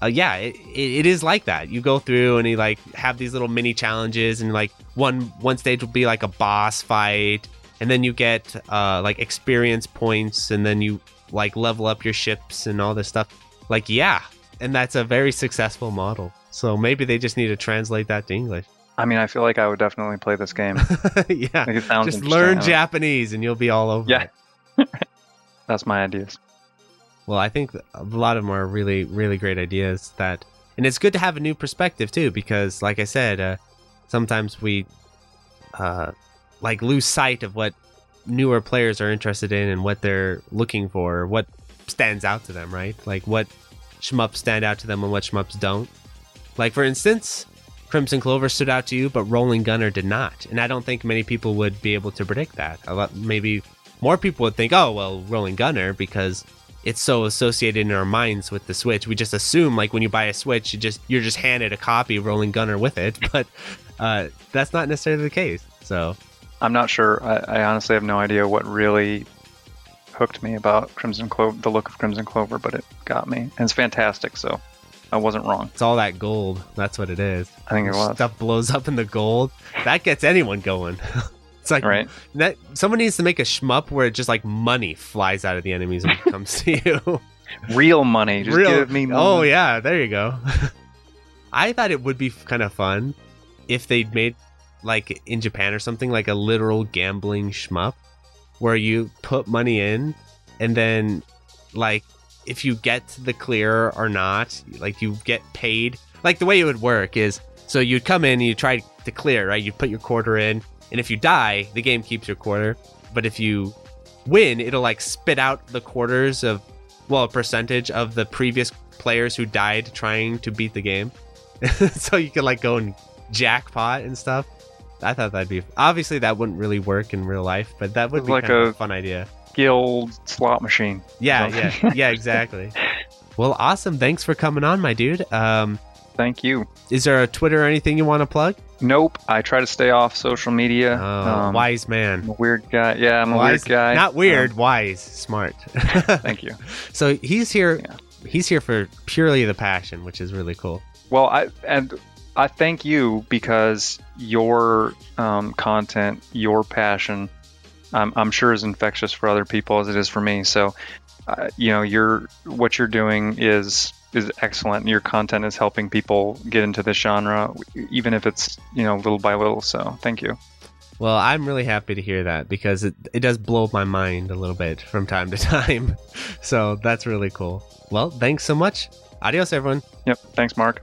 uh, yeah, it, it, it is like that. You go through, and you like have these little mini challenges, and like one one stage will be like a boss fight. And then you get uh, like experience points, and then you like level up your ships and all this stuff. Like, yeah, and that's a very successful model. So maybe they just need to translate that to English. I mean, I feel like I would definitely play this game. Yeah, it sounds just learn Japanese and you'll be all over yeah. it. That's my ideas. Well, I think a lot of them are really, really great ideas. That, and it's good to have a new perspective too, because like I said, uh, sometimes we... Uh, like lose sight of what newer players are interested in and what they're looking for, or what stands out to them, right? Like what shmups stand out to them and what shmups don't. Like for instance, Crimzon Clover stood out to you, but Rolling Gunner did not. And I don't think many people would be able to predict that. A lot, maybe more people would think, oh, well, Rolling Gunner, because it's so associated in our minds with the Switch. We just assume like when you buy a Switch, you just, you're just handed a copy of Rolling Gunner with it, but uh, that's not necessarily the case. So I'm not sure. I, I honestly have no idea what really hooked me about Crimzon Clover, the look of Crimzon Clover, but it got me. And it's fantastic, so I wasn't wrong. It's all that gold. That's what it is. I think it was. Stuff blows up in the gold. That gets anyone going. It's like, right. that, someone needs to make a shmup where just like money flies out of the enemies when it comes to you. Real money. Just Real, give me money. Oh, yeah. There you go. I thought it would be kind of fun if they'd made... like in Japan or something, like a literal gambling shmup where you put money in and then like if you get the clear or not, like you get paid. Like the way it would work is, so you'd come in and you try to clear, right? You put your quarter in, and if you die, the game keeps your quarter. But if you win, it'll like spit out the quarters of, well, a percentage of the previous players who died trying to beat the game. So you could like go and jackpot and stuff. I thought that'd be... Obviously, that wouldn't really work in real life, but that would it's be like kind a of a fun idea. Guild slot machine. Yeah, yeah, yeah, exactly. Well, awesome. Thanks for coming on, my dude. Um, Thank you. Is there a Twitter or anything you want to plug? Nope. I try to stay off social media. Oh, um, wise man. I'm a weird guy. Yeah, I'm a wise, weird guy. Not weird, um, wise, smart. Thank you. So he's here. Yeah. He's here for purely the passion, which is really cool. Well, I... and. I thank you, because your um, content, your passion, um, I'm sure is infectious for other people as it is for me. So, uh, you know, your what you're doing is is excellent. Your content is helping people get into this genre, even if it's, you know, little by little. So thank you. Well, I'm really happy to hear that, because it, it does blow my mind a little bit from time to time. So that's really cool. Well, thanks so much. Adios, everyone. Yep. Thanks, Mark.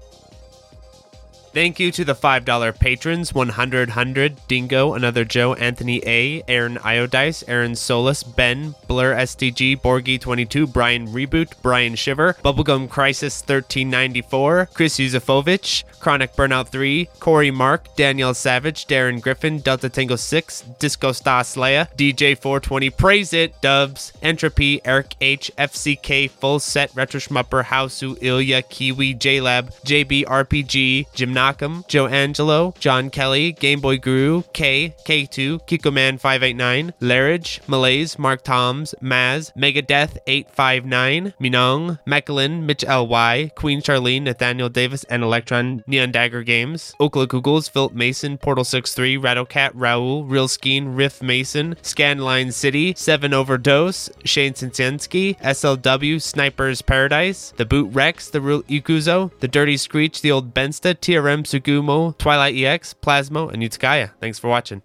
Thank you to the five dollar patrons, one hundred, one hundred, Dingo, Another Joe, Anthony A, Aaron Iodice, Aaron Solis, Ben, Blur S D G, Borgi twenty-two, Brian Reboot, Brian Shiver, Bubblegum Crisis thirteen ninety-four, Chris Yusufovich, Chronic Burnout three, Corey Mark, Danielle Savage, Darren Griffin, Delta Tango six, Disco Star Slayer, D J four twenty, Praise It, Dubs, Entropy, Eric H, F C K, Full Set, Retro Schmupper, Hausu, Ilya, Kiwi, JLab, J B R P G, Gymnasium, Nakam, Joe Angelo, John Kelly, Game Boy Guru, K, K two, Kikoman five eight nine, Larridge, Malaise, Mark Toms, Maz, Megadeth eight five nine, Minong, Macklin, Mitch L Y, Queen Charlene, Nathaniel Davis, and Electron, Neon Dagger Games, Okla Googles, Philip Mason, Portal six three, Rattlecat, Raul, Real Skeen, Riff Mason, Scanline City, Seven Overdose, Shane Sinsinsky, S L W, Sniper's Paradise, The Boot Rex, The Real Ikuzo, The Dirty Screech, The Old Bensta, T R M Sugumo, Twilight E X, Plasmo, and Yutsukaya. Thanks for watching.